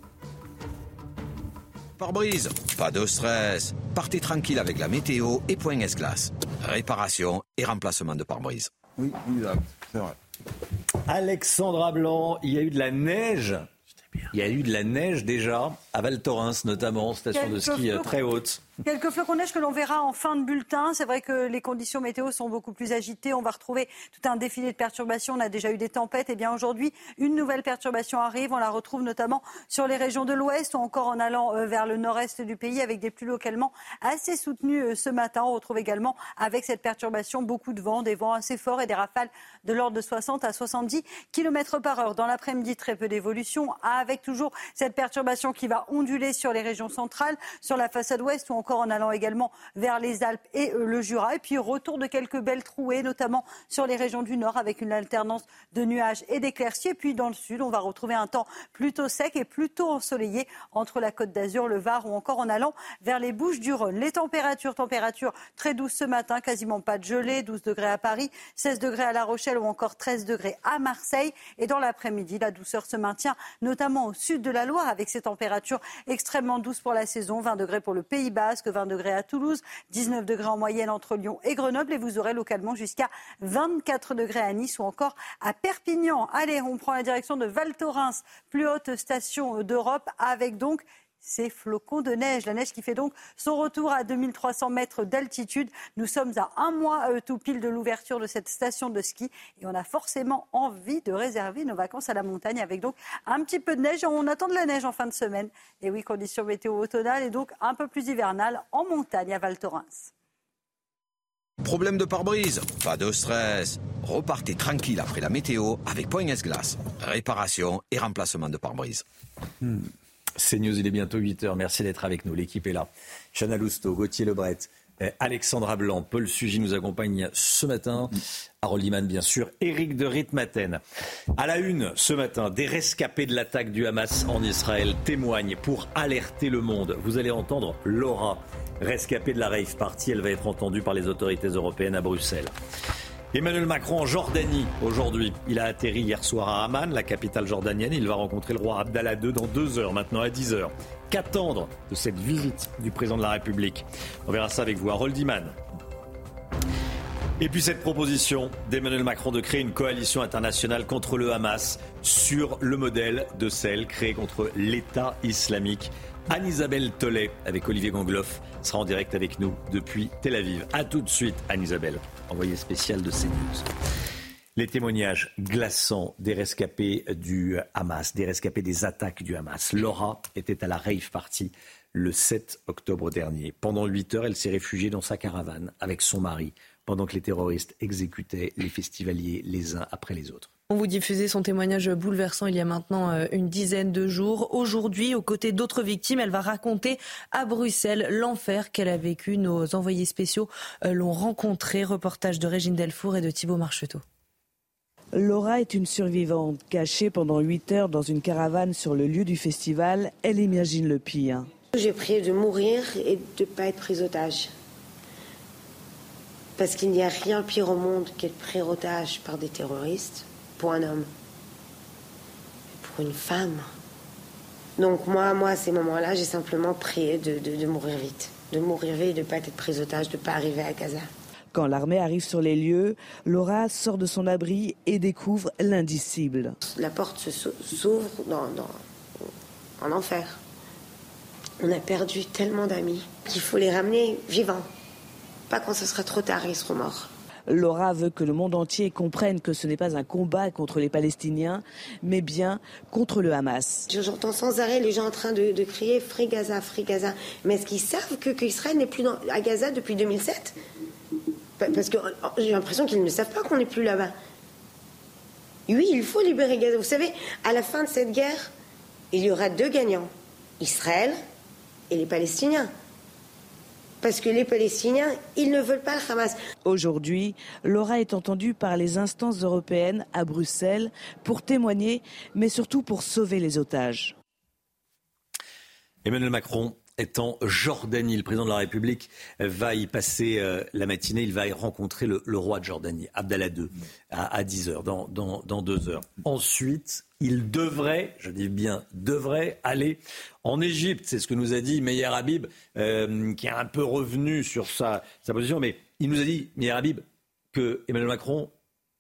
Pare-brise, pas de stress. Partez tranquille avec la météo et Point S-Glace. Réparation et remplacement de pare-brise. Oui, c'est vrai. Alexandra Blanc, il y a eu de la neige. Il y a eu de la neige déjà, à Val Thorens notamment, station de ski très haute. Quelques flocons de neige que l'on verra en fin de bulletin. C'est vrai que les conditions météo sont beaucoup plus agitées. On va retrouver tout un défilé de perturbations. On a déjà eu des tempêtes. Et bien aujourd'hui, une nouvelle perturbation arrive. On la retrouve notamment sur les régions de l'Ouest ou encore en allant vers le nord-est du pays avec des pluies localement assez soutenues ce matin. On retrouve également avec cette perturbation beaucoup de vent, des vents assez forts et des rafales de l'ordre de 60 à 70 km/h. Dans l'après-midi, très peu d'évolution avec toujours cette perturbation qui va onduler sur les régions centrales, sur la façade ouest ou encore encore en allant également vers les Alpes et le Jura. Et puis retour de quelques belles trouées, notamment sur les régions du Nord, avec une alternance de nuages et d'éclaircies. Et puis dans le Sud, on va retrouver un temps plutôt sec et plutôt ensoleillé entre la Côte d'Azur, le Var ou encore en allant vers les Bouches-du-Rhône. Les températures très douces ce matin, quasiment pas de gelée, 12 degrés à Paris, 16 degrés à La Rochelle ou encore 13 degrés à Marseille. Et dans l'après-midi, la douceur se maintient, notamment au sud de la Loire, avec ces températures extrêmement douces pour la saison, 20 degrés pour le Pays Basque, 20 degrés à Toulouse, 19 degrés en moyenne entre Lyon et Grenoble, et vous aurez localement jusqu'à 24 degrés à Nice ou encore à Perpignan. Allez, on prend la direction de Val Thorens, plus haute station d'Europe, avec donc ces flocons de neige. La neige qui fait donc son retour à 2300 mètres d'altitude. Nous sommes à un mois tout pile de l'ouverture de cette station de ski et on a forcément envie de réserver nos vacances à la montagne avec donc un petit peu de neige. On attend de la neige en fin de semaine. Et oui, conditions météo automnales et donc un peu plus hivernales en montagne à Val Thorens. Problème de pare-brise, pas de stress. Repartez tranquille après la météo avec Poignes Glace. Réparation et remplacement de pare-brise. C'est News, il est bientôt 8h. Merci d'être avec nous. L'équipe est là. Chana Lousteau, Gauthier Lebret, Alexandra Blanc, Paul Sugy nous accompagne ce matin. Harold Iman, bien sûr. Éric de Ritmaten. À la une, ce matin, des rescapés de l'attaque du Hamas en Israël témoignent pour alerter le monde. Vous allez entendre Laura, rescapée de la rave party. Elle va être entendue par les autorités européennes à Bruxelles. Emmanuel Macron en Jordanie aujourd'hui. Il a atterri hier soir à Amman, la capitale jordanienne. Il va rencontrer le roi Abdallah II dans 2 heures, maintenant à 10h. Qu'attendre de cette visite du président de la République? On verra ça avec vous, Harold Iman. Et puis cette proposition d'Emmanuel Macron de créer une coalition internationale contre le Hamas sur le modèle de celle créée contre l'État islamique. Anne-Isabelle Tollet, avec Olivier Gangloff, sera en direct avec nous depuis Tel Aviv. A tout de suite, Anne-Isabelle, envoyée spéciale de CNews. Les témoignages glaçants des rescapés du Hamas, des rescapés des attaques du Hamas. Laura était à la rave party le 7 octobre dernier. Pendant 8 heures, elle s'est réfugiée dans sa caravane avec son mari, pendant que les terroristes exécutaient les festivaliers les uns après les autres. On vous diffusait son témoignage bouleversant il y a maintenant une dizaine de jours. Aujourd'hui, aux côtés d'autres victimes, elle va raconter à Bruxelles l'enfer qu'elle a vécu. Nos envoyés spéciaux l'ont rencontrée. Reportage de Régine Delfour et de Thibaut Marcheteau. Laura est une survivante. Cachée pendant 8 heures dans une caravane sur le lieu du festival, elle imagine le pire. J'ai prié de mourir et de ne pas être prise otage. Parce qu'il n'y a rien pire au monde qu'être pris otage par des terroristes. Pour un homme, pour une femme. Donc moi, à ces moments-là, j'ai simplement prié de mourir vite. De mourir vite, de ne pas être prise otage, de ne pas arriver à Gaza. Quand l'armée arrive sur les lieux, Laura sort de son abri et découvre l'indicible. La porte s'ouvre en enfer. On a perdu tellement d'amis qu'il faut les ramener vivants. Pas quand ce sera trop tard, ils seront morts. Laura veut que le monde entier comprenne que ce n'est pas un combat contre les Palestiniens, mais bien contre le Hamas. J'entends sans arrêt les gens en train de crier « Free Gaza, Free Gaza ». Mais est-ce qu'ils savent qu'Israël n'est plus à Gaza depuis 2007 ? Parce que j'ai l'impression qu'ils ne savent pas qu'on n'est plus là-bas. Oui, il faut libérer Gaza. Vous savez, à la fin de cette guerre, il y aura 2 gagnants. Israël et les Palestiniens. Parce que les Palestiniens, ils ne veulent pas le Hamas. Aujourd'hui, Laura est entendue par les instances européennes à Bruxelles pour témoigner, mais surtout pour sauver les otages. Emmanuel Macron est en Jordanie. Le président de la République va y passer la matinée. Il va y rencontrer le roi de Jordanie, Abdallah II, à 10h, dans 2 heures. Ensuite, il devrait, je dis bien devrait, aller en Égypte. C'est ce que nous a dit Meyer Habib, qui est un peu revenu sur sa position. Mais il nous a dit, Meyer Habib, que Emmanuel Macron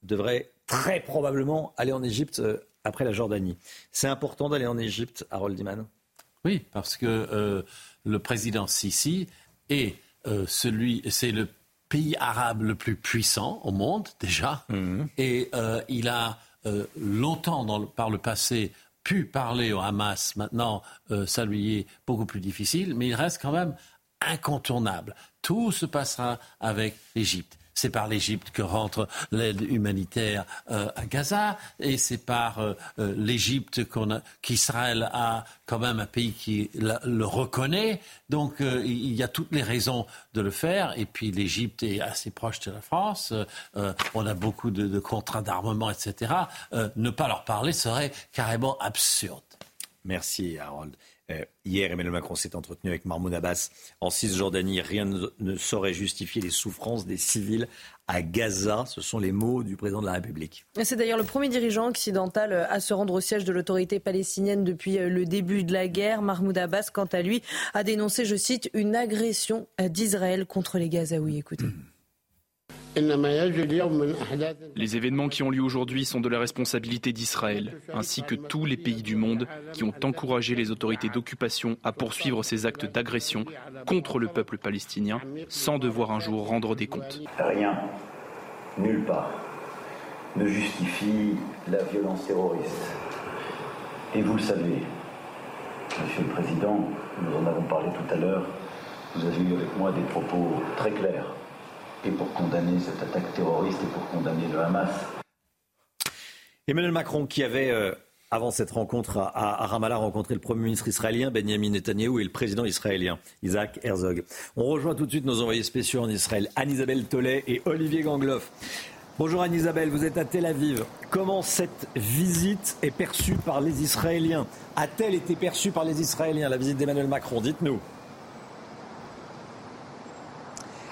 devrait très probablement aller en Égypte après la Jordanie. C'est important d'aller en Égypte, Harold Iman? Oui, parce que le président Sisi est c'est le pays arabe le plus puissant au monde déjà, et il a longtemps par le passé pu parler au Hamas. Maintenant, ça lui est beaucoup plus difficile, mais il reste quand même incontournable. Tout se passera avec l'Égypte. C'est par l'Égypte que rentre l'aide humanitaire à Gaza, et c'est par l'Égypte qu'Israël a quand même un pays qui le reconnaît. Donc il y a toutes les raisons de le faire. Et puis l'Égypte est assez proche de la France. On a beaucoup de contrats d'armement, etc. Ne pas leur parler serait carrément absurde. Merci, Harold. Hier, Emmanuel Macron s'est entretenu avec Mahmoud Abbas en Cisjordanie. Rien ne saurait justifier les souffrances des civils à Gaza. Ce sont les mots du président de la République. Et c'est d'ailleurs le premier dirigeant occidental à se rendre au siège de l'autorité palestinienne depuis le début de la guerre. Mahmoud Abbas, quant à lui, a dénoncé, je cite, une agression d'Israël contre les Gazaouis. Écoutez. Les événements qui ont lieu aujourd'hui sont de la responsabilité d'Israël, ainsi que tous les pays du monde qui ont encouragé les autorités d'occupation à poursuivre ces actes d'agression contre le peuple palestinien, sans devoir un jour rendre des comptes. Rien, nulle part, ne justifie la violence terroriste. Et vous le savez, Monsieur le Président, nous en avons parlé tout à l'heure, vous avez eu avec moi des propos très clairs. Et pour condamner cette attaque terroriste et pour condamner le Hamas. Emmanuel Macron, qui avait, avant cette rencontre à Ramallah, rencontré le Premier ministre israélien, Benyamin Netanyahou, et le président israélien, Isaac Herzog. On rejoint tout de suite nos envoyés spéciaux en Israël, Anne-Isabelle Tollet et Olivier Gangloff. Bonjour Anne-Isabelle, vous êtes à Tel Aviv. Comment cette visite est perçue par les Israéliens ? A-t-elle été perçue par les Israéliens, la visite d'Emmanuel Macron ? Dites-nous.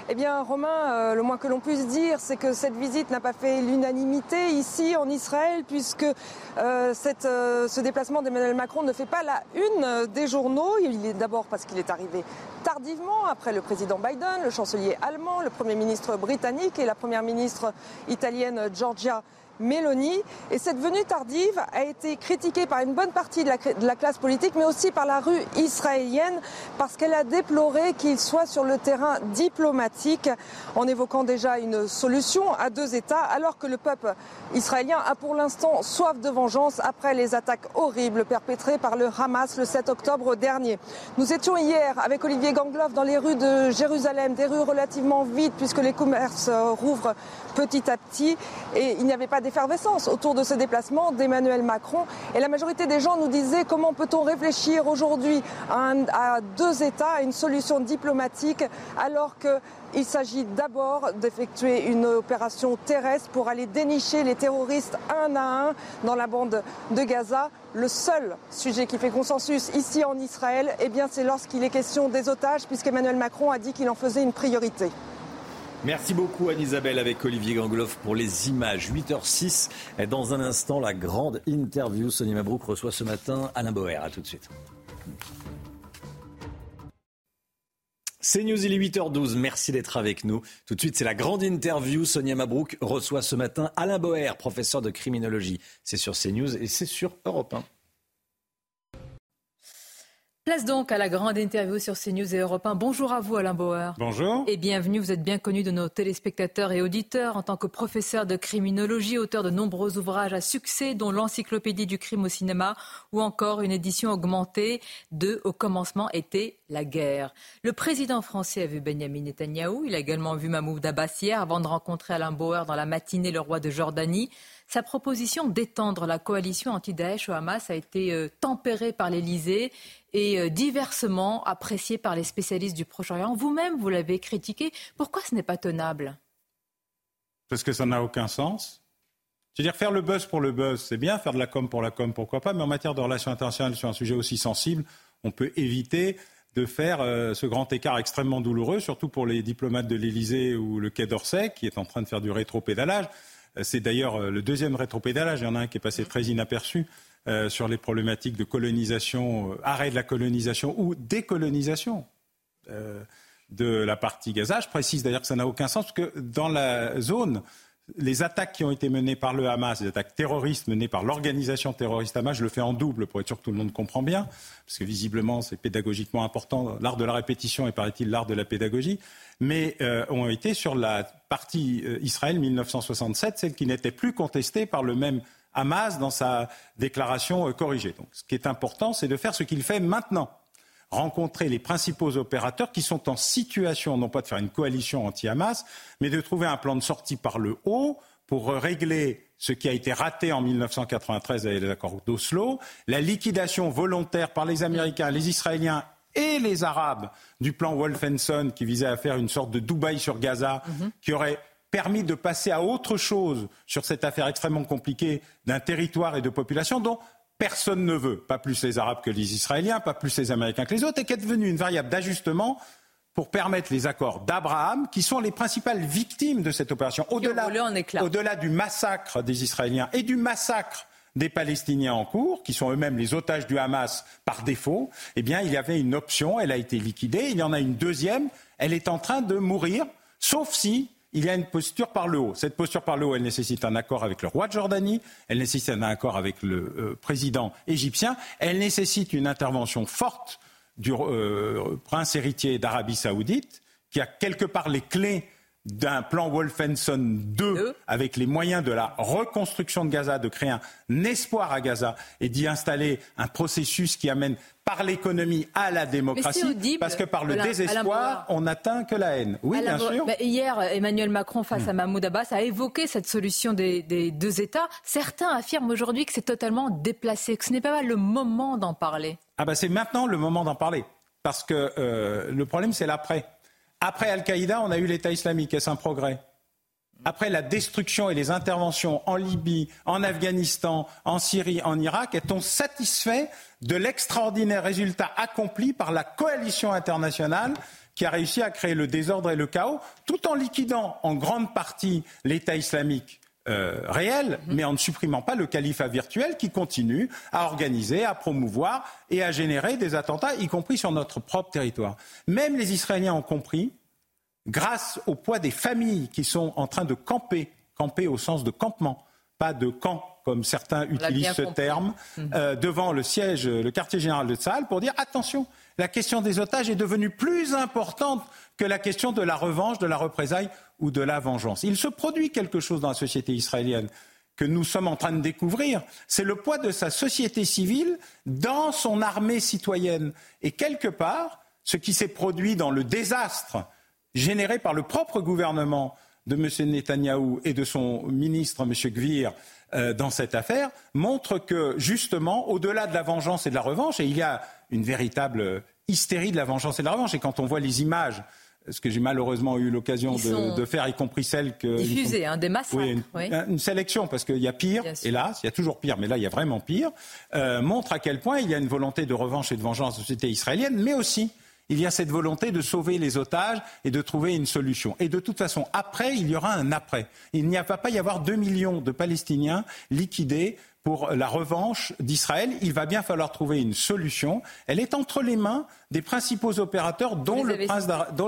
Eh bien, Romain, le moins que l'on puisse dire, c'est que cette visite n'a pas fait l'unanimité ici en Israël, puisque ce déplacement d'Emmanuel Macron ne fait pas la une des journaux. D'abord parce qu'il est arrivé tardivement, après le président Biden, le chancelier allemand, le premier ministre britannique et la première ministre italienne Giorgia Meloni. Et cette venue tardive a été critiquée par une bonne partie de la classe politique, mais aussi par la rue israélienne, parce qu'elle a déploré qu'il soit sur le terrain diplomatique, en évoquant déjà une solution à deux États, alors que le peuple israélien a pour l'instant soif de vengeance après les attaques horribles perpétrées par le Hamas le 7 octobre dernier. Nous étions hier avec Olivier Gangloff dans les rues de Jérusalem, des rues relativement vides, puisque les commerces rouvrent petit à petit, et il n'y avait pas d'effervescence autour de ce déplacement d'Emmanuel Macron. Et la majorité des gens nous disaient: comment peut-on réfléchir aujourd'hui à deux États, à une solution diplomatique, alors qu'il s'agit d'abord d'effectuer une opération terrestre pour aller dénicher les terroristes un à un dans la bande de Gaza. Le seul sujet qui fait consensus ici en Israël, eh bien, c'est lorsqu'il est question des otages, puisqu'Emmanuel Macron a dit qu'il en faisait une priorité. Merci beaucoup Anne-Isabelle, avec Olivier Gangloff pour les images. 8h06, dans un instant, la grande interview. Sonia Mabrouk reçoit ce matin Alain Boer. À tout de suite. C'est News, il est 8h12. Merci d'être avec nous. Tout de suite, c'est la grande interview. Sonia Mabrouk reçoit ce matin Alain Boer, professeur de criminologie. C'est sur CNews et c'est sur Europe 1. Place donc à la grande interview sur CNews et Europe 1. Bonjour à vous Alain Boer. Bonjour. Et bienvenue, vous êtes bien connu de nos téléspectateurs et auditeurs en tant que professeur de criminologie, auteur de nombreux ouvrages à succès dont l'encyclopédie du crime au cinéma ou encore une édition augmentée de « Au commencement était la guerre ». Le président français a vu Benyamin Netanyahou, il a également vu Mahmoud Abbas hier avant de rencontrer Alain Boer dans la matinée le roi de Jordanie. Sa proposition d'étendre la coalition anti-Daesh au Hamas a été tempérée par l'Élysée et diversement appréciée par les spécialistes du Proche-Orient. Vous-même, vous l'avez critiqué. Pourquoi ce n'est pas tenable ? Parce que ça n'a aucun sens. C'est-à-dire faire le buzz pour le buzz, c'est bien. Faire de la com pour la com, pourquoi pas. Mais en matière de relations internationales sur un sujet aussi sensible, on peut éviter de faire ce grand écart extrêmement douloureux, surtout pour les diplomates de l'Élysée ou le Quai d'Orsay, qui est en train de faire du rétropédalage. C'est d'ailleurs le deuxième rétropédalage, il y en a un qui est passé très inaperçu sur les problématiques de colonisation, arrêt de la colonisation ou décolonisation de la partie Gaza. Je précise d'ailleurs que ça n'a aucun sens, parce que dans la zone, les attaques qui ont été menées par le Hamas, les attaques terroristes menées par l'organisation terroriste Hamas, je le fais en double pour être sûr que tout le monde comprend bien, parce que visiblement c'est pédagogiquement important, l'art de la répétition est paraît-il l'art de la pédagogie, mais ont été sur la partie Israël 1967, celle qui n'était plus contestée par le même Hamas dans sa déclaration corrigée. Donc ce qui est important, c'est de faire ce qu'il fait maintenant. rencontrer les principaux opérateurs qui sont en situation, non pas de faire une coalition anti-Hamas, mais de trouver un plan de sortie par le haut pour régler ce qui a été raté en 1993 avec les accords d'Oslo, la liquidation volontaire par les Américains, les Israéliens et les Arabes du plan Wolfensohn qui visait à faire une sorte de Dubaï sur Gaza, qui aurait permis de passer à autre chose sur cette affaire extrêmement compliquée d'un territoire et de population dont personne ne veut, pas plus les Arabes que les Israéliens, pas plus les Américains que les autres, et qui est devenue une variable d'ajustement pour permettre les accords d'Abraham, qui sont les principales victimes de cette opération. Au-delà du massacre des Israéliens et du massacre des Palestiniens en cours, qui sont eux-mêmes les otages du Hamas par défaut, eh bien, il y avait une option, elle a été liquidée, il y en a une deuxième, elle est en train de mourir, sauf si il y a une posture par le haut. Cette posture par le haut, elle nécessite un accord avec le roi de Jordanie, elle nécessite un accord avec le président égyptien, elle nécessite une intervention forte du prince héritier d'Arabie Saoudite, qui a quelque part les clés d'un plan Wolfensohn 2 avec les moyens de la reconstruction de Gaza, de créer un espoir à Gaza et d'y installer un processus qui amène par l'économie à la démocratie, audible, parce que par le désespoir, on n'atteint que la haine. Oui, bien sûr. Hier, Emmanuel Macron, face à Mahmoud Abbas, a évoqué cette solution des deux États. Certains affirment aujourd'hui que c'est totalement déplacé, que ce n'est pas le moment d'en parler. C'est maintenant le moment d'en parler, parce que le problème, c'est l'après. Après Al-Qaïda, on a eu l'État islamique. Est-ce un progrès ? Après la destruction et les interventions en Libye, en Afghanistan, en Syrie, en Irak, est-on satisfait de l'extraordinaire résultat accompli par la coalition internationale qui a réussi à créer le désordre et le chaos, tout en liquidant en grande partie l'État islamique ? Réel, mais en ne supprimant pas le califat virtuel qui continue à organiser, à promouvoir et à générer des attentats, y compris sur notre propre territoire. Même les Israéliens ont compris, grâce au poids des familles qui sont en train de camper au sens de campement, pas de camp, comme certains utilisent ce terme, devant le siège, le quartier général de Tsahal, pour dire attention, la question des otages est devenue plus importante que la question de la revanche, de la représaille ou de la vengeance. Il se produit quelque chose dans la société israélienne que nous sommes en train de découvrir, c'est le poids de sa société civile dans son armée citoyenne. Et quelque part, ce qui s'est produit dans le désastre généré par le propre gouvernement de M. Netanyahou et de son ministre, M. Gvir, dans cette affaire, montre que, justement, au-delà de la vengeance et de la revanche, et il y a une véritable hystérie de la vengeance et de la revanche, et quand on voit les images, ce que j'ai malheureusement eu l'occasion de faire, y compris celles que... Diffusées, des massacres. Oui, une sélection, parce qu'il y a pire, hélas, il y a toujours pire, mais là il y a vraiment pire, montre à quel point il y a une volonté de revanche et de vengeance de la société israélienne, mais aussi il y a cette volonté de sauver les otages et de trouver une solution. Et de toute façon, après, il y aura un après. Il ne va pas y avoir 2 millions de Palestiniens liquidés pour la revanche d'Israël. Il va bien falloir trouver une solution. Elle est entre les mains des principaux opérateurs, dont le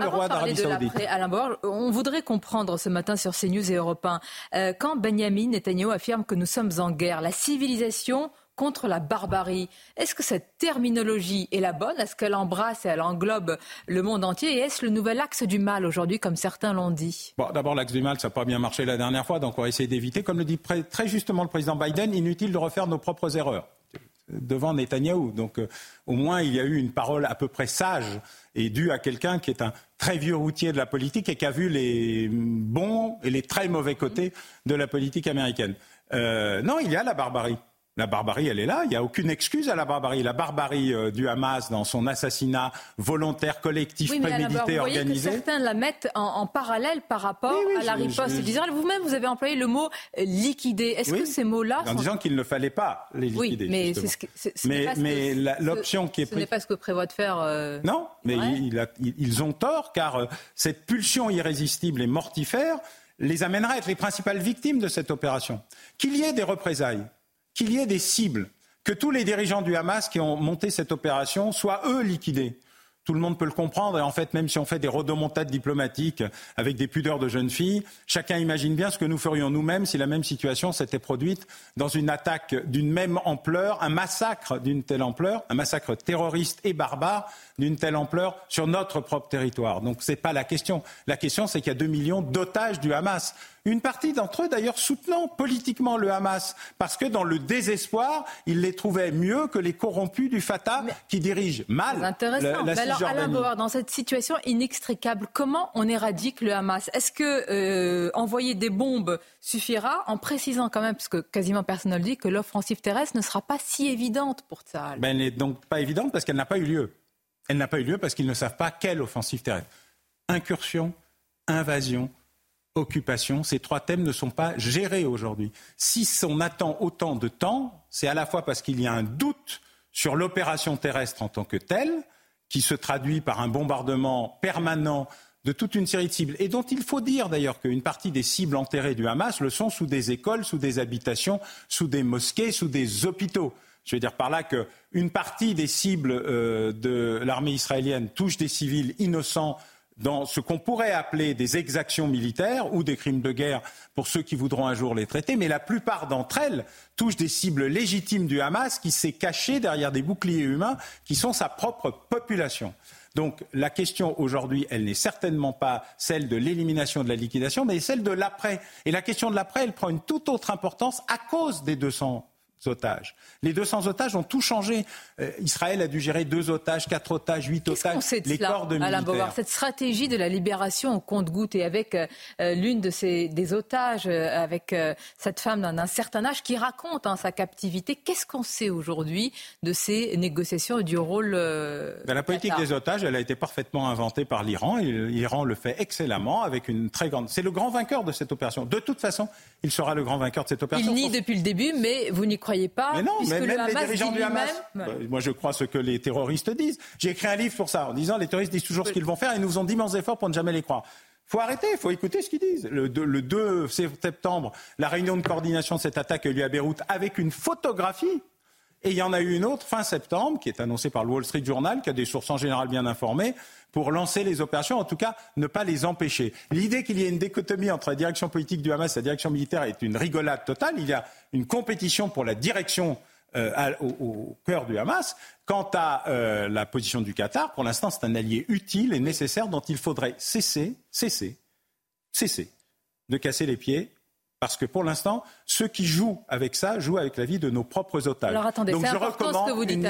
roi d'Arabie Saoudite. Alain Borg, on voudrait comprendre ce matin sur CNews et Europe 1, quand Benyamin Netanyahou affirme que nous sommes en guerre, la civilisation contre la barbarie. Est-ce que cette terminologie est la bonne ? Est-ce qu'elle embrasse et elle englobe le monde entier ? Et est-ce le nouvel axe du mal aujourd'hui, comme certains l'ont dit ? D'abord, l'axe du mal, ça n'a pas bien marché la dernière fois, donc on va essayer d'éviter. Comme le dit très justement le président Biden, inutile de refaire nos propres erreurs devant Netanyahou. Donc au moins, il y a eu une parole à peu près sage et due à quelqu'un qui est un très vieux routier de la politique et qui a vu les bons et les très mauvais côtés de la politique américaine. Non, il y a la barbarie. La barbarie, elle est là. Il n'y a aucune excuse à la barbarie. La barbarie du Hamas dans son assassinat volontaire, collectif, prémédité, organisé. Vous voyez que certains la mettent en parallèle par rapport à la riposte d'Israël. Vous-même, vous avez employé le mot « liquider ». Est-ce que ces mots-là... En disant qu'il ne fallait pas les liquider, l'option qui est prise... Ce n'est pas ce que prévoit de faire... Non, mais ils ont tort, car cette pulsion irrésistible et mortifère les amènera à être les principales victimes de cette opération. Qu'il y ait des représailles, qu'il y ait des cibles, que tous les dirigeants du Hamas qui ont monté cette opération soient, eux, liquidés. Tout le monde peut le comprendre. Et en fait, même si on fait des rodomontades diplomatiques avec des pudeurs de jeunes filles, chacun imagine bien ce que nous ferions nous-mêmes si la même situation s'était produite dans une attaque d'une même ampleur, un massacre d'une telle ampleur, un massacre terroriste et barbare d'une telle ampleur sur notre propre territoire. Donc c'est pas la question. La question, c'est qu'il y a 2 millions d'otages du Hamas. Une partie d'entre eux, d'ailleurs, soutenant politiquement le Hamas, parce que dans le désespoir, ils les trouvaient mieux que les corrompus du Fatah qui dirigent mal la Cisjordanie. Alain Bauer, dans cette situation inextricable, comment on éradique le Hamas ? Est-ce que envoyer des bombes suffira, en précisant quand même, parce que quasiment personne ne le dit, que l'offensive terrestre ne sera pas si évidente pour Tsahal ? Elle n'est donc pas évidente parce qu'elle n'a pas eu lieu. Elle n'a pas eu lieu parce qu'ils ne savent pas quelle offensive terrestre. Incursion, invasion, occupation, ces trois thèmes ne sont pas gérés aujourd'hui. Si on attend autant de temps, c'est à la fois parce qu'il y a un doute sur l'opération terrestre en tant que telle, qui se traduit par un bombardement permanent de toute une série de cibles, et dont il faut dire d'ailleurs qu'une partie des cibles enterrées du Hamas le sont sous des écoles, sous des habitations, sous des mosquées, sous des hôpitaux. Je veux dire par là qu'une partie des cibles de l'armée israélienne touche des civils innocents dans ce qu'on pourrait appeler des exactions militaires ou des crimes de guerre pour ceux qui voudront un jour les traiter, mais la plupart d'entre elles touchent des cibles légitimes du Hamas qui s'est caché derrière des boucliers humains qui sont sa propre population. Donc la question aujourd'hui, elle n'est certainement pas celle de l'élimination, de la liquidation, mais celle de l'après. Et la question de l'après, elle prend une toute autre importance à cause des 200 otages. Les 200 otages ont tout changé. Israël a dû gérer 2 otages, 4 otages, 8 otages, les corps de militaires. Alain Bauer, cette stratégie de la libération au compte-gouttes et avec l'une de des otages, avec cette femme d'un certain âge qui raconte sa captivité. Qu'est-ce qu'on sait aujourd'hui de ces négociations et du rôle La politique des otages, elle a été parfaitement inventée par l'Iran. L'Iran le fait excellemment avec une très grande... C'est le grand vainqueur de cette opération. De toute façon, il sera le grand vainqueur de cette opération. Il nie depuis le début, mais vous n'y croyez pas, mais non, puisque même les dirigeants du Hamas, moi je crois ce que les terroristes disent. J'ai écrit un livre pour ça, en disant les terroristes disent toujours ce qu'ils vont faire et nous faisons d'immenses efforts pour ne jamais les croire. Il faut arrêter, il faut écouter ce qu'ils disent. Le 2 septembre, la réunion de coordination de cette attaque a eu lieu à Beyrouth avec une photographie. Et il y en a eu une autre fin septembre, qui est annoncée par le Wall Street Journal, qui a des sources en général bien informées, pour lancer les opérations, en tout cas ne pas les empêcher. L'idée qu'il y ait une dichotomie entre la direction politique du Hamas et la direction militaire est une rigolade totale. Il y a une compétition pour la direction au cœur du Hamas. Quant à la position du Qatar, pour l'instant c'est un allié utile et nécessaire dont il faudrait cesser de casser les pieds. Parce que pour l'instant, ceux qui jouent avec ça jouent avec la vie de nos propres otages. Alors attendez, donc je recommande une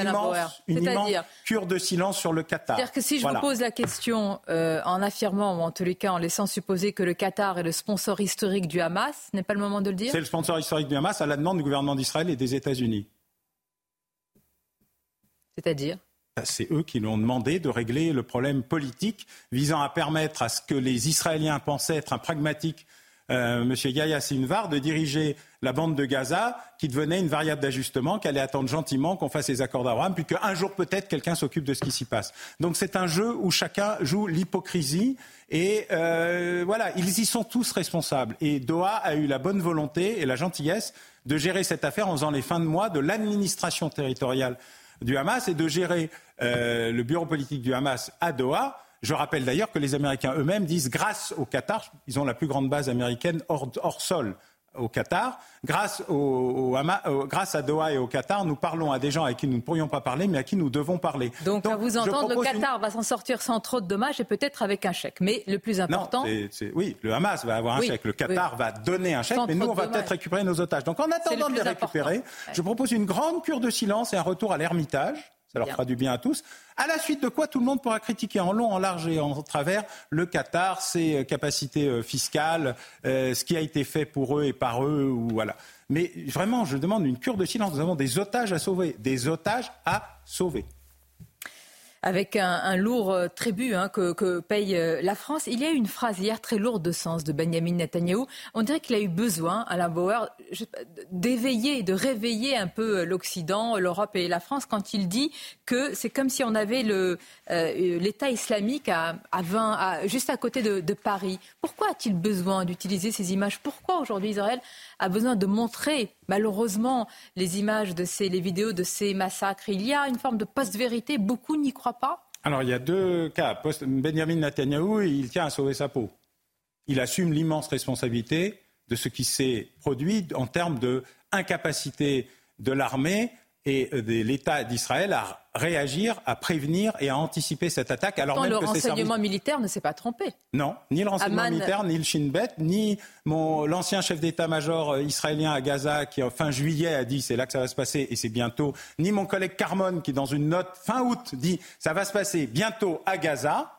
immense cure de silence sur le Qatar. C'est-à-dire que si je vous pose la question en affirmant, ou en tous les cas en laissant supposer que le Qatar est le sponsor historique du Hamas, n'est pas le moment de le dire ? C'est le sponsor historique du Hamas à la demande du gouvernement d'Israël et des États-Unis. C'est-à-dire ? C'est eux qui lui ont demandé de régler le problème politique visant à permettre à ce que les Israéliens pensaient être un pragmatique Monsieur Yahya Sinvar, de diriger la bande de Gaza, qui devenait une variable d'ajustement, qu'elle allait attendre gentiment qu'on fasse les accords d'Abraham, puis qu'un jour peut-être quelqu'un s'occupe de ce qui s'y passe. Donc c'est un jeu où chacun joue l'hypocrisie et ils y sont tous responsables. Et Doha a eu la bonne volonté et la gentillesse de gérer cette affaire en faisant les fins de mois de l'administration territoriale du Hamas et de gérer le bureau politique du Hamas à Doha. Je rappelle d'ailleurs que les Américains eux-mêmes disent, grâce au Qatar, ils ont la plus grande base américaine hors sol au Qatar, grâce à Doha et au Qatar, nous parlons à des gens avec qui nous ne pourrions pas parler, mais à qui nous devons parler. Donc à vous entendre, le Qatar va s'en sortir sans trop de dommages et peut-être avec un chèque. Mais le plus important... Non, le Hamas va avoir un chèque, le Qatar va donner un chèque, mais nous, on va peut-être récupérer nos otages. Donc en attendant de les récupérer, je propose une grande cure de silence et un retour à l'Ermitage. Ça leur fera du bien à tous. À la suite de quoi, tout le monde pourra critiquer en long, en large et en travers le Qatar, ses capacités fiscales, ce qui a été fait pour eux et par eux. Mais vraiment, je demande une cure de silence. Nous avons des otages à sauver. Avec un lourd tribut que paye la France. Il y a eu une phrase hier très lourde de sens de Benjamin Netanyahou. On dirait qu'il a eu besoin, Alain Bauer, de réveiller un peu l'Occident, l'Europe et la France quand il dit que c'est comme si on avait l'État islamique juste à côté de Paris. Pourquoi a-t-il besoin d'utiliser ces images ? Pourquoi aujourd'hui Israël a besoin de montrer malheureusement les images les vidéos de ces massacres ? Il y a une forme de post-vérité, beaucoup n'y croient pas. Alors il y a 2 cas. Benjamin Netanyahou, il tient à sauver sa peau. Il assume l'immense responsabilité de ce qui s'est produit en termes d'incapacité de l'armée et l'État d'Israël à réagir, à prévenir et à anticiper cette attaque. Alors même que le renseignement militaire ne s'est pas trompé. Non, ni le renseignement militaire, ni le Shin Bet, ni l'ancien chef d'état-major israélien à Gaza qui, fin juillet, a dit « c'est là que ça va se passer et c'est bientôt », ni mon collègue Carmon qui, dans une note fin août, dit « ça va se passer bientôt à Gaza ».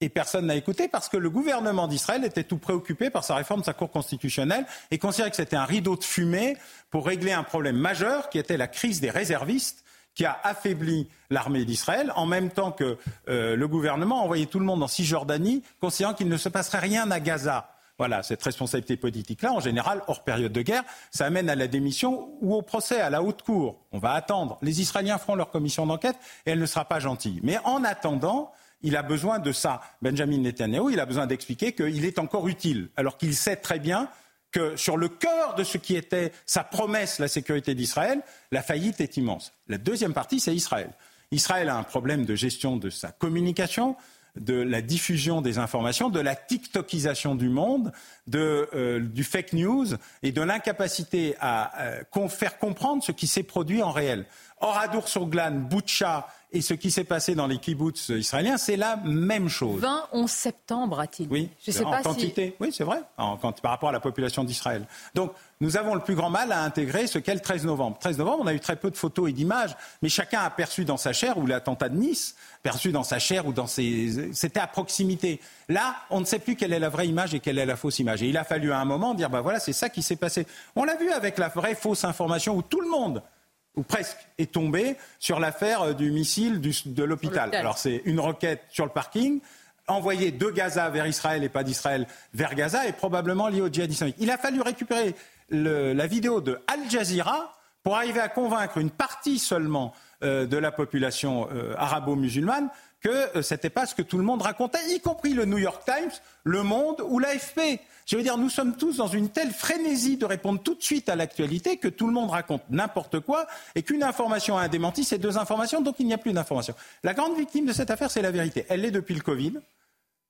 Et personne n'a écouté parce que le gouvernement d'Israël était tout préoccupé par sa réforme de sa Cour constitutionnelle et considérait que c'était un rideau de fumée pour régler un problème majeur qui était la crise des réservistes qui a affaibli l'armée d'Israël en même temps que le gouvernement envoyait tout le monde en Cisjordanie considérant qu'il ne se passerait rien à Gaza. Voilà, cette responsabilité politique-là, en général, hors période de guerre, ça amène à la démission ou au procès, à la haute cour. On va attendre. Les Israéliens feront leur commission d'enquête et elle ne sera pas gentille. Mais en attendant... il a besoin de ça. Benjamin Netanyahou, il a besoin d'expliquer qu'il est encore utile, alors qu'il sait très bien que sur le cœur de ce qui était sa promesse, la sécurité d'Israël, la faillite est immense. La deuxième partie, c'est Israël. Israël a un problème de gestion de sa communication, de la diffusion des informations, de la tiktokisation du monde, du fake news et de l'incapacité à faire comprendre ce qui s'est produit en réel. Or, Adour-sur-Glane, Boutcha et ce qui s'est passé dans les kibboutz israéliens, c'est la même chose. 20-11 septembre, a-t-il. Oui, je sais en pas quantité. Si... Oui, c'est vrai, par rapport à la population d'Israël. Donc, nous avons le plus grand mal à intégrer ce qu'est le 13 novembre. 13 novembre, on a eu très peu de photos et d'images, mais chacun a perçu dans sa chair, ou l'attentat de Nice, perçu dans sa chair, ou dans ses... C'était à proximité. Là, on ne sait plus quelle est la vraie image et quelle est la fausse image. Et il a fallu à un moment dire, voilà, c'est ça qui s'est passé. On l'a vu avec la vraie fausse information où tout le monde... ou presque, est tombé sur l'affaire du missile de l'hôpital. Alors c'est une roquette sur le parking, envoyée de Gaza vers Israël et pas d'Israël vers Gaza, et probablement liée au djihad islamique. Il a fallu récupérer la vidéo de Al Jazeera pour arriver à convaincre une partie seulement de la population arabo-musulmane que c'était pas ce que tout le monde racontait, y compris le New York Times, Le Monde ou l'AFP. Je veux dire, nous sommes tous dans une telle frénésie de répondre tout de suite à l'actualité que tout le monde raconte n'importe quoi et qu'une information a un démenti, c'est deux informations, donc il n'y a plus d'information. La grande victime de cette affaire, c'est la vérité. Elle l'est depuis le Covid.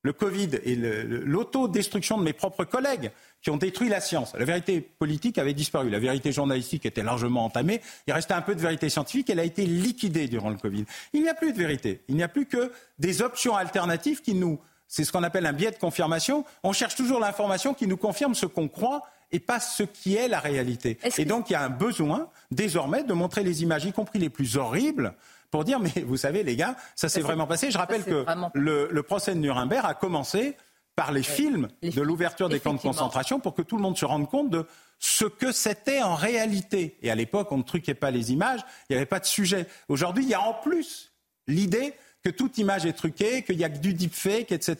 Le Covid et l'autodestruction de mes propres collègues qui ont détruit la science. La vérité politique avait disparu. La vérité journalistique était largement entamée. Il restait un peu de vérité scientifique. Elle a été liquidée durant le Covid. Il n'y a plus de vérité. Il n'y a plus que des options alternatives qui nous... C'est ce qu'on appelle un biais de confirmation. On cherche toujours l'information qui nous confirme ce qu'on croit et pas ce qui est la réalité. Et donc il y a un besoin désormais de montrer les images, y compris les plus horribles, pour dire, mais vous savez les gars, ça s'est vraiment passé. Je rappelle que le procès de Nuremberg a commencé par les films de l'ouverture des camps de concentration pour que tout le monde se rende compte de ce que c'était en réalité. Et à l'époque, on ne truquait pas les images, il n'y avait pas de sujet. Aujourd'hui, il y a en plus l'idée que toute image est truquée, qu'il n'y a que du deepfake, etc.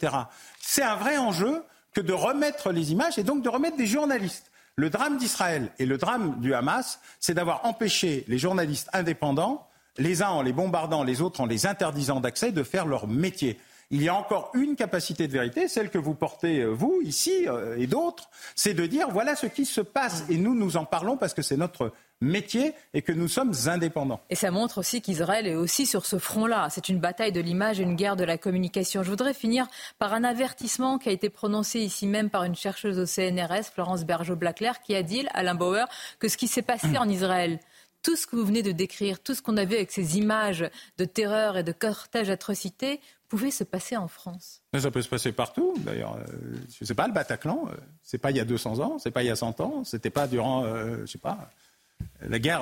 C'est un vrai enjeu que de remettre les images et donc de remettre des journalistes. Le drame d'Israël et le drame du Hamas, c'est d'avoir empêché les journalistes indépendants, les uns en les bombardant, les autres en les interdisant d'accès, de faire leur métier. Il y a encore une capacité de vérité, celle que vous portez, vous, ici, et d'autres, c'est de dire, voilà ce qui se passe. Et nous, nous en parlons parce que c'est notre métier et que nous sommes indépendants. Et ça montre aussi qu'Israël est aussi sur ce front-là. C'est une bataille de l'image, une guerre de la communication. Je voudrais finir par un avertissement qui a été prononcé ici même par une chercheuse au CNRS, Florence Bergeaud-Blaclair, qui a dit, Alain Bauer, que ce qui s'est passé en Israël... Tout ce que vous venez de décrire, tout ce qu'on a vu avec ces images de terreur et de cortège d'atrocités, pouvait se passer en France. Ça peut se passer partout. D'ailleurs, je ne sais pas, le Bataclan, c'est pas il y a 200 ans, c'est pas il y a 100 ans, c'était pas durant, la guerre,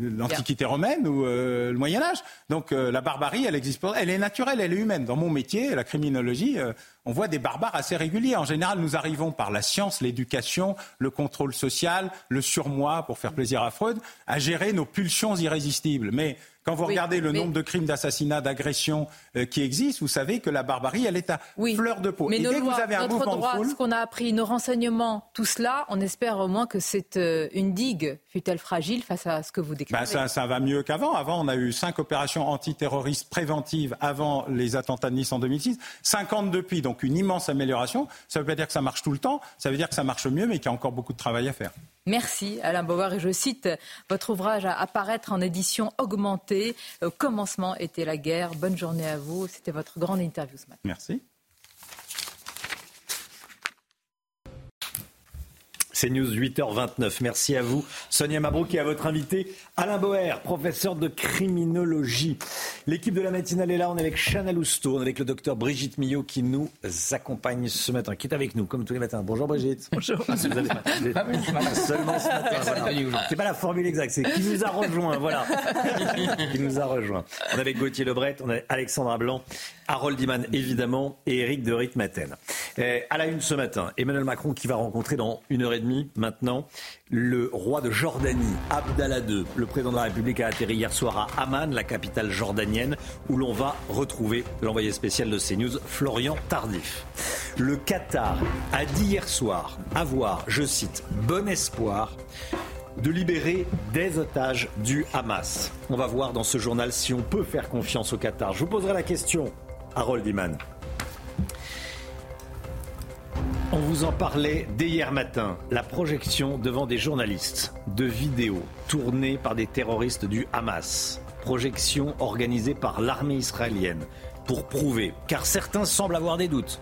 l'Antiquité romaine ou le Moyen-Âge. Donc la barbarie, elle existe, elle est naturelle, elle est humaine. Dans mon métier, la criminologie, on voit des barbares assez réguliers. En général, nous arrivons par la science, l'éducation, le contrôle social, le surmoi, pour faire plaisir à Freud, à gérer nos pulsions irrésistibles. Mais quand vous regardez le nombre de crimes, d'assassinats, d'agressions qui existent, vous savez que la barbarie, elle est à fleur de peau. Mais dès que vous avez un mouvement de foule, ce qu'on a appris, nos renseignements, tout cela, on espère au moins que c'est une digue, fut-elle fragile, face à ce que vous décrivez. Ça va mieux qu'avant. Avant, on a eu 5 opérations antiterroristes préventives avant les attentats de Nice en 2006, 50 depuis. Donc une immense amélioration. Ça ne veut pas dire que ça marche tout le temps, ça veut dire que ça marche mieux, mais qu'il y a encore beaucoup de travail à faire. Merci Alain Bauer, et je cite votre ouvrage à apparaître en édition augmentée. Au commencement était la guerre. Bonne journée à vous. C'était votre grande interview ce matin. Merci. CNews, 8h29. Merci à vous, Sonia Mabrouk, et à votre invité, Alain Boer, professeur de criminologie. L'équipe de la matinale est là. On est avec Chana Lousteau, on est avec le docteur Brigitte Millot qui nous accompagne ce matin, qui est avec nous, comme tous les matins. Bonjour Brigitte. Bonjour. Ah, seulement ce matin. Voilà. C'est pas la formule exacte, c'est qui nous a rejoint. Voilà. Qui nous a rejoint. On est avec Gauthier Lebret, on est Alexandra Blanc, Harold Iman, évidemment, et Éric de Ritmaten. À la une ce matin, Emmanuel Macron qui va rencontrer dans 1h30 maintenant le roi de Jordanie, Abdallah II. Le président de la République a atterri hier soir à Amman, la capitale jordanienne, où l'on va retrouver l'envoyé spécial de CNews, Florian Tardif. Le Qatar a dit hier soir avoir, je cite, « bon espoir » de libérer des otages du Hamas. On va voir dans ce journal si on peut faire confiance au Qatar. Je vous poserai la question, Harold Iman. On vous en parlait dès hier matin, la projection devant des journalistes de vidéos tournées par des terroristes du Hamas. Projection organisée par l'armée israélienne pour prouver, car certains semblent avoir des doutes,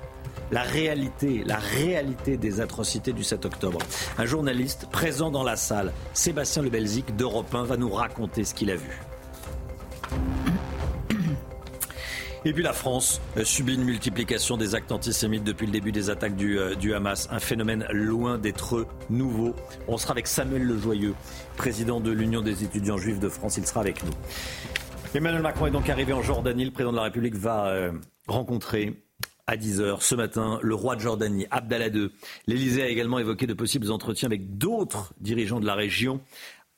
la réalité des atrocités du 7 octobre. Un journaliste présent dans la salle, Sébastien Le Belzic d'Europe 1, va nous raconter ce qu'il a vu. Et puis la France subit une multiplication des actes antisémites depuis le début des attaques du Hamas. Un phénomène loin d'être nouveau. On sera avec Samuel Lejoyeux, président de l'Union des étudiants juifs de France. Il sera avec nous. Emmanuel Macron est donc arrivé en Jordanie. Le président de la République va rencontrer à 10h ce matin le roi de Jordanie, Abdallah II. L'Élysée a également évoqué de possibles entretiens avec d'autres dirigeants de la région.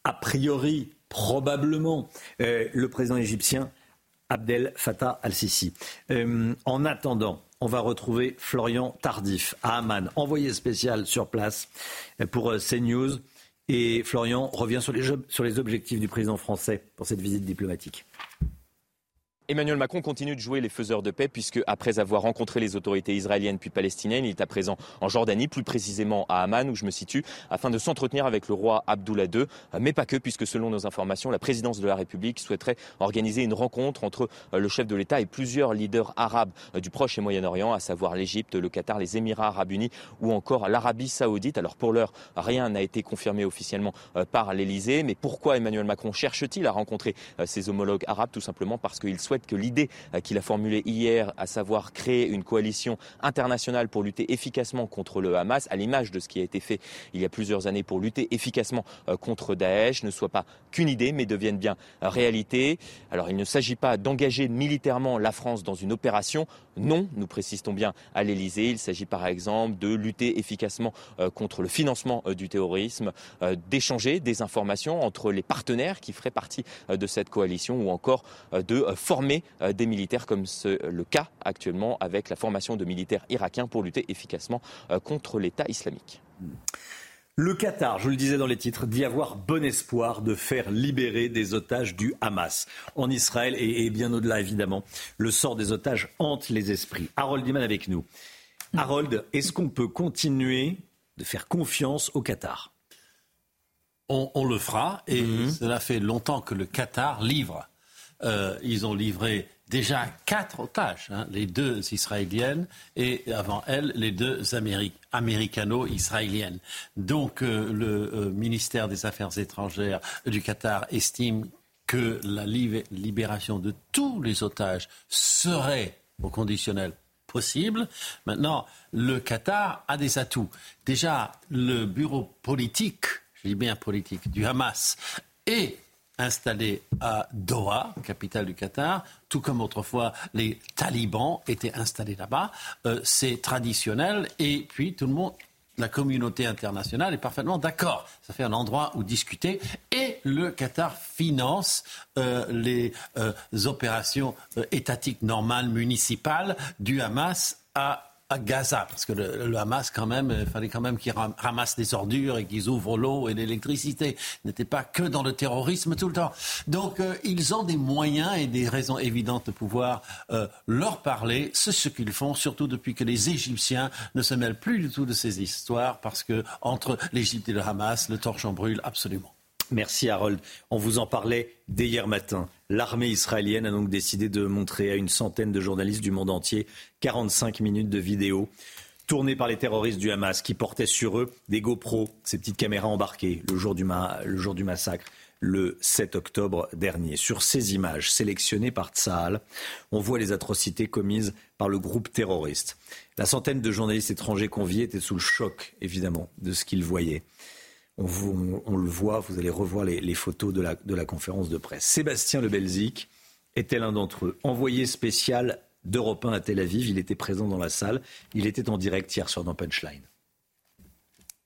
A priori, probablement, le président égyptien Abdel Fattah al-Sisi. En attendant, on va retrouver Florian Tardif à Amman, envoyé spécial sur place pour CNews. Et Florian revient sur les objectifs du président français pour cette visite diplomatique. Emmanuel Macron continue de jouer les faiseurs de paix puisque, après avoir rencontré les autorités israéliennes puis palestiniennes, il est à présent en Jordanie, plus précisément à Amman où je me situe, afin de s'entretenir avec le roi Abdullah II, mais pas que, puisque selon nos informations, la présidence de la République souhaiterait organiser une rencontre entre le chef de l'État et plusieurs leaders arabes du Proche et Moyen-Orient, à savoir l'Égypte, le Qatar, les Émirats arabes unis ou encore l'Arabie saoudite. Alors pour l'heure, rien n'a été confirmé officiellement par l'Élysée, mais pourquoi Emmanuel Macron cherche-t-il à rencontrer ses homologues arabes? Tout simplement parce qu'il souhaite que l'idée qu'il a formulée hier, à savoir créer une coalition internationale pour lutter efficacement contre le Hamas, à l'image de ce qui a été fait il y a plusieurs années pour lutter efficacement contre Daesh, ne soit pas qu'une idée, mais devienne bien réalité. Alors il ne s'agit pas d'engager militairement la France dans une opération, non, nous précisons bien à l'Elysée. Il s'agit par exemple de lutter efficacement contre le financement du terrorisme, d'échanger des informations entre les partenaires qui feraient partie de cette coalition ou encore de former des militaires, comme c'est le cas actuellement avec la formation de militaires irakiens pour lutter efficacement contre l'État islamique. Le Qatar, je vous le disais dans les titres, dit avoir bon espoir de faire libérer des otages du Hamas en Israël et bien au-delà évidemment. Le sort des otages hante les esprits. Harold Iman avec nous. Harold, est-ce qu'on peut continuer de faire confiance au Qatar ? On le fera et cela fait longtemps que le Qatar livre. Ils ont livré déjà 4 otages, les 2 israéliennes et avant elles les 2 américano-israéliennes. Donc le ministère des Affaires étrangères du Qatar estime que la libération de tous les otages serait au conditionnel possible. Maintenant, le Qatar a des atouts. Déjà, le bureau politique, je dis bien politique, du Hamas est installé à Doha, capitale du Qatar, tout comme autrefois les talibans étaient installés là-bas. C'est traditionnel et puis tout le monde, la communauté internationale est parfaitement d'accord. Ça fait un endroit où discuter et le Qatar finance les opérations étatiques normales, municipales du Hamas à Gaza, parce que le Hamas, quand même, il fallait quand même qu'ils ramassent des ordures et qu'ils ouvrent l'eau et l'électricité. Ils n'étaient pas que dans le terrorisme tout le temps. Donc, ils ont des moyens et des raisons évidentes de pouvoir leur parler. C'est ce qu'ils font, surtout depuis que les Égyptiens ne se mêlent plus du tout de ces histoires, parce que entre l'Égypte et le Hamas, le torchon brûle absolument. Merci Harold. On vous en parlait dès hier matin. L'armée israélienne a donc décidé de montrer à une centaine de journalistes du monde entier 45 minutes de vidéo tournés par les terroristes du Hamas qui portaient sur eux des GoPro, ces petites caméras embarquées, le jour du massacre, le 7 octobre dernier. Sur ces images sélectionnées par Tsahal, on voit les atrocités commises par le groupe terroriste. La centaine de journalistes étrangers conviés étaient sous le choc, évidemment, de ce qu'ils voyaient. On le voit, vous allez revoir les photos de la conférence de presse. Sébastien Le Belzic était l'un d'entre eux, envoyé spécial d'Europe 1 à Tel Aviv. Il était présent dans la salle. Il était en direct hier sur Punchline.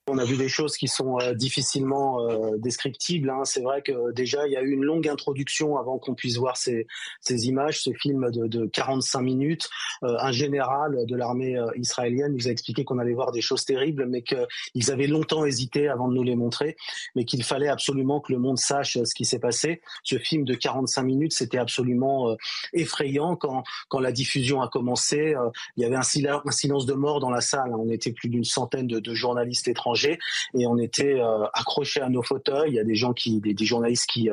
On a vu des choses qui sont difficilement descriptibles. C'est vrai que déjà, il y a eu une longue introduction avant qu'on puisse voir ces images, ce film de 45 minutes. Un général de l'armée israélienne nous a expliqué qu'on allait voir des choses terribles, mais qu'ils avaient longtemps hésité avant de nous les montrer, mais qu'il fallait absolument que le monde sache ce qui s'est passé. Ce film de 45 minutes, c'était absolument effrayant. Quand la diffusion a commencé, il y avait un silence de mort dans la salle. On était plus d'une centaine de journalistes étrangers. Et on était accrochés à nos fauteuils. Il y a des gens des journalistes qui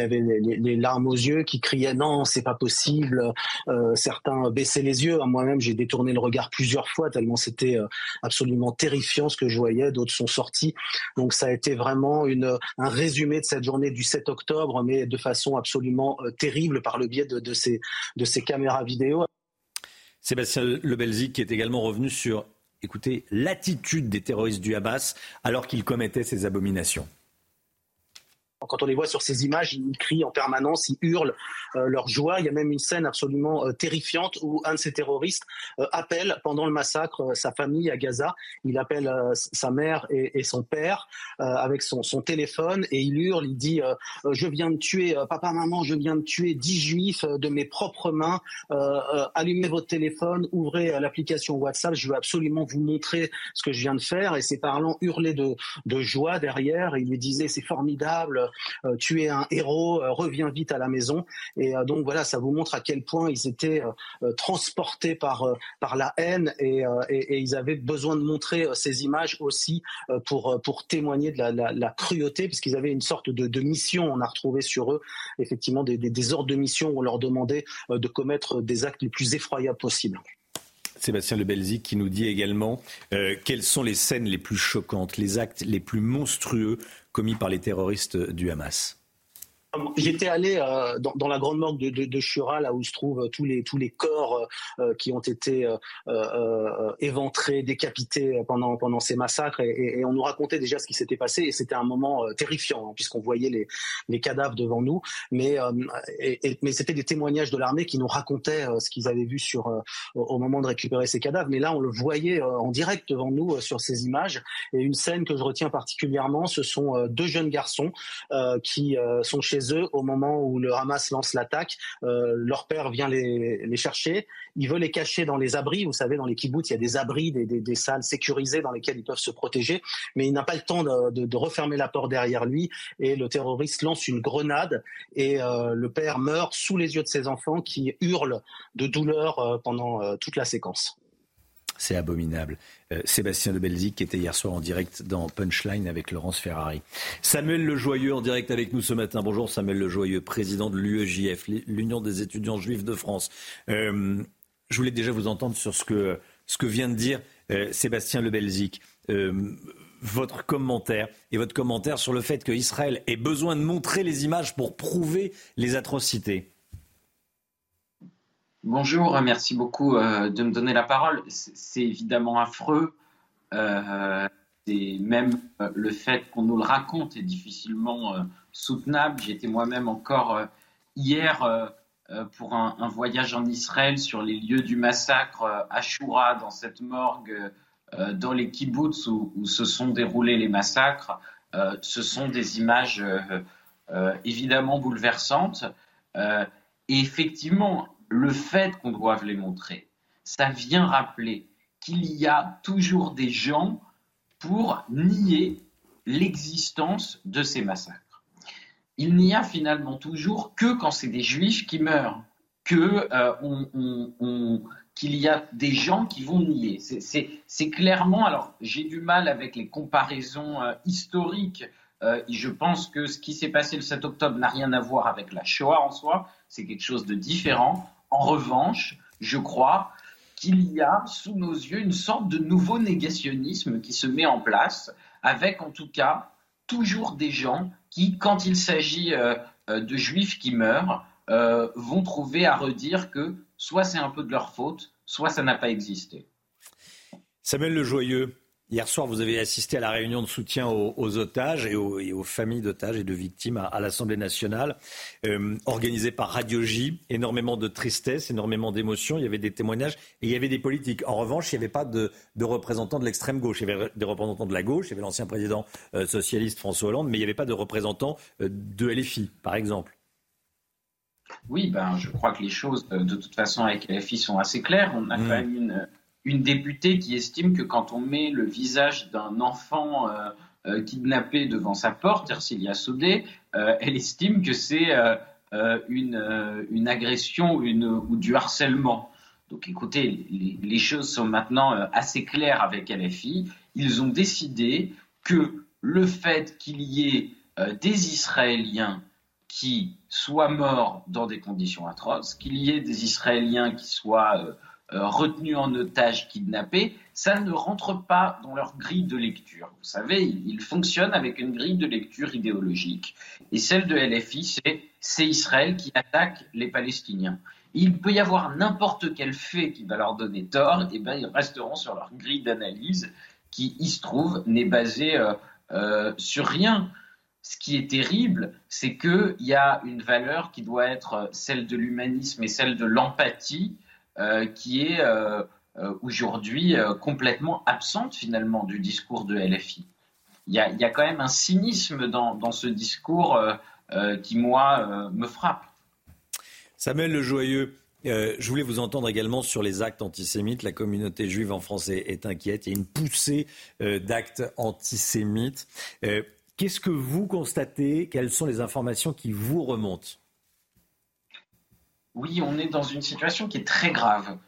avaient les larmes aux yeux, qui criaient non, c'est pas possible. Certains baissaient les yeux. Moi-même, j'ai détourné le regard plusieurs fois tellement c'était absolument terrifiant ce que je voyais. D'autres sont sortis. Donc ça a été vraiment un résumé de cette journée du 7 octobre, mais de façon absolument terrible par le biais de ces caméras vidéo. Sébastien Le Belzic qui est également revenu sur. Écoutez, l'attitude des terroristes du Hamas alors qu'ils commettaient ces abominations. Quand on les voit sur ces images, ils crient en permanence, ils hurlent leur joie. Il y a même une scène absolument terrifiante où un de ces terroristes appelle pendant le massacre sa famille à Gaza. Il appelle sa mère et son père avec son téléphone et il hurle, il dit « Je viens de tuer, papa, maman, je viens de tuer 10 juifs de mes propres mains. Allumez votre téléphone, ouvrez l'application WhatsApp, je veux absolument vous montrer ce que je viens de faire. » Et ses parents hurlaient de joie derrière. Il lui disait « C'est formidable. » Tu es un héros, reviens vite à la maison. Et donc voilà, ça vous montre à quel point ils étaient transportés par la haine et ils avaient besoin de montrer ces images aussi pour témoigner de la cruauté, parce qu'ils avaient une sorte de mission. On a retrouvé sur eux effectivement des ordres de mission où on leur demandait de commettre des actes les plus effroyables possibles. Sébastien Le Belzic qui nous dit également quelles sont les scènes les plus choquantes, les actes les plus monstrueux commis par les terroristes du Hamas. J'étais allé dans la grande morgue de Shura, là où se trouvent tous les corps qui ont été éventrés, décapités pendant ces massacres. Et on nous racontait déjà ce qui s'était passé. Et c'était un moment terrifiant, puisqu'on voyait les cadavres devant nous. Mais c'était des témoignages de l'armée qui nous racontaient ce qu'ils avaient vu au moment de récupérer ces cadavres. Mais là, on le voyait en direct devant nous sur ces images. Et une scène que je retiens particulièrement, ce sont deux jeunes garçons qui sont chez eux au moment où le Hamas lance l'attaque. Leur père vient les chercher. Il veut les cacher dans les abris. Vous savez, dans les kibboutz, il y a des abris, des salles sécurisées dans lesquelles ils peuvent se protéger. Mais il n'a pas le temps de refermer la porte derrière lui. Et le terroriste lance une grenade. Et le père meurt sous les yeux de ses enfants qui hurlent de douleur pendant toute la séquence. C'est abominable. Sébastien Le Belzic qui était hier soir en direct dans Punchline avec Laurence Ferrari. Samuel Lejoyeux en direct avec nous ce matin. Bonjour Samuel Lejoyeux, président de l'UEJF, l'Union des étudiants juifs de France. Je voulais déjà vous entendre sur ce que vient de dire Sébastien Le Belzic. Votre commentaire et votre commentaire sur le fait qu'Israël ait besoin de montrer les images pour prouver les atrocités. Bonjour, merci beaucoup de me donner la parole. C'est évidemment affreux. Et même le fait qu'on nous le raconte est difficilement soutenable. J'étais moi-même encore hier pour un voyage en Israël sur les lieux du massacre à Shura, dans cette morgue, dans les kibboutz où se sont déroulés les massacres. Ce sont des images évidemment bouleversantes. Et effectivement, le fait qu'on doive les montrer, ça vient rappeler qu'il y a toujours des gens pour nier l'existence de ces massacres. Il n'y a finalement toujours que quand c'est des juifs qui meurent, qu'il y a des gens qui vont nier. C'est clairement, alors j'ai du mal avec les comparaisons historiques. Je pense que ce qui s'est passé le 7 octobre n'a rien à voir avec la Shoah en soi, c'est quelque chose de différent. En revanche, je crois qu'il y a sous nos yeux une sorte de nouveau négationnisme qui se met en place, avec en tout cas toujours des gens qui, quand il s'agit de juifs qui meurent, vont trouver à redire que soit c'est un peu de leur faute, soit ça n'a pas existé. Samuel Lejoyeux, hier soir vous avez assisté à la réunion de soutien aux otages et aux familles d'otages et de victimes à l'Assemblée nationale, organisée par Radio J. Énormément de tristesse, énormément d'émotions, il y avait des témoignages et il y avait des politiques. En revanche, il n'y avait pas de représentants de l'extrême gauche, il y avait des représentants de la gauche, il y avait l'ancien président socialiste François Hollande, mais il n'y avait pas de représentants de LFI par exemple. Oui, je crois que les choses, de toute façon, avec LFI sont assez claires. On a quand même une députée qui estime que quand on met le visage d'un enfant kidnappé devant sa porte, Ercilia Saudé, elle estime que c'est une agression ou du harcèlement. Donc écoutez, les choses sont maintenant assez claires avec LFI. Ils ont décidé que le fait qu'il y ait des Israéliens qui soient morts dans des conditions atroces, qu'il y ait des Israéliens qui soient retenus en otage, kidnappés, ça ne rentre pas dans leur grille de lecture. Vous savez, ils fonctionnent avec une grille de lecture idéologique. Et celle de LFI, c'est Israël qui attaque les Palestiniens. Et il peut y avoir n'importe quel fait qui va leur donner tort, et bien ils resteront sur leur grille d'analyse qui, il se trouve, n'est basée sur rien. Ce qui est terrible, c'est qu'il y a une valeur qui doit être celle de l'humanisme et celle de l'empathie qui est aujourd'hui complètement absente finalement du discours de LFI. Il y a quand même un cynisme dans ce discours qui, moi, me frappe. Samuel Lejoyeux, je voulais vous entendre également sur les actes antisémites. La communauté juive en France est inquiète. Il y a une poussée d'actes antisémites. Qu'est-ce que vous constatez? Quelles sont les informations qui vous remontent? Oui, on est dans une situation qui est très grave.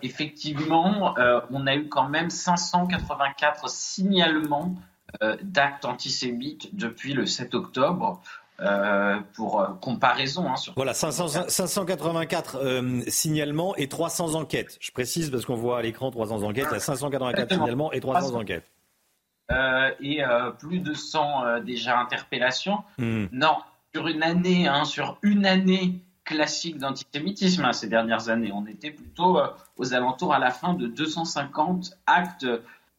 Effectivement, on a eu quand même 584 signalements d'actes antisémites depuis le 7 octobre. Pour comparaison. Voilà, 584 signalements et 300 enquêtes. Je précise parce qu'on voit à l'écran 300 enquêtes. Il y a 584 signalements et 300 enquêtes. Et plus de 100 déjà interpellations. Non, sur une année, classique d'antisémitisme ces dernières années. On était plutôt aux alentours à la fin de 250 actes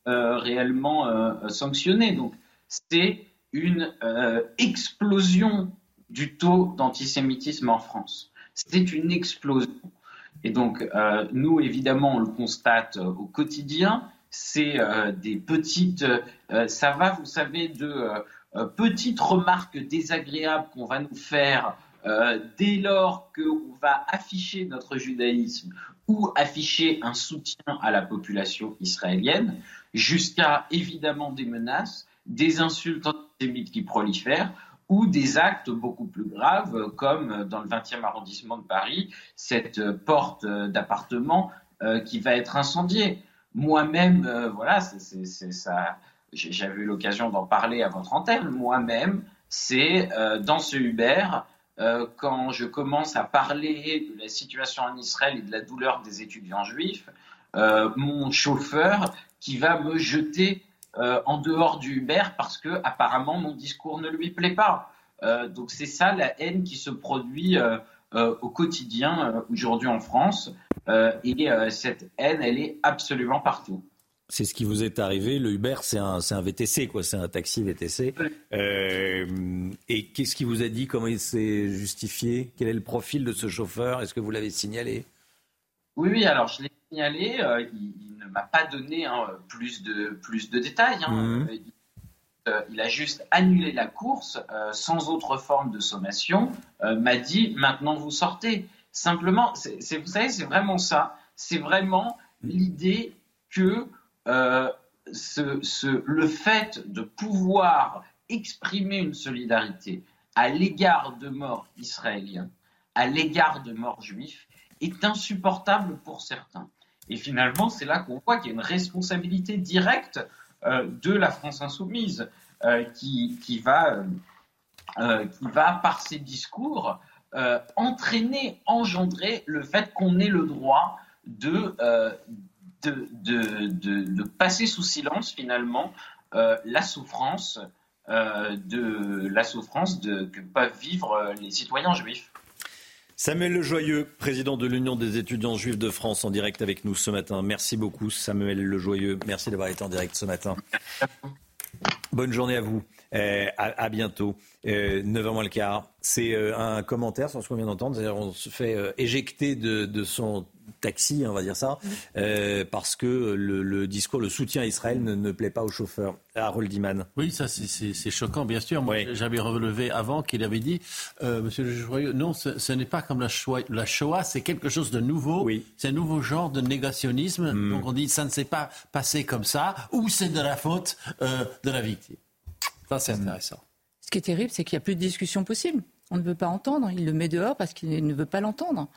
réellement sanctionnés. Donc c'est une explosion du taux d'antisémitisme en France. C'est une explosion. Et donc nous, évidemment, on le constate au quotidien. C'est des petites... ça va, vous savez, de petites remarques désagréables qu'on va nous faire dès lors qu'on va afficher notre judaïsme ou afficher un soutien à la population israélienne, jusqu'à évidemment des menaces, des insultes antisémites qui prolifèrent, ou des actes beaucoup plus graves, comme dans le 20e arrondissement de Paris, cette porte d'appartement qui va être incendiée. Moi-même, c'est ça. J'avais eu l'occasion d'en parler à votre antenne. Moi-même, c'est dans ce Uber, quand je commence à parler de la situation en Israël et de la douleur des étudiants juifs, mon chauffeur qui va me jeter en dehors du Uber parce que apparemment mon discours ne lui plaît pas. Donc c'est ça la haine qui se produit au quotidien aujourd'hui en France. Et cette haine, elle est absolument partout. C'est ce qui vous est arrivé. Le Uber, c'est un VTC, quoi. C'est un taxi VTC. Et qu'est-ce qu'il vous a dit? Comment il s'est justifié? Quel est le profil de ce chauffeur? Est-ce que vous l'avez signalé? Oui, alors je l'ai signalé. Il ne m'a pas donné plus de détails. Il a juste annulé la course sans autre forme de sommation. M'a dit, maintenant vous sortez. Simplement, vous savez, c'est vraiment ça. C'est vraiment l'idée que le fait de pouvoir exprimer une solidarité à l'égard de morts israéliens, à l'égard de morts juifs, est insupportable pour certains. Et finalement, c'est là qu'on voit qu'il y a une responsabilité directe de la France insoumise qui va, par ses discours, engendrer le fait qu'on ait le droit de passer sous silence finalement la souffrance que peuvent vivre les citoyens juifs. Samuel Lejoyeux, président de l'Union des étudiants juifs de France, en direct avec nous ce matin. Merci beaucoup Samuel Lejoyeux, merci d'avoir été en direct ce matin. Bonne journée à vous, à bientôt, 9h15. C'est un commentaire sur ce qu'on vient d'entendre, c'est-à-dire on se fait éjecter de son taxi, on va dire ça, parce que le discours, le soutien à Israël ne plaît pas aux chauffeurs. Harold Iman. Oui, ça c'est choquant, bien sûr. Moi, j'avais relevé avant qu'il avait dit, monsieur le Joyeux, non, ce n'est pas comme la Shoah, c'est quelque chose de nouveau, oui. C'est un nouveau genre de négationnisme. Donc on dit, ça ne s'est pas passé comme ça, ou c'est de la faute de la victime. Ça c'est intéressant. Ce qui est terrible, c'est qu'il n'y a plus de discussion possible. On ne veut pas entendre, il le met dehors parce qu'il ne veut pas l'entendre.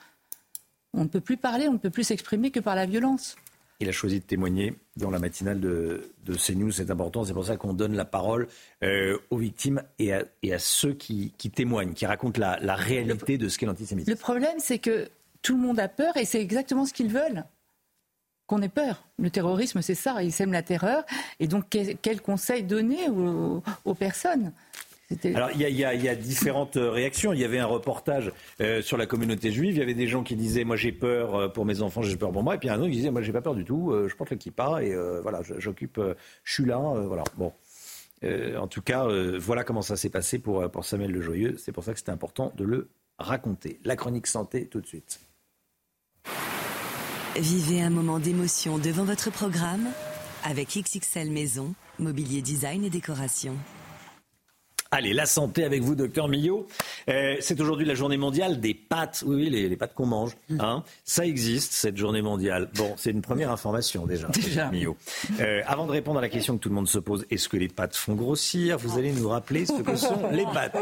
On ne peut plus parler, on ne peut plus s'exprimer que par la violence. Il a choisi de témoigner dans la matinale de CNews, c'est important, c'est pour ça qu'on donne la parole aux victimes et à ceux qui témoignent, qui racontent la réalité de ce qu'est l'antisémitisme. Le problème, c'est que tout le monde a peur et c'est exactement ce qu'ils veulent, qu'on ait peur. Le terrorisme, c'est ça, ils sèment la terreur. Et donc, quel conseil donner aux personnes ? Alors, il y a différentes réactions. Il y avait un reportage sur la communauté juive. Il y avait des gens qui disaient « Moi, j'ai peur pour mes enfants, j'ai peur pour moi ». Et puis, un autre qui disait « Moi, j'ai pas peur du tout. Je porte le kippa et voilà, j'occupe, je suis là. ». Bon. En tout cas, voilà comment ça s'est passé pour Samuel Lejoyeux. C'est pour ça que c'était important de le raconter. La chronique santé, tout de suite. Vivez un moment d'émotion devant votre programme avec XXL Maison, mobilier design et décoration. Allez, la santé avec vous, docteur Millot. C'est aujourd'hui la journée mondiale des pâtes. Oui, les pâtes qu'on mange. Hein. Ça existe, cette journée mondiale. Bon, c'est une première information déjà. Millot. Avant de répondre à la question que tout le monde se pose, est-ce que les pâtes font grossir ? Vous allez nous rappeler ce que sont les pâtes.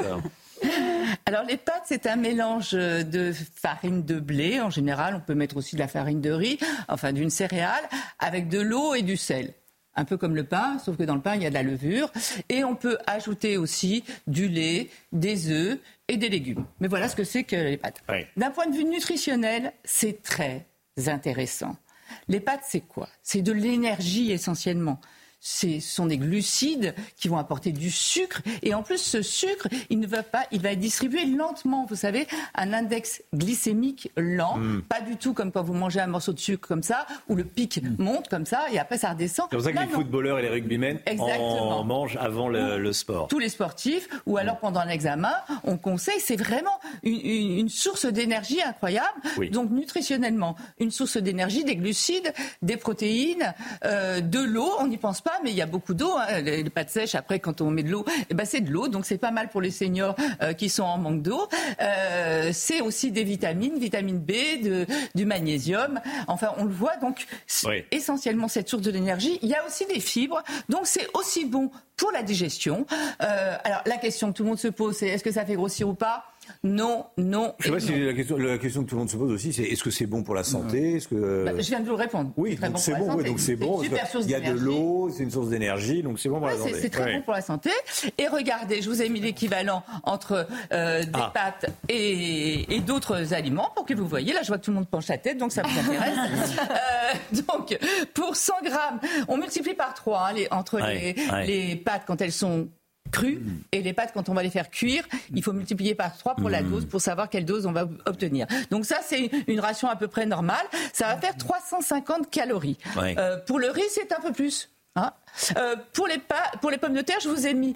Alors les pâtes, c'est un mélange de farine de blé. En général, on peut mettre aussi de la farine de riz, enfin d'une céréale, avec de l'eau et du sel. Un peu comme le pain, sauf que dans le pain, il y a de la levure. Et on peut ajouter aussi du lait, des œufs et des légumes. Mais voilà ce que c'est que les pâtes. Oui. D'un point de vue nutritionnel, c'est très intéressant. Les pâtes, c'est quoi ? C'est de l'énergie essentiellement. Ce sont des glucides qui vont apporter du sucre. Et en plus, ce sucre, il va être distribué lentement. Vous savez, un index glycémique lent. Pas du tout comme quand vous mangez un morceau de sucre comme ça, où le pic monte comme ça, et après ça redescend. C'est pour ça que les footballeurs et les rugbymen en mangent avant le sport. Tous les sportifs, ou alors pendant l'examen, on conseille. C'est vraiment une source d'énergie incroyable. Oui. Donc nutritionnellement, une source d'énergie, des glucides, des protéines, de l'eau. On n'y pense pas. Mais il y a beaucoup d'eau, hein. Les pâtes sèches, après, quand on met de l'eau, c'est de l'eau, donc c'est pas mal pour les seniors qui sont en manque d'eau. C'est aussi des vitamines, vitamine B, du magnésium, enfin on le voit, donc essentiellement cette source de l'énergie. Il y a aussi des fibres, donc c'est aussi bon pour la digestion. Alors la question que tout le monde se pose, c'est est-ce que ça fait grossir ou pas ? Non. Je ne sais pas si la question que tout le monde se pose aussi, c'est est-ce que c'est bon pour la santé ? Est-ce que... je viens de vous répondre. Oui, donc c'est bon. Il y a de l'eau, c'est une source d'énergie, donc c'est bon pour la santé. C'est très bon pour la santé. Et regardez, je vous ai mis l'équivalent entre des pâtes et d'autres aliments pour que vous voyez. Là, je vois que tout le monde penche la tête, donc ça vous intéresse. Donc, pour 100 grammes, on multiplie par 3 les pâtes quand elles sont crues, et les pâtes, quand on va les faire cuire, il faut multiplier par 3 pour la dose, pour savoir quelle dose on va obtenir. Donc ça, c'est une ration à peu près normale. Ça va faire 350 calories. Ouais. Pour le riz, c'est un peu plus. Hein ? Pour les pommes de terre, je vous ai mis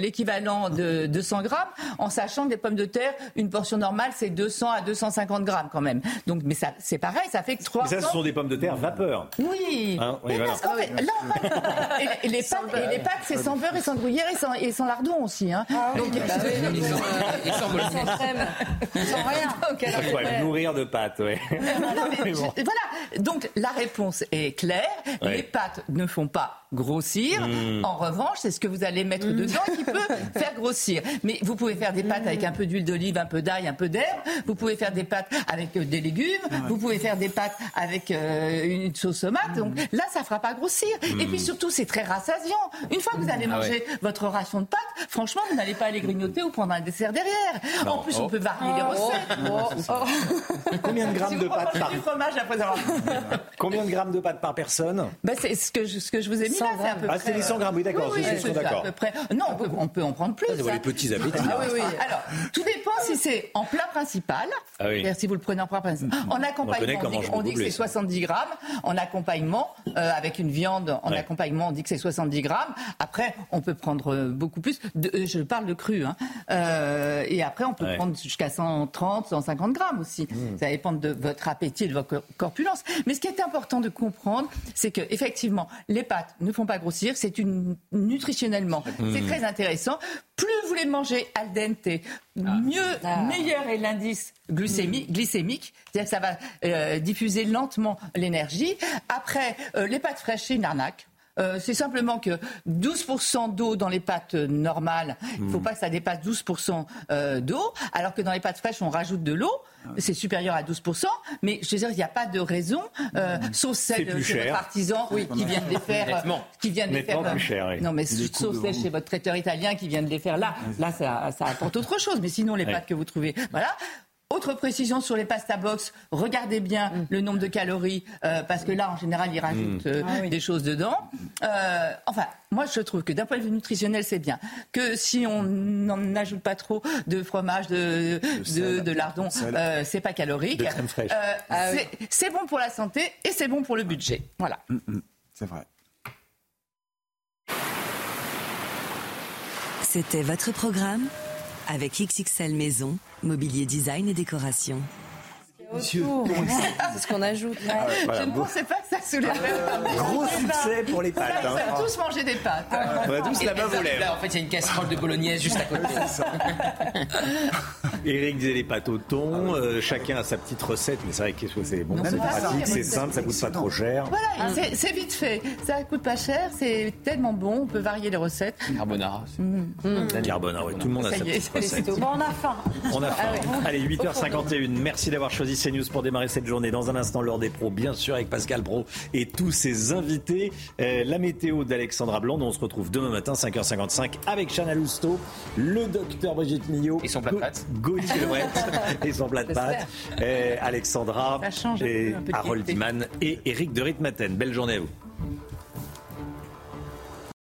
l'équivalent de 100 grammes, en sachant que les pommes de terre, une portion normale, c'est 200 à 250 grammes quand même. Donc, mais ça, c'est pareil, ça fait que 300... Mais ça, ce sont des pommes de terre vapeur. Oui. Hein, oui, voilà. Et les pâtes, c'est sans beurre et sans gruyère et sans lardon aussi. Hein. Ah, donc, et sans crème. Sans rien. Donc, ça pourrait nourrir de pâtes, oui. Voilà. Donc, la réponse est claire. Ouais. Les pâtes ne font pas grossir. En revanche, c'est ce que vous allez mettre dedans qui peut faire grossir. Mais vous pouvez faire des pâtes avec un peu d'huile d'olive, un peu d'ail, un peu d'herbe. Vous pouvez faire des pâtes avec des légumes. Vous pouvez faire des pâtes avec une sauce tomate. Donc là, ça ne fera pas grossir. Et puis surtout, c'est très rassasiant. Une fois que vous allez manger votre ration de pâtes, franchement, vous n'allez pas aller grignoter ou prendre un dessert derrière. Non. En plus, on peut varier les recettes. Combien de grammes de pâtes par combien de grammes de pâtes par personne? C'est ce que je vous ai mis là, c'est à peu près. C'est les 100 grammes, oui, d'accord. C'est d'accord. À peu près. Non, on peut en prendre plus. Ça voit les petits appétits. Alors, tout dépend si c'est en plat principal. C'est-à-dire si vous le prenez en plat principal. En accompagnement, on dit que c'est 70 grammes. En accompagnement, avec une viande, en accompagnement, on dit que c'est 70 grammes. Après, on peut prendre beaucoup plus. Je parle de cru. Et après, on peut prendre jusqu'à 130, 150 grammes aussi. Ça dépend de votre appétit, de votre corpulence. Mais ce qui est important de comprendre, c'est que effectivement, les pâtes ne font pas grossir. C'est nutritionnellement, c'est très intéressant. Plus vous les mangez al dente, meilleur est l'indice glycémique, c'est-à-dire que ça va diffuser lentement l'énergie. Après, les pâtes fraîches, c'est une arnaque. C'est simplement que 12% d'eau dans les pâtes normales, il ne faut pas que ça dépasse 12% d'eau, alors que dans les pâtes fraîches, on rajoute de l'eau, c'est supérieur à 12%, mais je veux dire, il n'y a pas de raison, sauf celle chez votre artisan qui vient de les faire... Non, mais sauf celle chez votre traiteur italien qui vient de les faire là ça apporte autre chose, mais sinon les pâtes que vous trouvez... Voilà. Autre précision sur les pasta box, regardez bien le nombre de calories, parce que là, en général, ils rajoutent des choses dedans. Moi, je trouve que d'un point de vue nutritionnel, c'est bien. Que si on n'en ajoute pas trop de fromage, de lardons, c'est pas calorique. De crème fraîche. C'est bon pour la santé et c'est bon pour le budget. Voilà. C'est vrai. C'était votre programme avec XXL Maison. Mobilier design et décoration. Monsieur, c'est ce qu'on ajoute. Je ne pensais pas que ça soulèverait. Gros succès pour les pâtes. On a tous mangé des pâtes. On a tous la main aux lèvres. En fait, il y a une casserole de bolognaise juste à côté. Eric disait les pâtes au thon. Chacun a sa petite recette, mais c'est vrai que c'est bon, c'est pratique, c'est simple, ça coûte pas trop cher. Voilà, c'est vite fait. Ça coûte pas cher, c'est tellement bon. On peut varier les recettes. Carbonara. Carbonara, tout le monde a sa petite recette. On a faim. Allez, 8h51. Merci d'avoir choisi CNews pour démarrer cette journée. Dans un instant, l'heure des pros, bien sûr, avec Pascal Praud et tous ses invités. La météo d'Alexandra Blanc, dont on se retrouve demain matin, 5h55, avec Chana Lousteau, le docteur Brigitte Millot. Et son plat de pâtes. Gauthier Lebret et son plat de pâtes. Alexandra, Harold Diman et Éric de Ritmaten. Belle journée à vous.